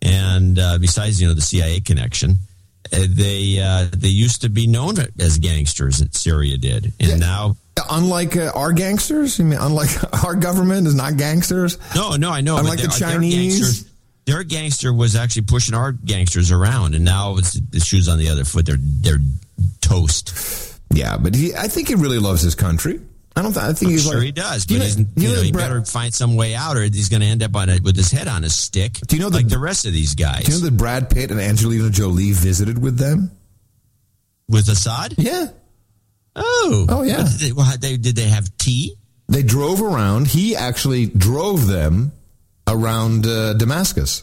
And uh, besides, you know, the C I A connection, uh, they uh, they used to be known as gangsters. That Syria did, and yeah. now, unlike uh, our gangsters, I mean, unlike our government is not gangsters. No, no, I know. Unlike the Chinese, their gangster was actually pushing our gangsters around, and now it's the shoes on the other foot. They're they're toast. Yeah, but he, I think he really loves his country. I don't. Th- I think I'm he's sure like, he does, but you know, he's, you you know, know, he better find some way out, or he's going to end up on a, with his head on a stick. Do you know that, like the rest of these guys? Do you know that Brad Pitt and Angelina Jolie visited with them, with Assad? Yeah. Oh. Oh yeah. Did they, well, they, did they have tea? They drove around. He actually drove them around uh, Damascus.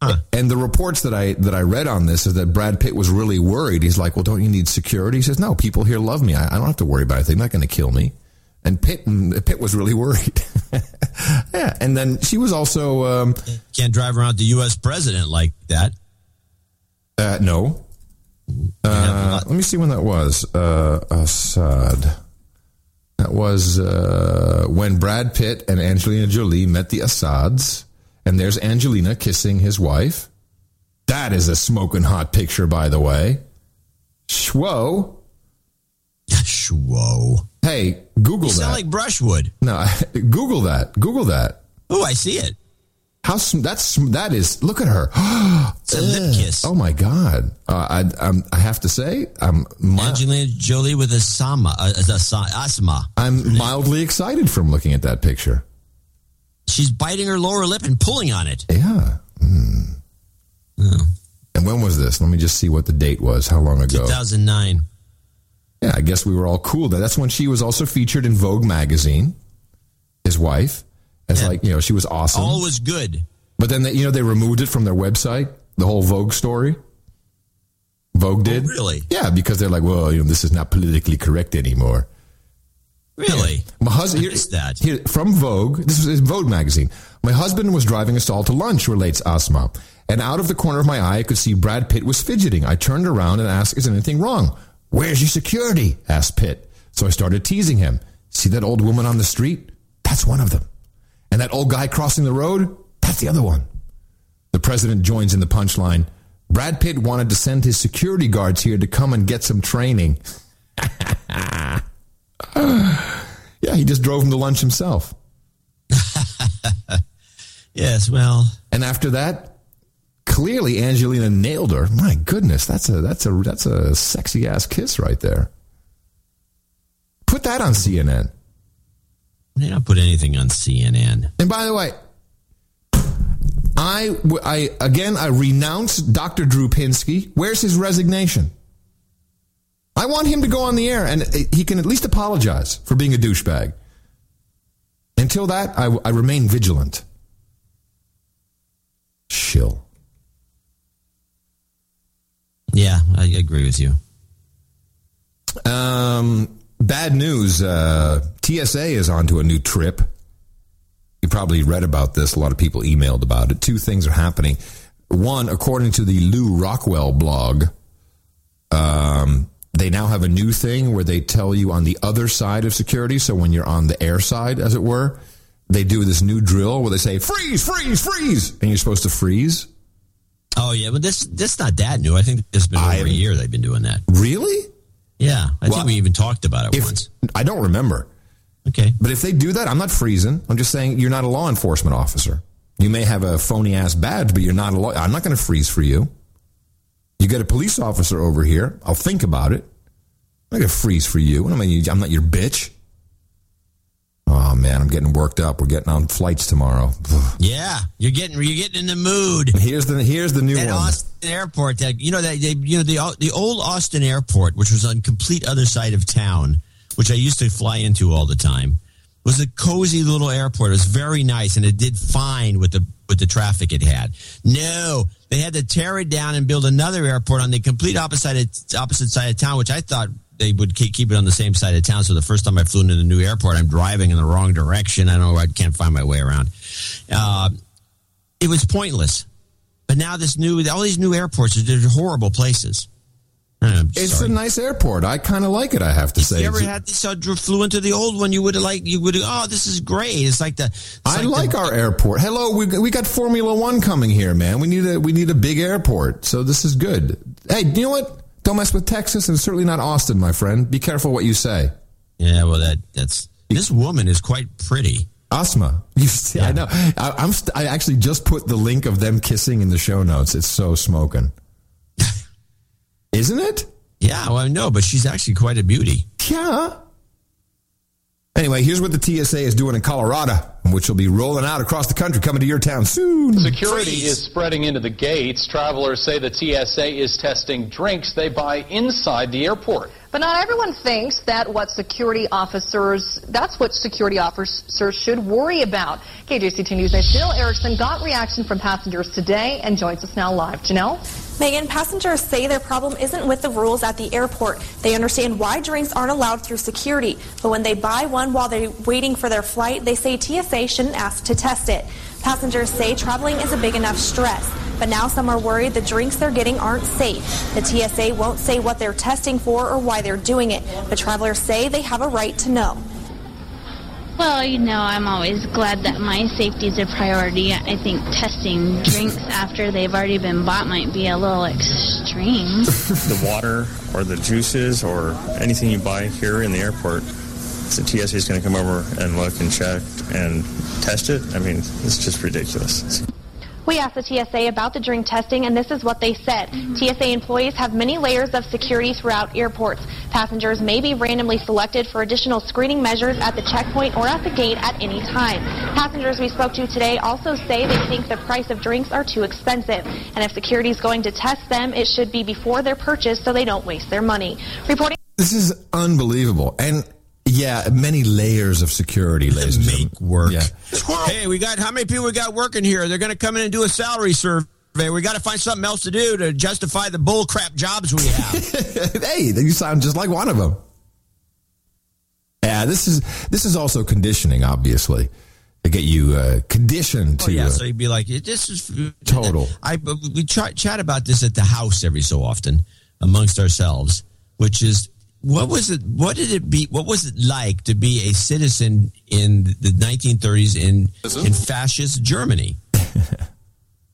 Huh. And the reports that I that I read on this is that Brad Pitt was really worried. He's like, well, don't you need security? He says, no, people here love me. I, I don't have to worry about it. They're not going to kill me. And Pitt and Pitt was really worried. yeah. And then she was also... Um, can't drive around the U S president like that. Uh, no. Uh, let me see when that was. Uh, Assad. That was uh, when Brad Pitt and Angelina Jolie met the Assads. And there's Angelina kissing his wife. That is a smoking hot picture, by the way. Shwo. Shwo. Hey, Google you that. Sound like brushwood. No, Google that. Google that. Oh, I see it. How that's that is. Look at her. It's a lip kiss. Oh my God! Uh, I I'm, I have to say, I'm mild- Angelina Jolie with a sama uh, asma. I'm mildly excited from looking at that picture. She's biting her lower lip and pulling on it. Yeah. Mm. Oh. And when was this? Let me just see what the date was. How long ago? two thousand nine. Yeah, I guess we were all cool. That's when she was also featured in Vogue magazine. His wife. It's yeah. like, you know, she was awesome. All was good. But then, they, you know, they removed it from their website, the whole Vogue story. Vogue did? Oh, really? Yeah, because they're like, well, you know, this is not politically correct anymore. Really? Yeah. My husband, here, that? Here, from Vogue, this is Vogue magazine. My husband was driving us all to lunch, relates Asma. And out of the corner of my eye, I could see Brad Pitt was fidgeting. I turned around and asked, is anything wrong? Where's your security? Asked Pitt. So I started teasing him. See that old woman on the street? That's one of them. And that old guy crossing the road, that's the other one. The president joins in the punchline. Brad Pitt wanted to send his security guards here to come and get some training. Yeah, he just drove him to lunch himself. Yes, well. And after that, clearly Angelina nailed her. My goodness, that's a that's a that's a sexy ass kiss right there. Put that on C N N. They don't put anything on C N N. And by the way, I, I again, I renounce Doctor Drew Pinsky. Where's his resignation? I want him to go on the air, and he can at least apologize for being a douchebag. Until that, I, I remain vigilant. Shill. Yeah, I agree with you. Um... Bad news, uh, T S A is onto a new trip. You probably read about this. A lot of people emailed about it. Two things are happening. One, according to the Lou Rockwell blog, um, they now have a new thing where they tell you on the other side of security. So when you're on the air side, as it were, they do this new drill where they say, freeze, freeze, freeze. And you're supposed to freeze. Oh, yeah, but this that's not that new. I think it's been over I, a year they've been doing that. Really? Yeah, I well, think we even talked about it if, once. I don't remember. Okay. But if they do that, I'm not freezing. I'm just saying you're not a law enforcement officer. You may have a phony-ass badge, but you're not a law... I'm not going to freeze for you. You get a police officer over here. I'll think about it. I'm not going to freeze for you. I mean, I'm not your bitch. Oh, man, I'm getting worked up. We're getting on flights tomorrow. Yeah, you're getting you're getting in the mood. Here's the here's the new that one. Austin Airport, that you know that they you know the the old Austin Airport, which was on complete other side of town, which I used to fly into all the time, was a cozy little airport. It was very nice, and it did fine with the with the traffic it had. No, they had to tear it down and build another airport on the complete opposite opposite side of town, which I thought. They would keep it on the same side of town. So the first time I flew into the new airport, I'm driving in the wrong direction. I don't know. I can't find my way around. Uh, it was pointless. But now this new, all these new airports, they're horrible places. Know, it's sorry. A nice airport. I kind of like it. I have to if say. You ever had this? Uh, flew into the old one. You would like. You would. Oh, this is great. It's like the. It's I like, like the, our airport. Hello, we we got Formula One coming here, man. We need a we need a big airport. So this is good. Hey, you know what? Don't mess with Texas and certainly not Austin, my friend. Be careful what you say. Yeah, well, that that's this woman is quite pretty. Asma, you see, yeah. I know. I, I'm. St- I actually just put the link of them kissing in the show notes. It's so smoking, isn't it? Yeah, well, I know, but she's actually quite a beauty. Yeah. Anyway, here's what the T S A is doing in Colorado, which will be rolling out across the country, coming to your town soon. Security Freeze. is spreading into the gates. Travelers say the T S A is testing drinks they buy inside the airport. But not everyone thinks that what security officers, that's what security officers should worry about. K J C two News' Janelle Erickson got reaction from passengers today and joins us now live. Janelle? Megan, passengers say their problem isn't with the rules at the airport. They understand why drinks aren't allowed through security, but when they buy one while they're waiting for their flight, they say T S A shouldn't ask to test it. Passengers say traveling is a big enough stress. but now some are worried the drinks they're getting aren't safe. The T S A won't say what they're testing for or why they're doing it, but travelers say they have a right to know. Well, you know, I'm always glad that my safety is a priority. I think testing drinks after they've already been bought might be a little extreme. The water or the juices or anything you buy here in the airport, the T S A is going to come over and look and check and test it. I mean, it's just ridiculous. We asked the T S A about the drink testing, and this is what they said. T S A employees have many layers of security throughout airports. Passengers may be randomly selected for additional screening measures at the checkpoint or at the gate at any time. Passengers we spoke to today also say they think the price of drinks are too expensive, and if security is going to test them, it should be before their purchase so they don't waste their money. Reporting. This is unbelievable. And yeah, many layers of security, ladies and gentlemen. Make work. Yeah. Hey, we got how many people we got working here? They're going to come in and do a salary survey. We got to find something else to do to justify the bull crap jobs we have. Hey, you sound just like one of them. Yeah, this is this is also conditioning, obviously, to get you uh, conditioned oh, to. Yeah, uh, so you'd be like, this is total. I we ch- chat about this at the house every so often amongst ourselves, which is. What was it? What did it be? What was it like to be a citizen in the nineteen thirties in in fascist Germany?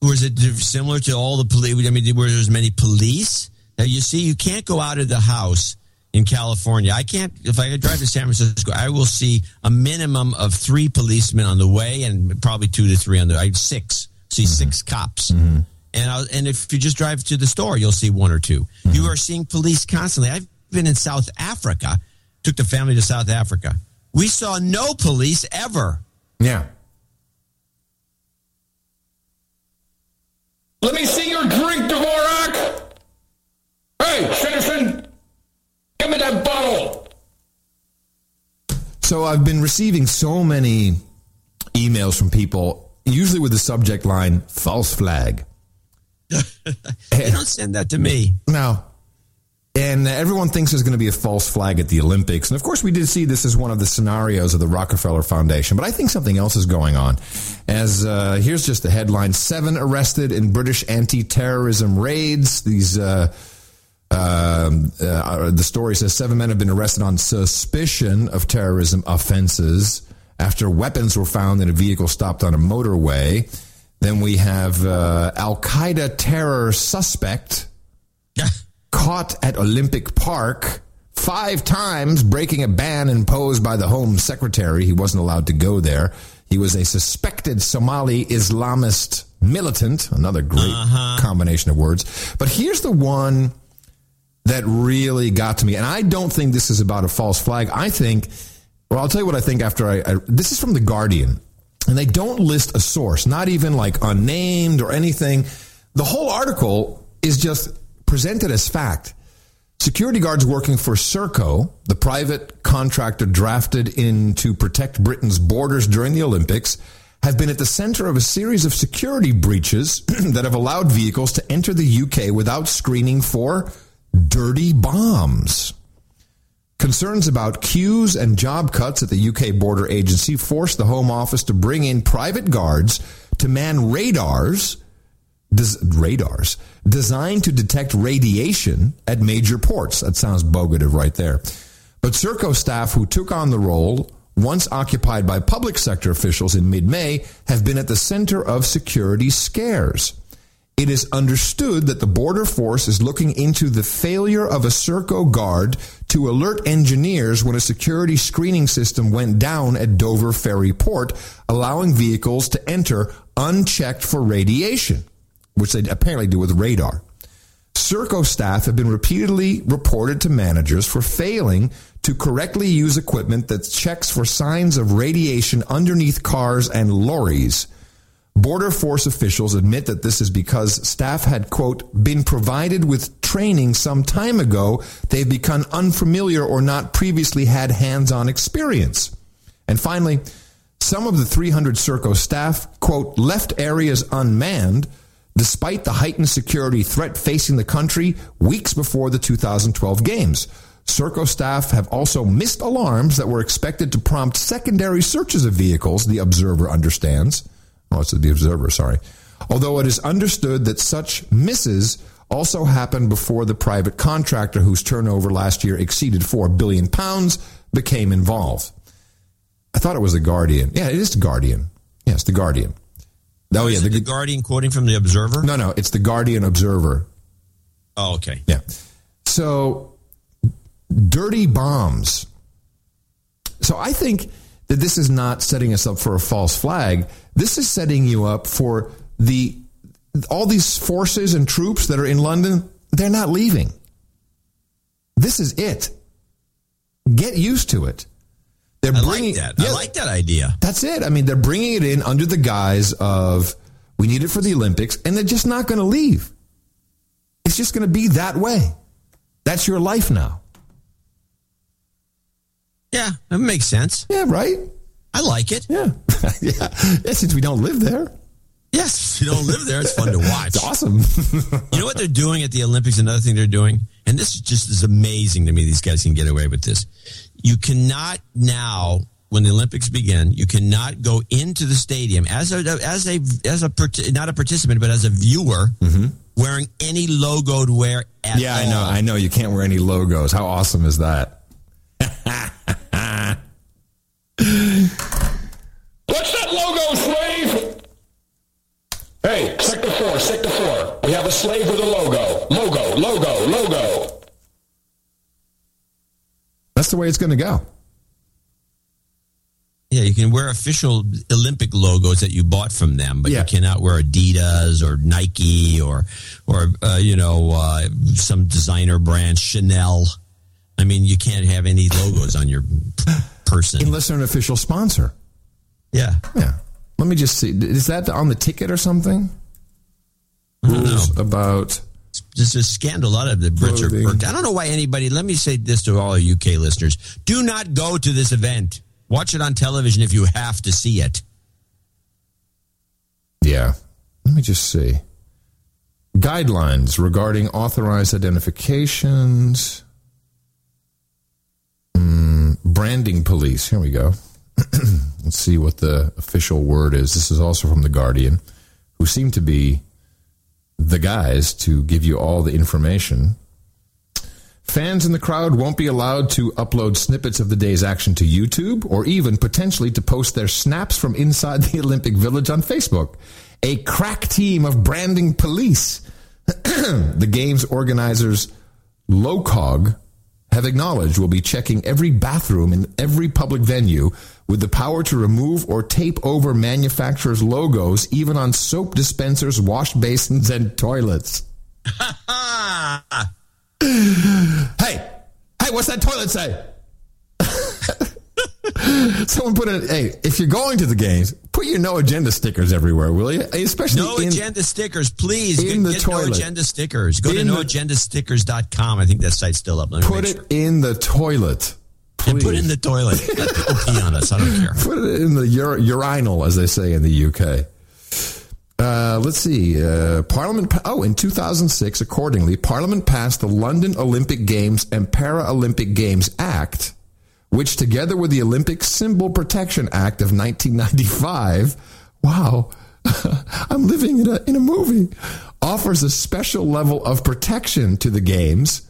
Was it similar to all the police? I mean, were there as many police? Now you see, you can't go out of the house in California. I can't. If I drive to San Francisco, I will see a minimum of three policemen on the way, and probably two to three on the. I six see mm-hmm. six cops. Mm-hmm. And I, and if you just drive to the store, you'll see one or two. Mm-hmm. You are seeing police constantly. I've been in South Africa, took the family to South Africa. We saw no police ever. Yeah. Let me see your drink, Dvorak. Hey, citizen, give me that bottle. So I've been receiving so many emails from people, usually with the subject line, false flag. They don't send that to me. No. And everyone thinks there's going to be a false flag at the Olympics. And, of course, we did see this as one of the scenarios of the Rockefeller Foundation. But I think something else is going on. As uh, here's just the headline. Seven arrested in British anti-terrorism raids. These uh, uh, uh, the story says seven men have been arrested on suspicion of terrorism offenses after weapons were found in a vehicle stopped on a motorway. Then we have uh, Al-Qaeda terror suspect. Yeah. Caught at Olympic Park five times breaking a ban imposed by the Home Secretary. He wasn't allowed to go there. He was a suspected Somali Islamist militant. Another great uh-huh. combination of words. But here's the one that really got to me. And I don't think this is about a false flag. I think, well, I'll tell you what I think after I... I this is from The Guardian. And they don't list a source, not even like unnamed or anything. The whole article is just... presented as fact. Security guards working for Serco, the private contractor drafted in to protect Britain's borders during the Olympics, have been at the center of a series of security breaches that have allowed vehicles to enter the U K without screening for dirty bombs. Concerns about queues and job cuts at the U K border agency forced the Home Office to bring in private guards to man radars Des- radars designed to detect radiation at major ports. That sounds bogative right there. But Serco staff who took on the role, once occupied by public sector officials in mid-May, have been at the center of security scares. It is understood that the border force is looking into the failure of a Serco guard to alert engineers when a security screening system went down at Dover Ferry Port, allowing vehicles to enter unchecked for radiation, which they apparently do with radar. Serco staff have been repeatedly reported to managers for failing to correctly use equipment that checks for signs of radiation underneath cars and lorries. Border Force officials admit that this is because staff had, quote, been provided with training some time ago. They've become unfamiliar or not previously had hands-on experience. And finally, some of the three hundred Serco staff, quote, left areas unmanned, despite the heightened security threat facing the country weeks before the two thousand twelve games. Serco staff have also missed alarms that were expected to prompt secondary searches of vehicles, the Observer understands. Oh, it's the Observer, sorry. although it is understood that such misses also happened before the private contractor, whose turnover last year exceeded four billion pounds, became involved. I thought it was The Guardian. Yeah, it is The Guardian. Yes, The Guardian. Oh, yeah, the, the Guardian quoting from The Observer? No, no, it's The Guardian Observer. Oh, okay. Yeah. So, dirty bombs. So I think that this is not setting us up for a false flag. This is setting you up for the all these forces and troops that are in London. They're not leaving. This is it. Get used to it. They're bringing, I like that. Yeah, I like that idea. That's it. I mean, they're bringing it in under the guise of we need it for the Olympics, and they're just not going to leave. It's just going to be that way. That's your life now. Yeah, that makes sense. Yeah, right? I like it. Yeah. yeah. yeah. Since we don't live there. Yes, you don't live there. It's fun to watch. It's awesome. You know what they're doing at the Olympics? Another thing they're doing, and this is just is amazing to me. These guys can get away with this. You cannot now, when the Olympics begin, you cannot go into the stadium as a as a as a not a participant, but as a viewer, mm-hmm. wearing any logoed wear. At yeah, all. I know. I know you can't wear any logos. How awesome is that? What's that logo, slave? Hey, sector four, sector four. We have a slave with a logo. Logo, logo, logo. That's the way it's going to go. Yeah, you can wear official Olympic logos that you bought from them, but yeah. you cannot wear Adidas or Nike or, or uh, you know, uh, some designer brand, Chanel. I mean, you can't have any logos on your person. Unless they're an official sponsor. Yeah. Yeah. Let me just see. Is that on the ticket or something? I don't Rules know. About... This is a scandal. A lot of the Brits are burnt. I don't know why anybody... Let me say this to all U K listeners. Do not go to this event. Watch it on television if you have to see it. Yeah. Let me just see. Guidelines regarding authorized identifications. Mm, branding police. Here we go. Let's see what the official word is. This is also from The Guardian, who seem to be the guys to give you all the information. Fans in the crowd won't be allowed to upload snippets of the day's action to YouTube or even potentially to post their snaps from inside the Olympic Village on Facebook. A crack team of branding police, the game's organizers, LOCOG, have acknowledged will be checking every bathroom in every public venue with the power to remove or tape over manufacturers' logos, even on soap dispensers, wash basins, and toilets. Hey, hey, what's that toilet say? Someone put in, hey, if you're going to the games, put your no agenda stickers everywhere, will you? Especially no in, agenda stickers, please. In get, the get toilet. No agenda stickers. Go in to no agenda stickers dot com. I think that site's still up. Put it sure. in the toilet. Please. And put it in the toilet. Let people pee on us. I don't care. Put it in the ur- urinal, as they say in the U K. Uh, let's see. Uh, Parliament. Pa- oh, in two thousand six, accordingly, Parliament passed the London Olympic Games and Paralympic Games Act, which, together with the Olympic Symbol Protection Act of nineteen ninety-five, wow, I'm living in a, in a movie, offers a special level of protection to the games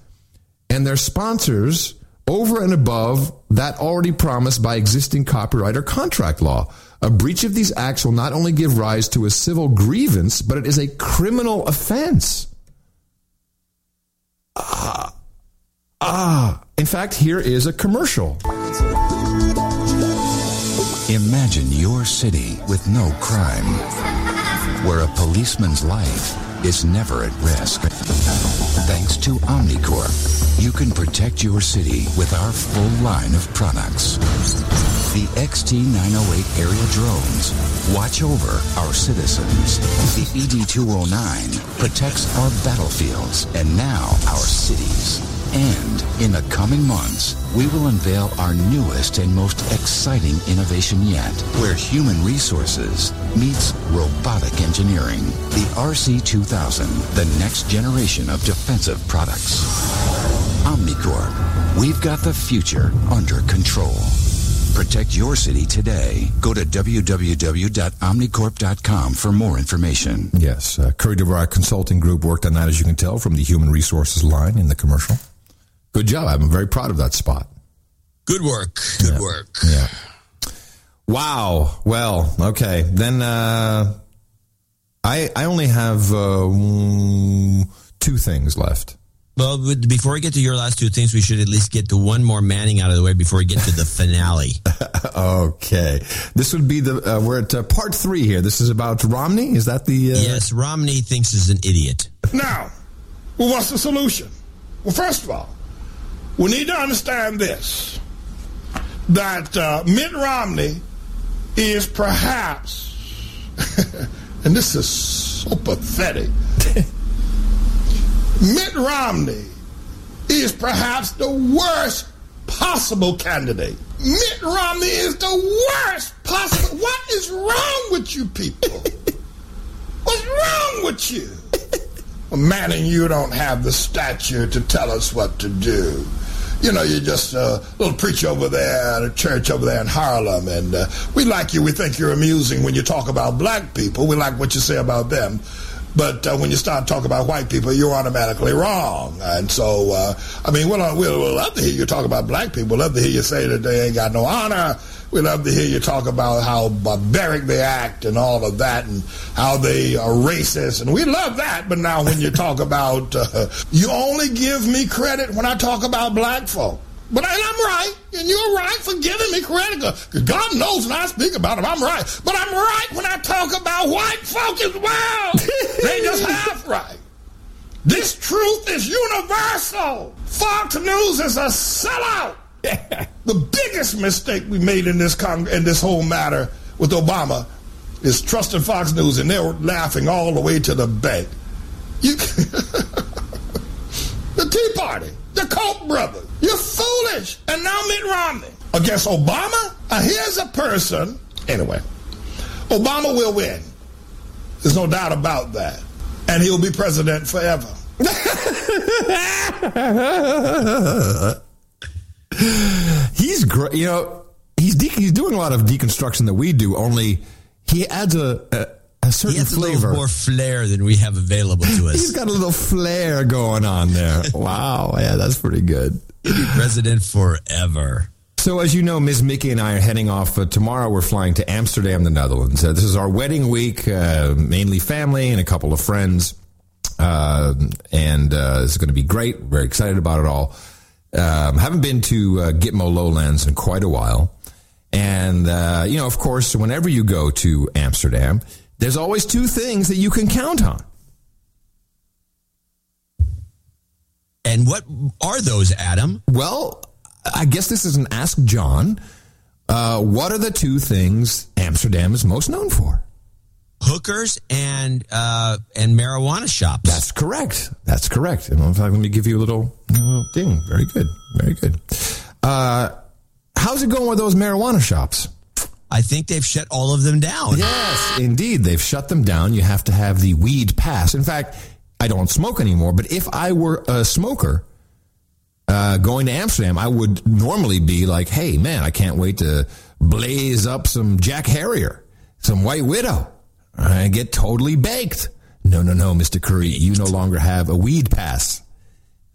and their sponsors over and above that already promised by existing copyright or contract law. A breach of these acts will not only give rise to a civil grievance, but it is a criminal offense. Ah. Uh, Ah, in fact, here is a commercial. Imagine your city with no crime, where a policeman's life is never at risk. Thanks to Omnicorp, you can protect your city with our full line of products. The X T nine oh eight aerial drones watch over our citizens. The E D two oh nine protects our battlefields and now our cities. And in the coming months, we will unveil our newest and most exciting innovation yet, where human resources meets robotic engineering. The R C two thousand, the next generation of defensive products. Omnicorp, we've got the future under control. Protect your city today. Go to w w w dot omnicorp dot com for more information. Yes, uh, Curry DeVry Consulting Group worked on that, as you can tell, from the human resources line in the commercial. Good job. I'm very proud of that spot. Good work. Good yeah. work. Yeah. Wow. Well, okay. Then uh, I I only have uh, two things left. Well, before we get to your last two things, we should at least get to one more Manning out of the way before we get to the finale. Okay. This would be the, uh, we're at uh, part three here. This is about Romney. Is that the... Uh... Yes, Romney thinks he's an idiot. Now, well, what's the solution? Well, first of all, we need to understand this, that uh, Mitt Romney is perhaps, and this is so pathetic, Mitt Romney is perhaps the worst possible candidate. Mitt Romney is the worst possible. What is wrong with you people? What's wrong with you? Well, Manning, you don't have the stature to tell us what to do. You know, you're just a little preacher over there at a church over there in Harlem, and uh, we like you. We think you're amusing when you talk about black people. We like what you say about them. But uh, when you start talking about white people, you're automatically wrong. And so, uh, I mean, we'll, we'll, we'll love to hear you talk about black people. We'll love to hear you say that they ain't got no honor. We love to hear you talk about how barbaric they act and all of that and how they are racist. And we love that. But now when you talk about, uh, you only give me credit when I talk about black folk. But I, and I'm right, and you're right for giving me credit, because God knows when I speak about them, I'm right. But I'm right when I talk about white folk as well. They just half right. This truth is universal. Fox News is a sellout. The biggest mistake we made in this con- in this whole matter with Obama is trusting Fox News, and they're laughing all the way to the bank. You, the Tea Party. The Koch brothers. You're foolish. And now Mitt Romney. Against Obama? Uh, here's a person. Anyway, Obama will win. There's no doubt about that. And he'll be president forever. He's great. You know, he's de- he's doing a lot of deconstruction that we do, only he adds a... a A certain he has flavor. A little more flair than we have available to us. He's got a little flair going on there. Wow. Yeah, that's pretty good. He'll be president forever. So as you know, Miz Mickey and I are heading off. Uh, tomorrow we're flying to Amsterdam, the Netherlands. Uh, this is our wedding week, uh, mainly family and a couple of friends. Uh, and uh, it's going to be great. We're very excited about it all. Um, haven't been to uh, Gitmo Lowlands in quite a while. And, uh, you know, of course, whenever you go to Amsterdam, there's always two things that you can count on. And what are those, Adam? Well, I guess this is an Ask John. Uh, what are the two things Amsterdam is most known for? Hookers and uh, and marijuana shops. That's correct. That's correct. And in fact, let me give you a little uh, ding. Very good. Very good. Uh, how's it going with those marijuana shops? I think they've shut all of them down. Yes, indeed. They've shut them down. You have to have the weed pass. In fact, I don't smoke anymore, but if I were a smoker uh, going to Amsterdam, I would normally be like, hey, man, I can't wait to blaze up some Jack Harrier, some White Widow. I get totally baked. No, no, no, Mister Curry, you no longer have a weed pass.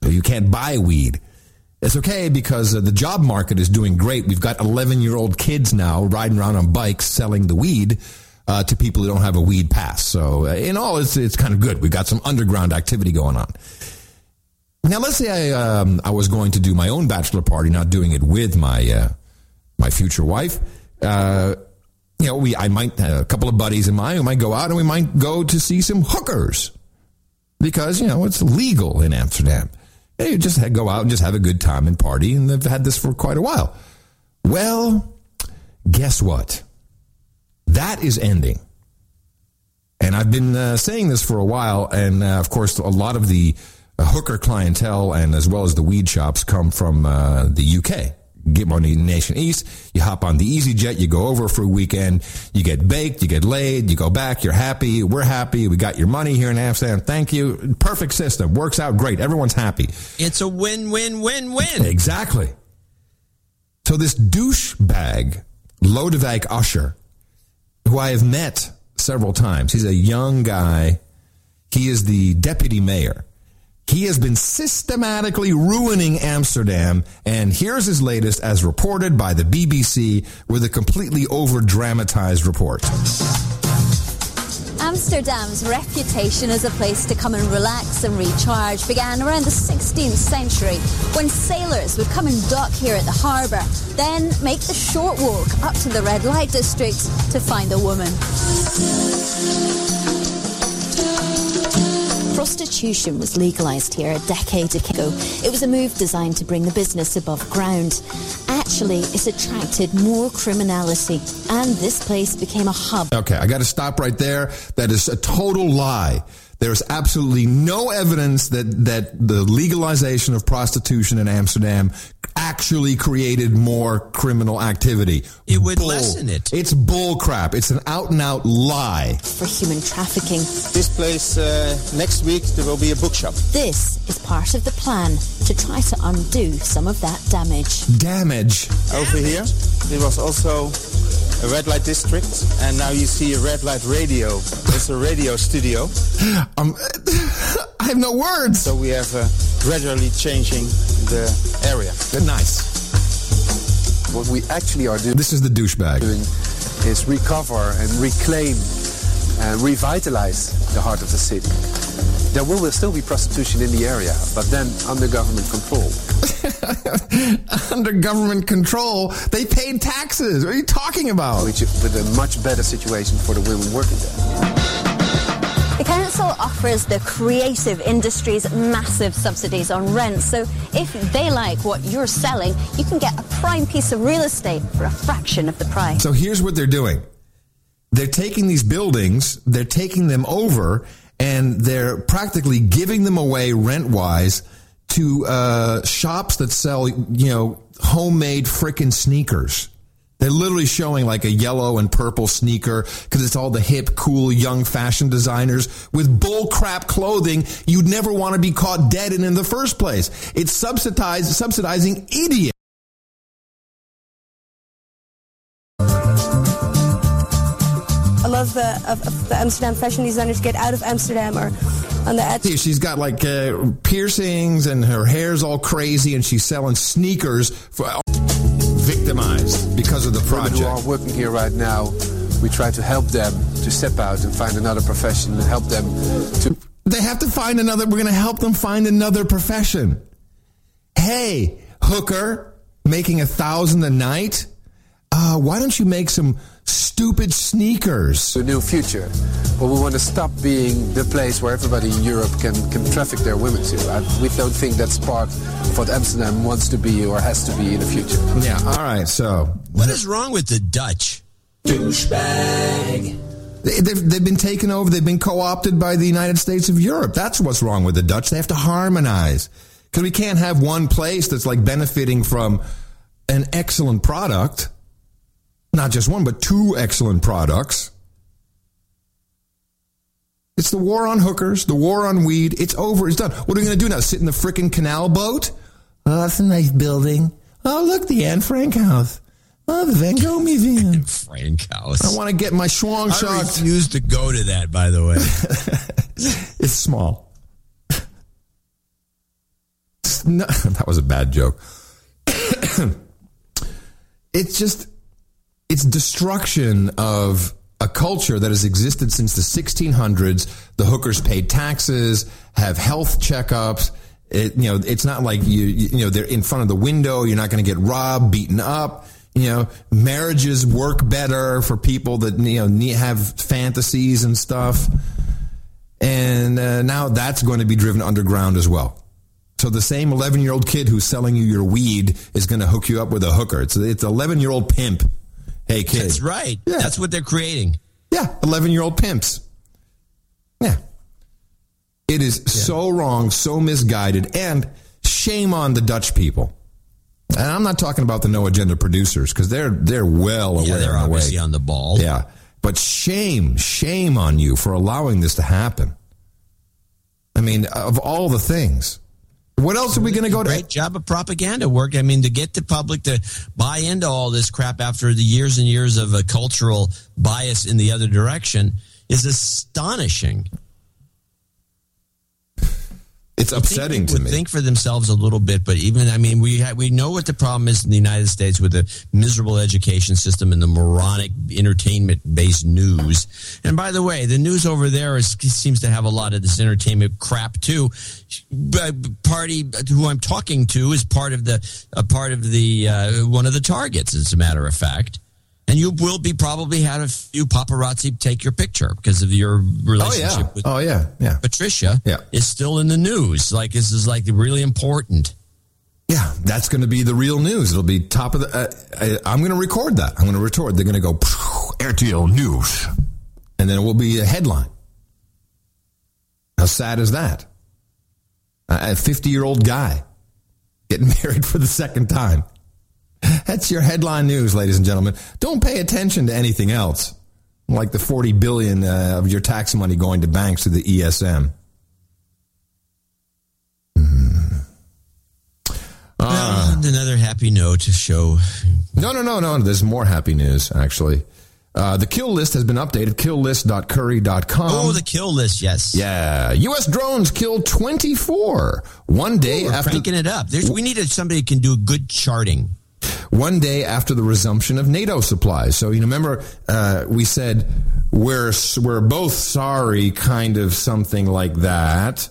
So you can't buy weed. It's okay because uh, the job market is doing great. We've got eleven-year-old kids now riding around on bikes selling the weed uh, to people who don't have a weed pass. So uh, in all, it's it's kind of good. We've got some underground activity going on. Now, let's say I um, I was going to do my own bachelor party, not doing it with my uh, my future wife. Uh, you know, we I might have a couple of buddies of mine who might go out and we might go to see some hookers because, you know, it's legal in Amsterdam. They just go out and just have a good time and party, and they've had this for quite a while. Well, guess what? That is ending. And I've been uh, saying this for a while, and uh, of course, a lot of the uh, hooker clientele and as well as the weed shops come from uh, the U K. Gitmo Nation East, you hop on the EasyJet, you go over for a weekend, you get baked, you get laid, you go back, you're happy, we're happy, we got your money here in Amsterdam, thank you. Perfect system, works out great, everyone's happy. It's a win, win, win, win. Exactly. So this douchebag, Lodewijk Asscher, who I have met several times, he's a young guy. He is the deputy mayor. He has been systematically ruining Amsterdam, and here's his latest, as reported by the B B C, with a completely over-dramatized report. Amsterdam's reputation as a place to come and relax and recharge began around the sixteenth century, when sailors would come and dock here at the harbour, then make the short walk up to the red light district to find a woman. Prostitution was legalised here a decade ago. It was a move designed to bring the business above ground. Actually, it's attracted more criminality, and this place became a hub. Okay, I got to stop right there. That is a total lie. There's absolutely no evidence that, that the legalisation of prostitution in Amsterdam actually created more criminal activity. It would bull. lessen it. It's bull crap. It's an out-and-out lie. For human trafficking. This place, uh, next week, there will be a bookshop. This is part of the plan to try to undo some of that damage. Damage. Over here, there was also a red light district, and now you see a red light radio. It's a radio studio. Um, I have no words. So we have uh, gradually changing the area. Nice. What we actually are doing... This is the douchebag. ...doing is recover and reclaim and revitalize the heart of the city. There will still be prostitution in the area, but then under government control. Under government control? They paid taxes. What are you talking about? Which, with a much better situation for the women working there. The council offers the creative industries massive subsidies on rent, so if they like what you're selling, you can get a prime piece of real estate for a fraction of the price. So here's what they're doing. They're taking these buildings, they're taking them over, and they're practically giving them away rent-wise to uh, shops that sell, you know, homemade frickin' sneakers. They're literally showing like a yellow and purple sneaker because it's all the hip, cool, young fashion designers with bull crap clothing you'd never want to be caught dead in in the first place. It's subsidized, subsidizing idiots. I love the, of, of the Amsterdam fashion designers get out of Amsterdam or on the edge. She's got like uh, piercings and her hair's all crazy and she's selling sneakers for... victimized because of the project. Women who are working here right now, we try to help them to step out and find another profession and help them to... They have to find another... We're going to help them find another profession. Hey, hooker, making a thousand a night? Uh, why don't you make some stupid sneakers? The new future. But we want to stop being the place where everybody in Europe can, can traffic their women to. I, we don't think that's part of what Amsterdam wants to be or has to be in the future. Yeah, all right, so... What is wrong with the Dutch? Douchebag. They've, they've been taken over. They've been co-opted by the United States of Europe. That's what's wrong with the Dutch. They have to harmonize. Because we can't have one place that's, like, benefiting from an excellent product... Not just one, but two excellent products. It's the war on hookers, the war on weed. It's over. It's done. What are we going to do now? Sit in the frickin' canal boat? Oh, that's a nice building. Oh, look, the Anne Frank house. Oh, the Van Gogh Museum. Anne Frank house. I want to get my schwang shot. I refuse to go to that, by the way. It's small. No, that was a bad joke. It's just... It's destruction of a culture that has existed since the sixteen hundreds. The hookers pay taxes, have health checkups. It, you know, it's not like you, you know, they're in front of the window. You're not going to get robbed, beaten up. You know, marriages work better for people that, you know, have fantasies and stuff. And uh, now that's going to be driven underground as well. So the same eleven-year-old kid who's selling you your weed is going to hook you up with a hooker. It's it's eleven-year-old pimp. Hey, kid. That's right. Yeah. That's what they're creating. Yeah, eleven-year-old pimps. Yeah. It is yeah. so wrong, so misguided, and shame on the Dutch people. And I'm not talking about the No Agenda producers, because they're they're well aware. Yeah, they're obviously on the ball. Yeah. But shame, shame on you for allowing this to happen. I mean, of all the things. What else are we going to go to? Great job of propaganda work. I mean, to get the public to buy into all this crap after the years and years of a cultural bias in the other direction is astonishing. It's upsetting to me. Think for themselves a little bit, but even, I mean, we ha- we know what the problem is in the United States with the miserable education system and the moronic entertainment-based news. And by the way, the news over there is, seems to have a lot of this entertainment crap too. But party who I'm talking to is part of the a part of the uh, one of the targets, as a matter of fact. And you will be probably had a few paparazzi take your picture because of your relationship oh, yeah. with oh, yeah. Yeah. Patricia yeah. is still in the news. Like, this is like really important. Yeah, that's going to be the real news. It'll be top of the uh, – I'm going to record that. I'm going to record. They're going to go, R T L News. And then it will be a headline. How sad is that? A fifty-year-old guy getting married for the second time. That's your headline news, ladies and gentlemen. Don't pay attention to anything else, like the forty billion dollars uh, of your tax money going to banks through the E S M. Mm. Uh, and another happy note to show. No, no, no, no. There's more happy news, actually. Uh, the kill list has been updated, kill list dot curry dot com. Oh, the kill list, yes. Yeah. U S drones killed twenty-four one day Ooh, after. Cranking it up. There's, we needed somebody who can do good charting. One day after the resumption of NATO supplies. So, you know, remember uh, we said we're we're both sorry, kind of something like that.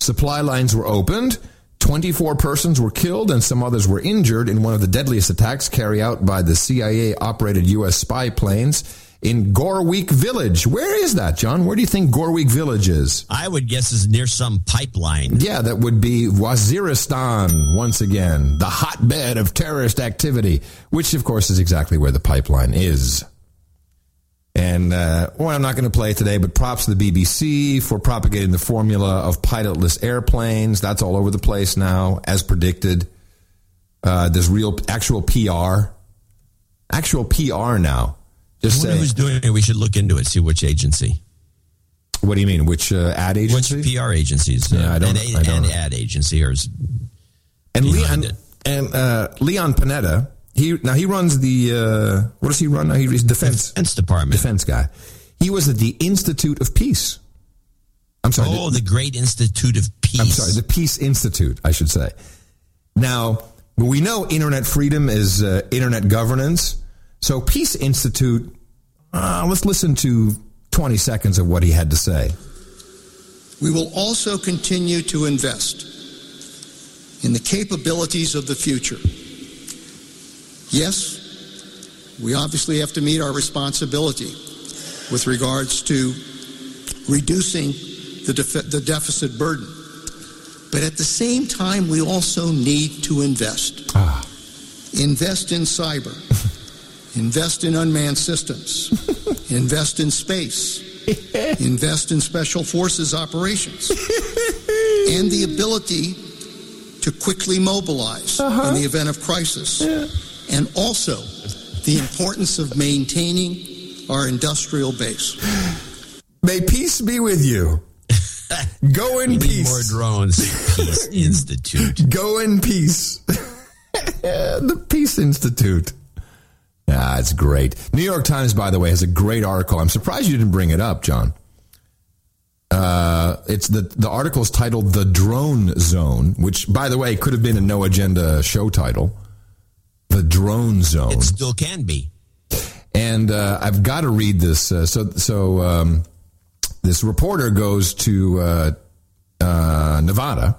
Supply lines were opened. twenty-four persons were killed and some others were injured in one of the deadliest attacks carried out by the C I A-operated U S spy planes in Gorwick Village. Where is that, John? Where do you think Gorwick Village is? I would guess it's near some pipeline. Yeah, that would be Waziristan, once again, the hotbed of terrorist activity, which, of course, is exactly where the pipeline is. And, uh, well, I'm not going to play it today, but props to the B B C for propagating the formula of pilotless airplanes. That's all over the place now, as predicted. Uh, there's real, actual P R. Actual P R now. Just I wonder say, who's doing it. We should look into it, see which agency. What do you mean? Which uh, ad agency? Which P R agencies? Uh, yeah, I don't, and, I don't and ad agency. Or and Leon, and, uh, Leon Panetta. He now he runs the uh, what does he run now? He's defense defense department defense guy. He was at the Institute of Peace. I'm sorry. Oh, the, the Great Institute of Peace. I'm sorry, the Peace Institute, I should say. Now we know internet freedom is uh, internet governance. So Peace Institute. Uh, let's listen to twenty seconds of what he had to say. We will also continue to invest in the capabilities of the future. Yes, we obviously have to meet our responsibility with regards to reducing the, def- the deficit burden. But at the same time, we also need to invest. Ah. Invest in cyber. Invest in unmanned systems. Invest in space. Invest in special forces operations. And the ability to quickly mobilize uh-huh. in the event of crisis. Yeah. And also, the importance of maintaining our industrial base. May peace be with you. Go in we peace. Need more drones. Peace Institute. Go in peace. The Peace Institute. Ah, it's great. New York Times, by the way, has a great article. I'm surprised you didn't bring it up, John. Uh, it's the the article is titled "The Drone Zone," which, by the way, could have been a No Agenda show title. The Drone Zone. It still can be. And uh, I've got to read this. Uh, so so um, this reporter goes to uh, uh, Nevada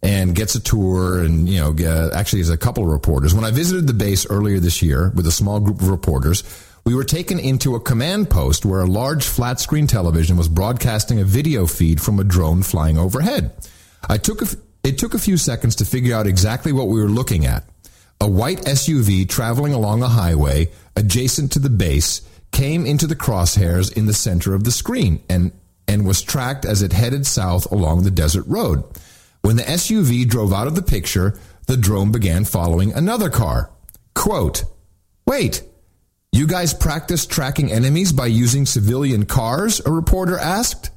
and gets a tour and, you know, uh, actually is a couple of reporters. When I visited the base earlier this year with a small group of reporters, we were taken into a command post where a large flat screen television was broadcasting a video feed from a drone flying overhead. I took a f- it took a few seconds to figure out exactly what we were looking at. A white S U V traveling along a highway adjacent to the base came into the crosshairs in the center of the screen and, and was tracked as it headed south along the desert road. When the S U V drove out of the picture, the drone began following another car. Quote, "Wait, you guys practice tracking enemies by using civilian cars?" a reporter asked.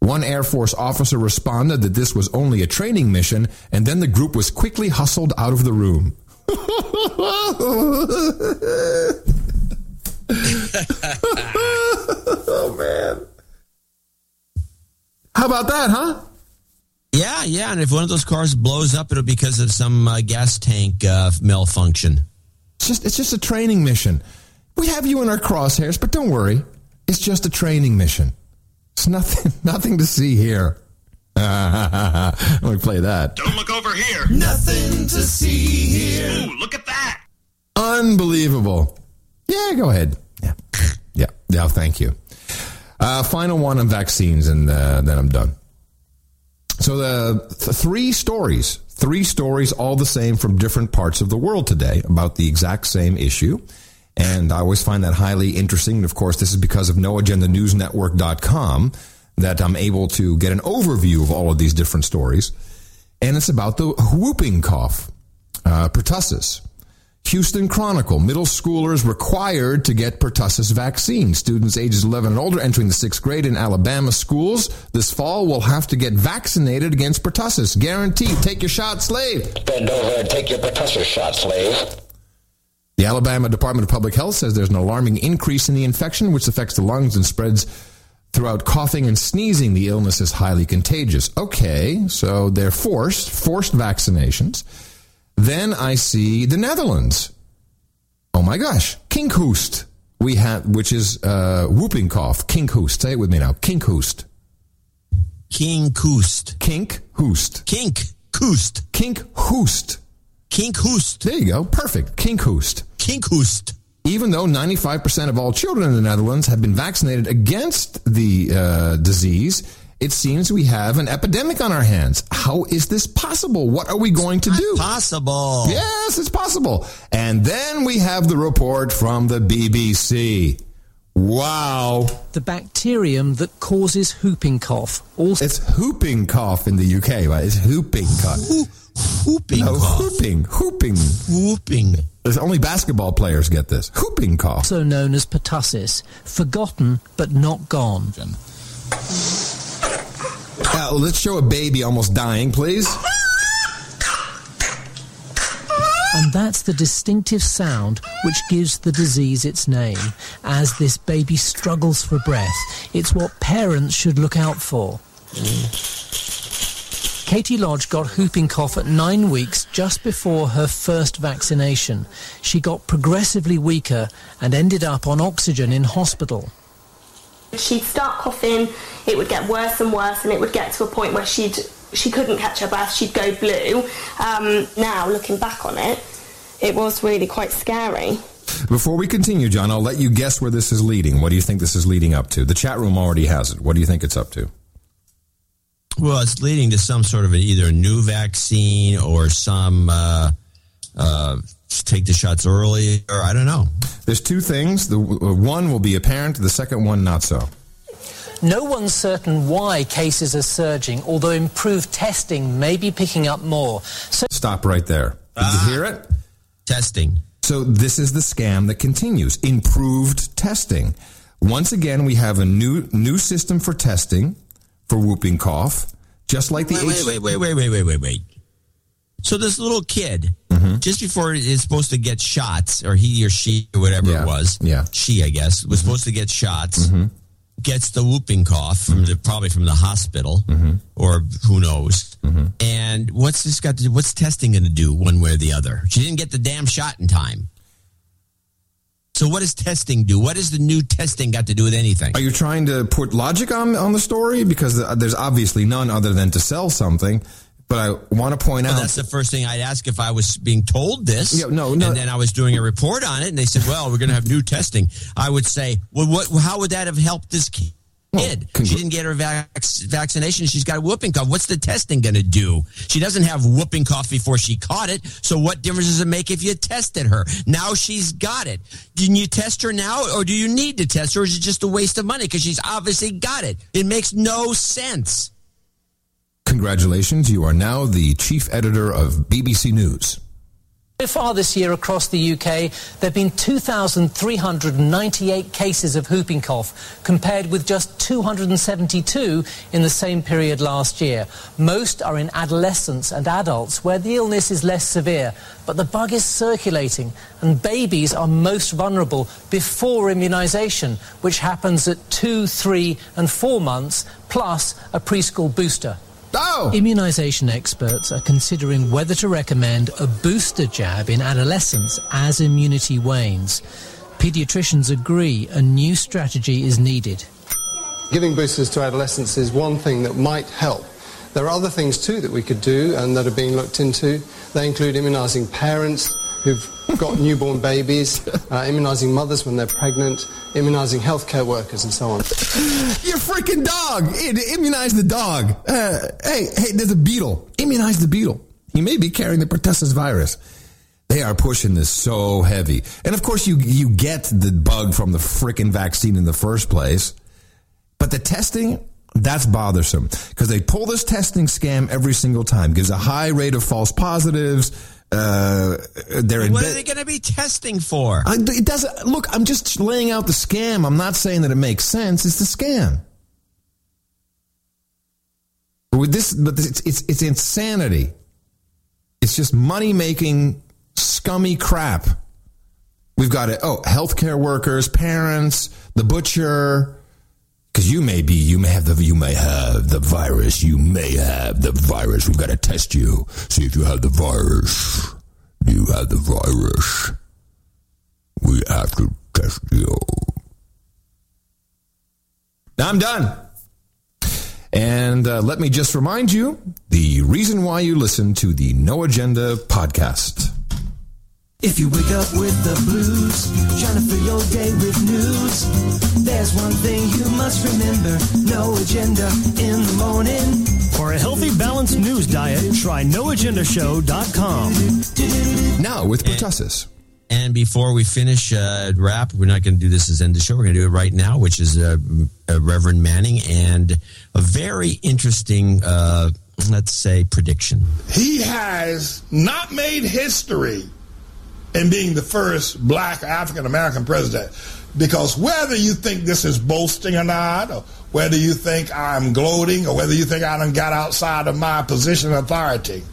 One Air Force officer responded that this was only a training mission, and then the group was quickly hustled out of the room. Oh, man. How about that, huh? Yeah, yeah, and if one of those cars blows up, it'll be because of some uh, gas tank uh, malfunction. It's just, it's just a training mission. We have you in our crosshairs, but don't worry. It's just a training mission. It's nothing nothing to see here. Let me play that. Don't look over here. Nothing to see here. Ooh, look at that. Unbelievable. Yeah, go ahead. Yeah, yeah, yeah, thank you. Uh, final one on vaccines, and uh, then I'm done. So the th- three stories, three stories all the same from different parts of the world today about the exact same issue. And I always find that highly interesting. And, of course, this is because of no agenda news network dot com that I'm able to get an overview of all of these different stories. And it's about the whooping cough, uh, pertussis. Houston Chronicle, middle schoolers required to get pertussis vaccine. Students ages eleven and older entering the sixth grade in Alabama schools this fall will have to get vaccinated against pertussis. Guaranteed. Take your shot, slave. Bend over and take your pertussis shot, slave. The Alabama Department of Public Health says there's an alarming increase in the infection, which affects the lungs and spreads throughout coughing and sneezing. The illness is highly contagious. Okay, so they're forced, forced vaccinations. Then I see the Netherlands. Oh, my gosh. Kinkhoest, we have, which is uh, whooping cough. Kinkhoest. Say it with me now. Kinkhoest. Kinkhoest. Kinkhoest. Kinkhoest. Kinkhoest. Kinkhoest. There you go. Perfect. Kinkhoest. Kinkhoest. Even though ninety-five percent of all children in the Netherlands have been vaccinated against the uh, disease, it seems we have an epidemic on our hands. How is this possible? What are we going to do? It's possible. Yes, it's possible. And then we have the report from the B B C. Wow. The bacterium that causes whooping cough. Also- it's whooping cough in the U K, right? It's whooping cough. Ho- whooping no, cough. Whooping. Whooping. Whooping. There's only basketball players get this. Whooping cough. Also known as pertussis. Forgotten, but not gone. Now, let's show a baby almost dying, please. And that's the distinctive sound which gives the disease its name. As this baby struggles for breath, it's what parents should look out for. Katie Lodge got whooping cough at nine weeks just before her first vaccination. She got progressively weaker and ended up on oxygen in hospital. She'd start coughing, it would get worse and worse, and it would get to a point where she'd she couldn't catch her breath, she'd go blue. Um, now, looking back on it, it was really quite scary. Before we continue, John, I'll let you guess where this is leading. What do you think this is leading up to? The chat room already has it. What do you think it's up to? Well, it's leading to some sort of an, either a new vaccine or some uh, uh, take the shots early, or I don't know. There's two things. The one will be apparent, the second one not so. No one's certain why cases are surging, although improved testing may be picking up more. So- Stop right there. Did ah, you hear it? Testing. So this is the scam that continues. Improved testing. Once again, we have a new new system for testing for whooping cough, just like the... Wait, H- wait, wait, wait, wait, wait, wait, wait. So this little kid, mm-hmm. just before it's supposed to get shots, or he or she, or whatever yeah. it was, yeah. she, I guess, was mm-hmm. supposed to get shots... Mm-hmm. Gets the whooping cough from the, probably from the hospital mm-hmm. or who knows. Mm-hmm. And what's this got to do? What's testing going to do one way or the other? She didn't get the damn shot in time. So what does testing do? What does the new testing got to do with anything? Are you trying to put logic on on the story? Because there's obviously none other than to sell something. But I want to point well, out... that's the first thing I'd ask if I was being told this. Yeah, no, no. And then I was doing a report on it, and they said, well, we're going to have new testing. I would say, well, what? how would that have helped this kid? Well, congr- she didn't get her vac- vaccination. She's got a whooping cough. What's the testing going to do? She doesn't have whooping cough before she caught it, so what difference does it make if you tested her? Now she's got it. Didn't you test her now, or do you need to test her, or is it just a waste of money because she's obviously got it? It makes no sense. Congratulations, you are now the chief editor of B B C News. So far this year across the U K, there have been two thousand three hundred ninety-eight cases of whooping cough, compared with just two hundred seventy-two in the same period last year. Most are in adolescents and adults, where the illness is less severe, but the bug is circulating, and babies are most vulnerable before immunisation, which happens at two, three and four months, plus a preschool booster. Oh. Immunisation experts are considering whether to recommend a booster jab in adolescents as immunity wanes. Paediatricians agree a new strategy is needed. Giving boosters to adolescents is one thing that might help. There are other things too that we could do and that are being looked into. They include immunising parents who've got newborn babies, uh, immunising mothers when they're pregnant, immunising healthcare workers and so on. Your freaking dog! Immunise the dog! Uh, hey, hey, there's a beetle. Immunise the beetle. He may be carrying the pertussis virus. They are pushing this so heavy. And of course you, you get the bug from the freaking vaccine in the first place. But the testing, that's bothersome. Because they pull this testing scam every single time. Gives a high rate of false positives. Uh, they're what are they going to be testing for? I, it doesn't look. I'm just laying out the scam. I'm not saying that it makes sense. It's the scam. But with this, but this, it's, it's it's insanity. It's just money making scummy crap. We've got it. Oh, healthcare workers, parents, the butcher. Because you may be, you may have the, you may have the virus. You may have the virus. We've got to test you. See if you have the virus. You have the virus. We have to test you. I'm done. And uh, let me just remind you the reason why you listen to the No Agenda podcast. If you wake up with the blues, trying to fill your day with news, there's one thing you must remember, no agenda in the morning. For a healthy, balanced news diet, try no agenda show dot com. Now with pertussis. And, and before we finish uh, wrap, we're not going to do this as end of show, we're going to do it right now, which is uh, uh, Reverend Manning and a very interesting, uh, let's say, prediction. He has not made history and being the first black African-American president. Because whether you think this is boasting or not, or whether you think I'm gloating, or whether you think I done got outside of my position of authority,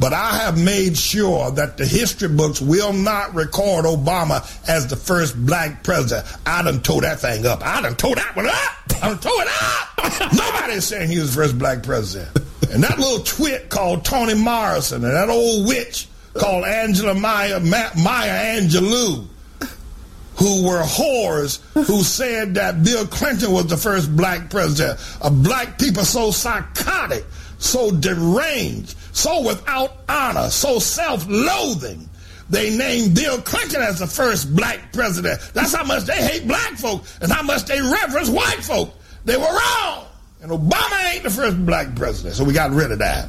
but I have made sure that the history books will not record Obama as the first black president. I done tore that thing up. I done tore that one up. I done tore it up. Nobody's saying he was the first black president. And that little twit called Toni Morrison and that old witch called Angela Maya, Ma- Maya Angelou, who were whores, who said that Bill Clinton was the first black president. A black people so psychotic, so deranged, so without honor, so self-loathing, they named Bill Clinton as the first black president. That's how much they hate black folk and how much they reverence white folk. They were wrong. And Obama ain't the first black president, so we got rid of that.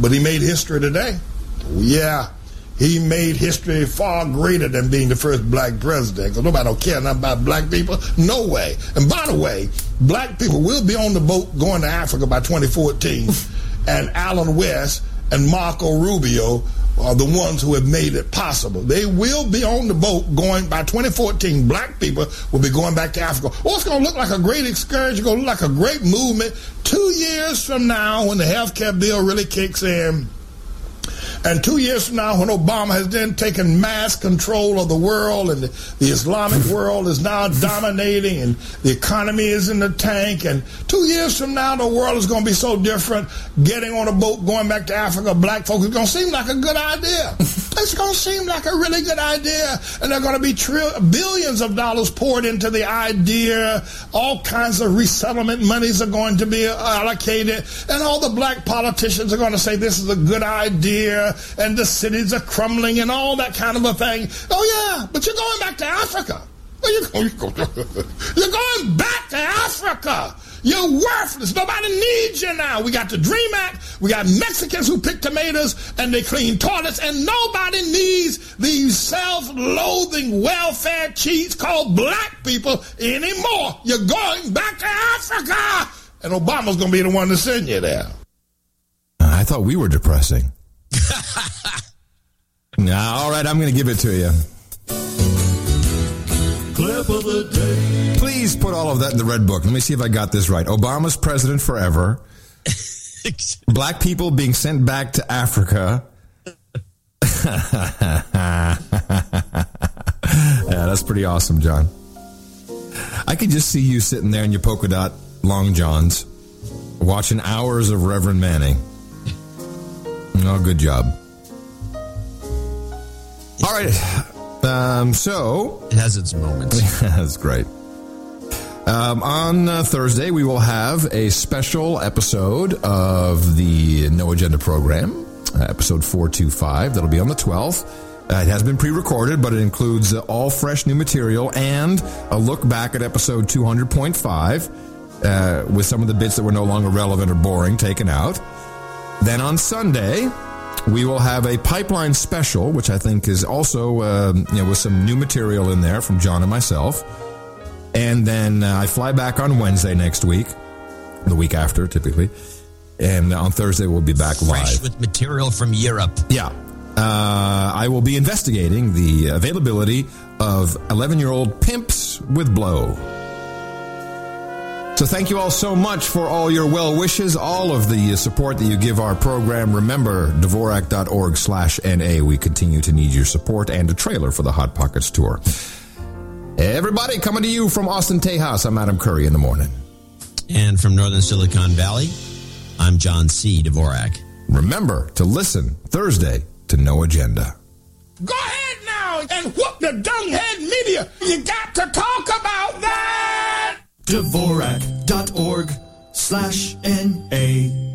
But he made history today. Yeah, he made history far greater than being the first black president, because nobody don't care nothing about black people. No way. And by the way, black people will be on the boat going to Africa by twenty fourteen, and Alan West and Marco Rubio are the ones who have made it possible. They will be on the boat going by twenty fourteen. Black people will be going back to Africa. Oh, it's going to look like a great excursion. It's going to look like a great movement. Two years from now, when the health care bill really kicks in, and two years from now, when Obama has then taken mass control of the world and the, the Islamic world is now dominating and the economy is in the tank, and two years from now, the world is going to be so different. Getting on a boat, going back to Africa, black folks, is going to seem like a good idea. It's going to seem like a really good idea. And there are going to be tri- billions of dollars poured into the idea. All kinds of resettlement monies are going to be allocated. And all the black politicians are going to say this is a good idea. And the cities are crumbling and all that kind of a thing. Oh, yeah, but you're going back to Africa. You're going back to Africa. You're worthless. Nobody needs you now. We got the DREAM Act. We got Mexicans who pick tomatoes and they clean toilets. And nobody needs these self-loathing welfare cheats called black people anymore. You're going back to Africa. And Obama's going to be the one to send you there. I thought we were depressing. Nah, all right, I'm going to give it to you. Clip of the day. Please put all of that in the red book. Let me see if I got this right. Obama's president forever. Black people being sent back to Africa. Yeah, that's pretty awesome, John. I could just see you sitting there in your polka dot long johns watching hours of Reverend Manning. Oh, good job. All right. Um, so. It has its moments. That's great. Um, on uh, Thursday, we will have a special episode of the No Agenda program, uh, episode four twenty-five. That'll be on the twelfth. Uh, it has been pre-recorded, but it includes uh, all fresh new material and a look back at episode two hundred point five uh, with some of the bits that were no longer relevant or boring taken out. Then on Sunday, we will have a Pipeline special, which I think is also uh, you know, with some new material in there from John and myself. And then uh, I fly back on Wednesday next week, the week after, typically. And on Thursday, we'll be back live. Fresh with material from Europe. Yeah. Uh, I will be investigating the availability of eleven-year-old pimps with blow. So thank you all so much for all your well wishes, all of the support that you give our program. Remember, Dvorak.org slash NA. We continue to need your support and a trailer for the Hot Pockets Tour. Everybody, coming to you from Austin, Tejas, I'm Adam Curry in the morning. And from Northern Silicon Valley, I'm John C. Dvorak. Remember to listen Thursday to No Agenda. Go ahead now and whoop the dunghead media. You got to talk about that. Dvorak dot org slash N A